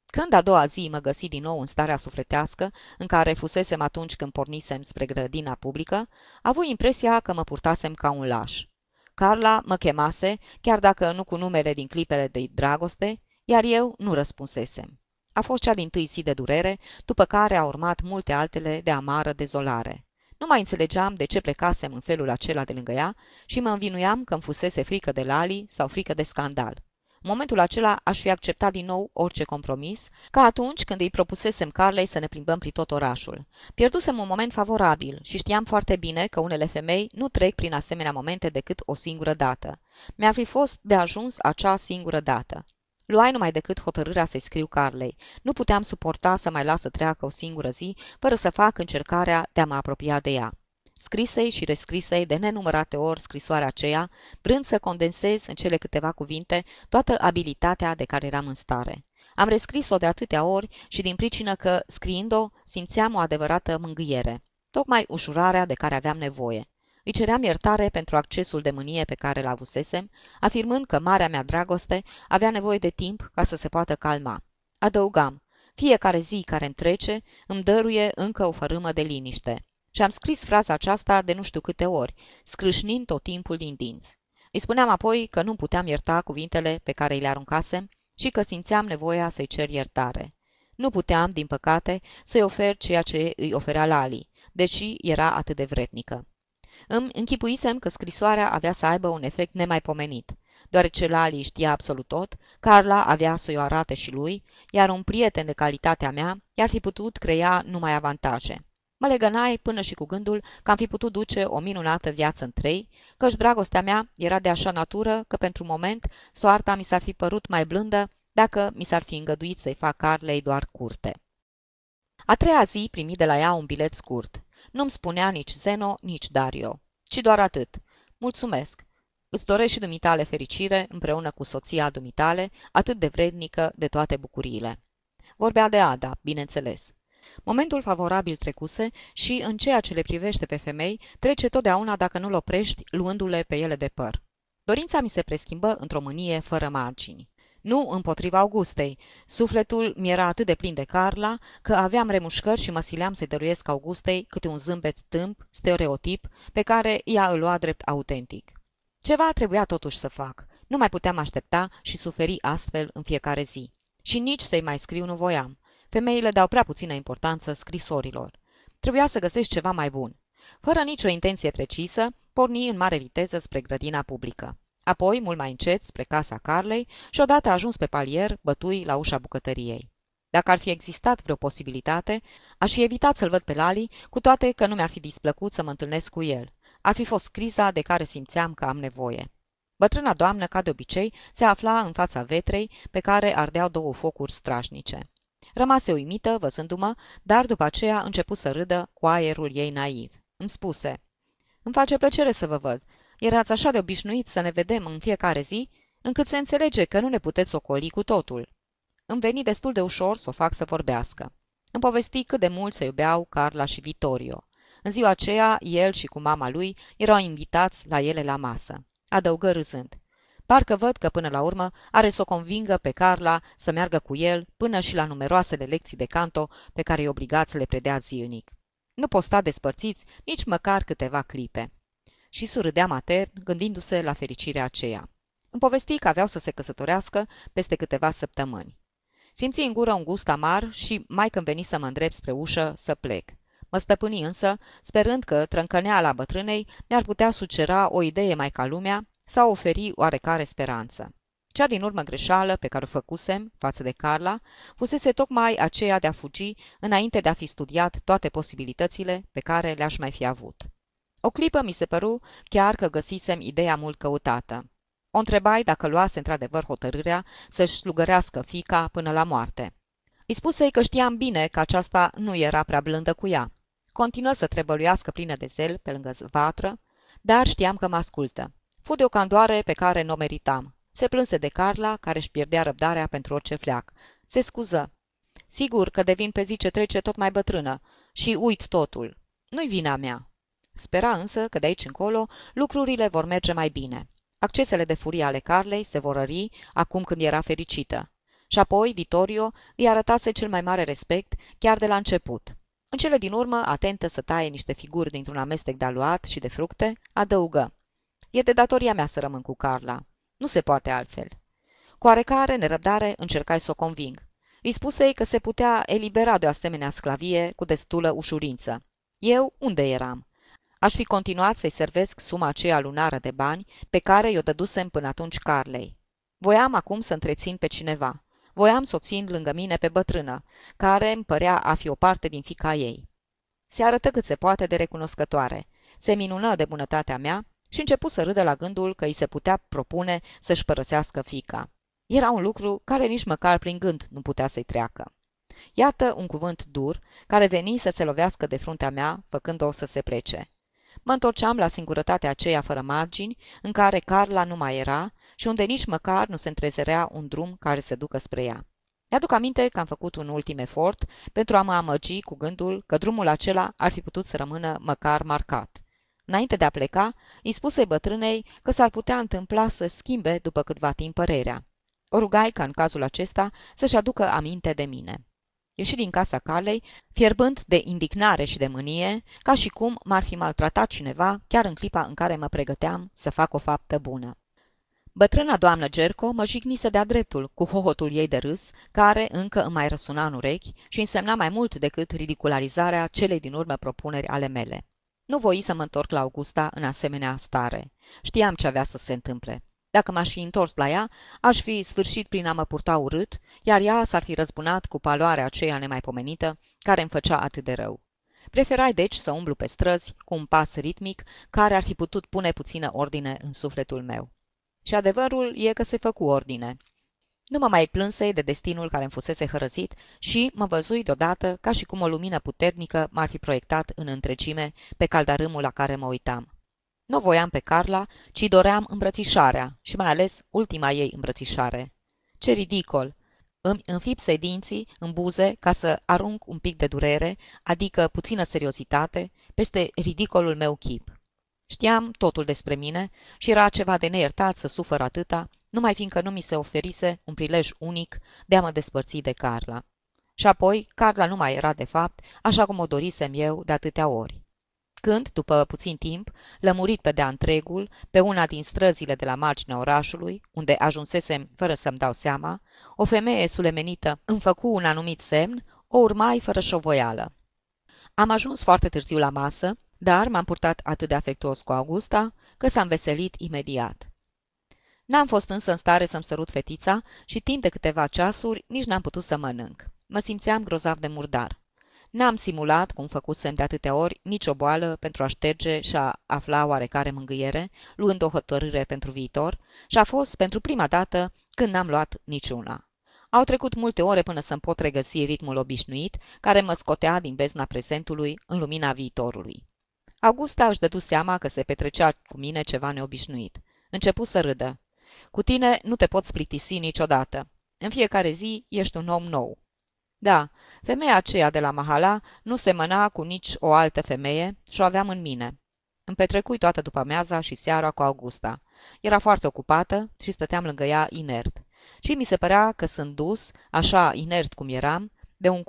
Când a doua zi mă găsi din nou în starea sufletească, în care fusesem atunci când pornisem spre grădina publică, avui impresia că mă purtasem ca un laș. Carla mă chemase, chiar dacă nu cu numele din clipele de dragoste, iar eu nu răspunsesem. A fost cea dintâi zi de durere, după care a urmat multe altele de amară dezolare. Nu mai înțelegeam de ce plecasem în felul acela de lângă ea și mă învinuiam că-mi fusese frică de Lalli sau frică de scandal. În momentul acela aș fi acceptat din nou orice compromis, ca atunci când îi propusesem Carlei să ne plimbăm prin tot orașul. Pierdusem un moment favorabil și știam foarte bine că unele femei nu trec prin asemenea momente decât o singură dată. Mi-ar fi fost de ajuns acea singură dată. Luai numai decât hotărârea să-i scriu Carlei. Nu puteam suporta să mai las să treacă o singură zi, fără să fac încercarea de a mă apropia de ea. Scrisei și rescrisei de nenumărate ori scrisoarea aceea, vrând să condensez în cele câteva cuvinte toată abilitatea de care eram în stare. Am rescris-o de atâtea ori și din pricină că, scriind-o, simțeam o adevărată mângâiere, tocmai ușurarea de care aveam nevoie. Îi ceream iertare pentru accesul de mânie pe care l-avusesem, afirmând că marea mea dragoste avea nevoie de timp ca să se poată calma. Adăugam: fiecare zi care îmi trece îmi dăruie încă o fărâmă de liniște. Și am scris fraza aceasta de nu știu câte ori, scrâșnind tot timpul din dinți. Îi spuneam apoi că nu puteam ierta cuvintele pe care îi le aruncasem și că simțeam nevoia să-i cer iertare. Nu puteam, din păcate, să-i ofer ceea ce îi oferea Lalli, deși era atât de vrednică. Îmi închipuisem că scrisoarea avea să aibă un efect nemaipomenit. Deoarece Lalli știa absolut tot, Carla avea să-i o arate și lui, iar un prieten de calitatea mea i-ar fi putut crea numai avantaje. Mă legănai până și cu gândul că am fi putut duce o minunată viață în trei, căci dragostea mea era de așa natură că, pentru moment, soarta mi s-ar fi părut mai blândă dacă mi s-ar fi îngăduit să-i fac Carlei doar curte. A treia zi primi de la ea un bilet scurt. Nu-mi spunea nici Zeno, nici Dario, ci doar atât: "Mulțumesc. Îți doresc și dumitale fericire împreună cu soția dumitale, atât de vrednică de toate bucuriile." Vorbea de Ada, bineînțeles. Momentul favorabil trecuse și, în ceea ce le privește pe femei, trece totdeauna dacă nu-l oprești, luându-le pe ele de păr. Dorința mi se preschimbă într-o mânie fără margini. Nu împotriva Augustei. Sufletul mi era atât de plin de Carla, că aveam remușcări și mă sileam să-i dăruiesc Augustei câte un zâmbet tâmp, stereotip, pe care ea îl lua drept autentic. Ceva trebuia totuși să fac. Nu mai puteam aștepta și suferi astfel în fiecare zi. Și nici să-i mai scriu nu voiam. Femeile dau prea puțină importanță scrisorilor. Trebuia să găsești ceva mai bun. Fără nicio intenție precisă, porni în mare viteză spre grădina publică. Apoi, mult mai încet, spre casa Carlei și odată ajuns pe palier, bătui la ușa bucătăriei. Dacă ar fi existat vreo posibilitate, aș fi evitat să-l văd pe Lalli, cu toate că nu mi-ar fi displăcut să mă întâlnesc cu el. Ar fi fost criza de care simțeam că am nevoie. Bătrâna doamnă, ca de obicei, se afla în fața vetrei pe care ardeau două focuri strașnice. Rămase uimită, văzându-mă, dar după aceea începu să râdă cu aerul ei naiv. Îmi spuse: "Îmi face plăcere să vă văd. Erați așa de obișnuiți să ne vedem în fiecare zi, încât se înțelege că nu ne puteți ocoli cu totul." Îmi veni destul de ușor să o fac să vorbească. Îmi povesti cât de mult se iubeau Carla și Vittorio. În ziua aceea, el și cu mama lui erau invitați la ele la masă. Adăugă râzând: Parcă văd că până la urmă are să o convingă pe Carla să meargă cu el până și la numeroasele lecții de canto pe care e obligat să le predea zilnic. Nu pot sta despărțiți nici măcar câteva clipe. Și surâdea matern, gândindu-se la fericirea aceea. Îmi povesti că aveau să se căsătorească peste câteva săptămâni. Simți în gură un gust amar și, mai când veni să mă îndrept spre ușă, să plec. Mă stăpâni însă, sperând că trâncăneala bătrânei mi-ar putea sugera o idee mai ca lumea sau oferi oarecare speranță. Cea din urmă greșeală pe care o făcusem față de Carla fusese tocmai aceea de a fugi înainte de a fi studiat toate posibilitățile pe care le-aș mai fi avut. O clipă mi se păru chiar că găsisem ideea mult căutată. O întrebai dacă luase într-adevăr hotărârea să-și slugărească fiica până la moarte. Îi spusei că știam bine că aceasta nu era prea blândă cu ea. Continuă să trebăluiască plină de zel pe lângă vatră, dar știam că mă ascultă. Fu de o candoare pe care n-o meritam. Se plânse de Carla, care își pierdea răbdarea pentru orice fleac. Se scuză. Sigur că devin pe zi ce trece tot mai bătrână și uit totul. Nu-i vina mea. Spera însă că de aici încolo lucrurile vor merge mai bine. Accesele de furie ale Carlei se vor rări acum când era fericită. Și apoi Vittorio îi arătase cel mai mare respect chiar de la început. În cele din urmă, atentă să taie niște figuri dintr-un amestec de aluat și de fructe, adăugă. E de datoria mea să rămân cu Carla. Nu se poate altfel. Cu oarecare nerăbdare încercai să o conving. Îi spusei că se putea elibera de o asemenea sclavie cu destulă ușurință. Eu unde eram? Aș fi continuat să-i servesc suma aceea lunară de bani pe care i-o dădusem până atunci Carlei. Voiam acum să întrețin pe cineva. Voiam să o țin lângă mine pe bătrână, care îmi părea a fi o parte din fiica ei. Se arătă cât se poate de recunoscătoare. Se minună de bunătatea mea și începu să râdă la gândul că îi se putea propune să-și părăsească fiica. Era un lucru care nici măcar prin gând nu putea să-i treacă. Iată un cuvânt dur care veni să se lovească de fruntea mea, făcând-o să se plece. Mă întorceam la singurătatea aceea fără margini, în care Carla nu mai era și unde nici măcar nu se întrezerea un drum care se ducă spre ea. Mi-aduc aminte că am făcut un ultim efort pentru a mă amăgi cu gândul că drumul acela ar fi putut să rămână măcar marcat. Înainte de a pleca, îi spuse bătrânei că s-ar putea întâmpla să-și schimbe după câtva timp părerea. O rugai ca în cazul acesta să-și aducă aminte de mine. Ieși din casa Carlei, fierbând de indignare și de mânie, ca și cum m-ar fi maltratat cineva chiar în clipa în care mă pregăteam să fac o faptă bună. Bătrâna doamnă Cerco mă jignise de-a dreptul cu hohotul ei de râs, care încă îmi mai răsuna în urechi și însemna mai mult decât ridicularizarea celei din urmă propuneri ale mele. Nu voi să mă întorc la Augusta în asemenea stare. Știam ce avea să se întâmple. Dacă m-aș fi întors la ea, aș fi sfârșit prin a mă purta urât, iar ea s-ar fi răzbunat cu paloarea aceea nemaipomenită, care îmi făcea atât de rău. Preferai deci să umblu pe străzi cu un pas ritmic, care ar fi putut pune puțină ordine în sufletul meu. Și adevărul e că se făcu ordine. Nu mă mai plânsei de destinul care îmi fusese hărăzit și mă văzui deodată ca și cum o lumină puternică m-ar fi proiectat în întregime pe caldarâmul la care mă uitam. Nu voiam pe Carla, ci doream îmbrățișarea și mai ales ultima ei îmbrățișare. Ce ridicol! Îmi înfipsei dinții în buze ca să arunc un pic de durere, adică puțină seriozitate, peste ridicolul meu chip. Știam totul despre mine și era ceva de neiertat să sufăr atâta, numai fiindcă nu mi se oferise un prilej unic de a mă despărți de Carla. Și apoi, Carla nu mai era de fapt, așa cum o dorisem eu de atâtea ori. Când, după puțin timp, lămurit pe de-a întregul, pe una din străzile de la marginea orașului, unde ajunsesem fără să-mi dau seama, o femeie sulemenită îmi făcu un anumit semn, o urmai fără șovoială. Am ajuns foarte târziu la masă, dar m-am purtat atât de afectuos cu Augusta, că s-a înveselit imediat. N-am fost însă în stare să-mi sărut fetița și timp de câteva ceasuri nici n-am putut să mănânc. Mă simțeam grozav de murdar. N-am simulat, cum făcusem de atâtea ori, nicio boală pentru a șterge și a afla oarecare mângâiere, luând o hotărâre pentru viitor, și a fost pentru prima dată când n-am luat niciuna. Au trecut multe ore până să-mi pot regăsi ritmul obișnuit, care mă scotea din bezna prezentului în lumina viitorului. Augusta își dădu seama că se petrecea cu mine ceva neobișnuit. Începu să râdă. Cu tine nu te poți plictisi niciodată. În fiecare zi ești un om nou. Da, femeia aceea de la Mahala nu semăna cu nici o altă femeie și o aveam în mine. Îmi petrecui toată după-amiaza și seara cu Augusta. Era foarte ocupată și stăteam lângă ea inert. Și mi se părea că sunt dus, așa inert cum eram, de un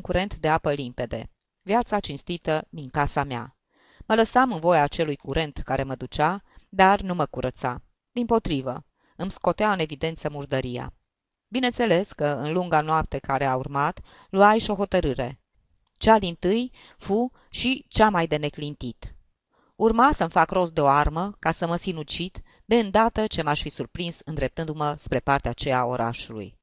curent de apă limpede. Viața cinstită din casa mea. Mă lăsam în voia acelui curent care mă ducea, dar nu mă curăța. Dimpotrivă, îmi scotea în evidență murdăria. Bineînțeles că în lunga noapte care a urmat, luai și o hotărâre. Cea dintâi fu și cea mai de neclintit. Urma să-mi fac rost de o armă ca să mă sinucid de îndată ce m-aș fi surprins îndreptându-mă spre partea aceea a orașului.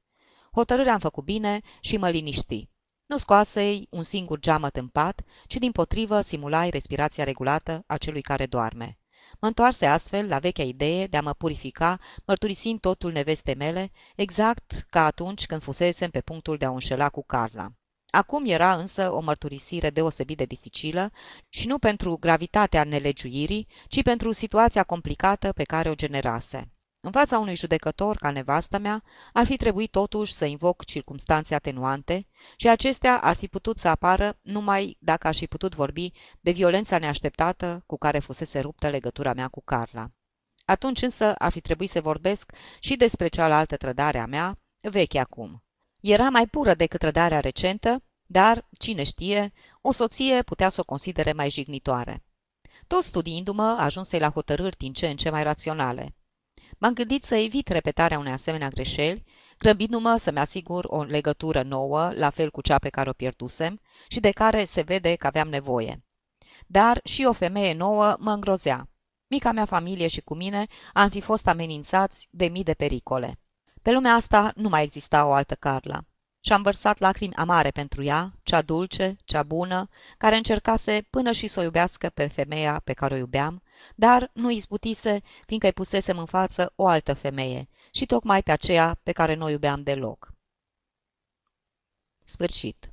Hotărârea am făcut bine și mă liniști. Nu scoasei un singur geamăt în pat, ci dimpotrivă simulai respirația regulată a celui care doarme. Mă întoarse astfel la vechea idee de a mă purifica, mărturisind totul neveste mele, exact ca atunci când fusesem pe punctul de a o înșela cu Carla. Acum era însă o mărturisire deosebit de dificilă și nu pentru gravitatea nelegiuirii, ci pentru situația complicată pe care o generase. În fața unui judecător ca nevastă mea, ar fi trebuit totuși să invoc circumstanțe atenuante și acestea ar fi putut să apară numai dacă aș fi putut vorbi de violența neașteptată cu care fusese ruptă legătura mea cu Carla. Atunci însă ar fi trebuit să vorbesc și despre cealaltă trădare a mea, veche acum. Era mai pură decât trădarea recentă, dar, cine știe, o soție putea să o considere mai jignitoare. Tot studiindu-mă, ajunsei la hotărâri din ce în ce mai raționale. M-am gândit să evit repetarea unei asemenea greșeli, grăbindu-mă să-mi asigur o legătură nouă, la fel cu cea pe care o pierdusem și de care se vede că aveam nevoie. Dar și o femeie nouă mă îngrozea. Mica mea familie și cu mine am fi fost amenințați de mii de pericole. Pe lumea asta nu mai exista o altă Carla. Și-am vărsat lacrimi amare pentru ea, cea dulce, cea bună, care încercase până și să o iubească pe femeia pe care o iubeam, dar nu izbutise, fiindcă îi pusesem în față o altă femeie, și tocmai pe aceea pe care nu o iubeam deloc. Sfârșit.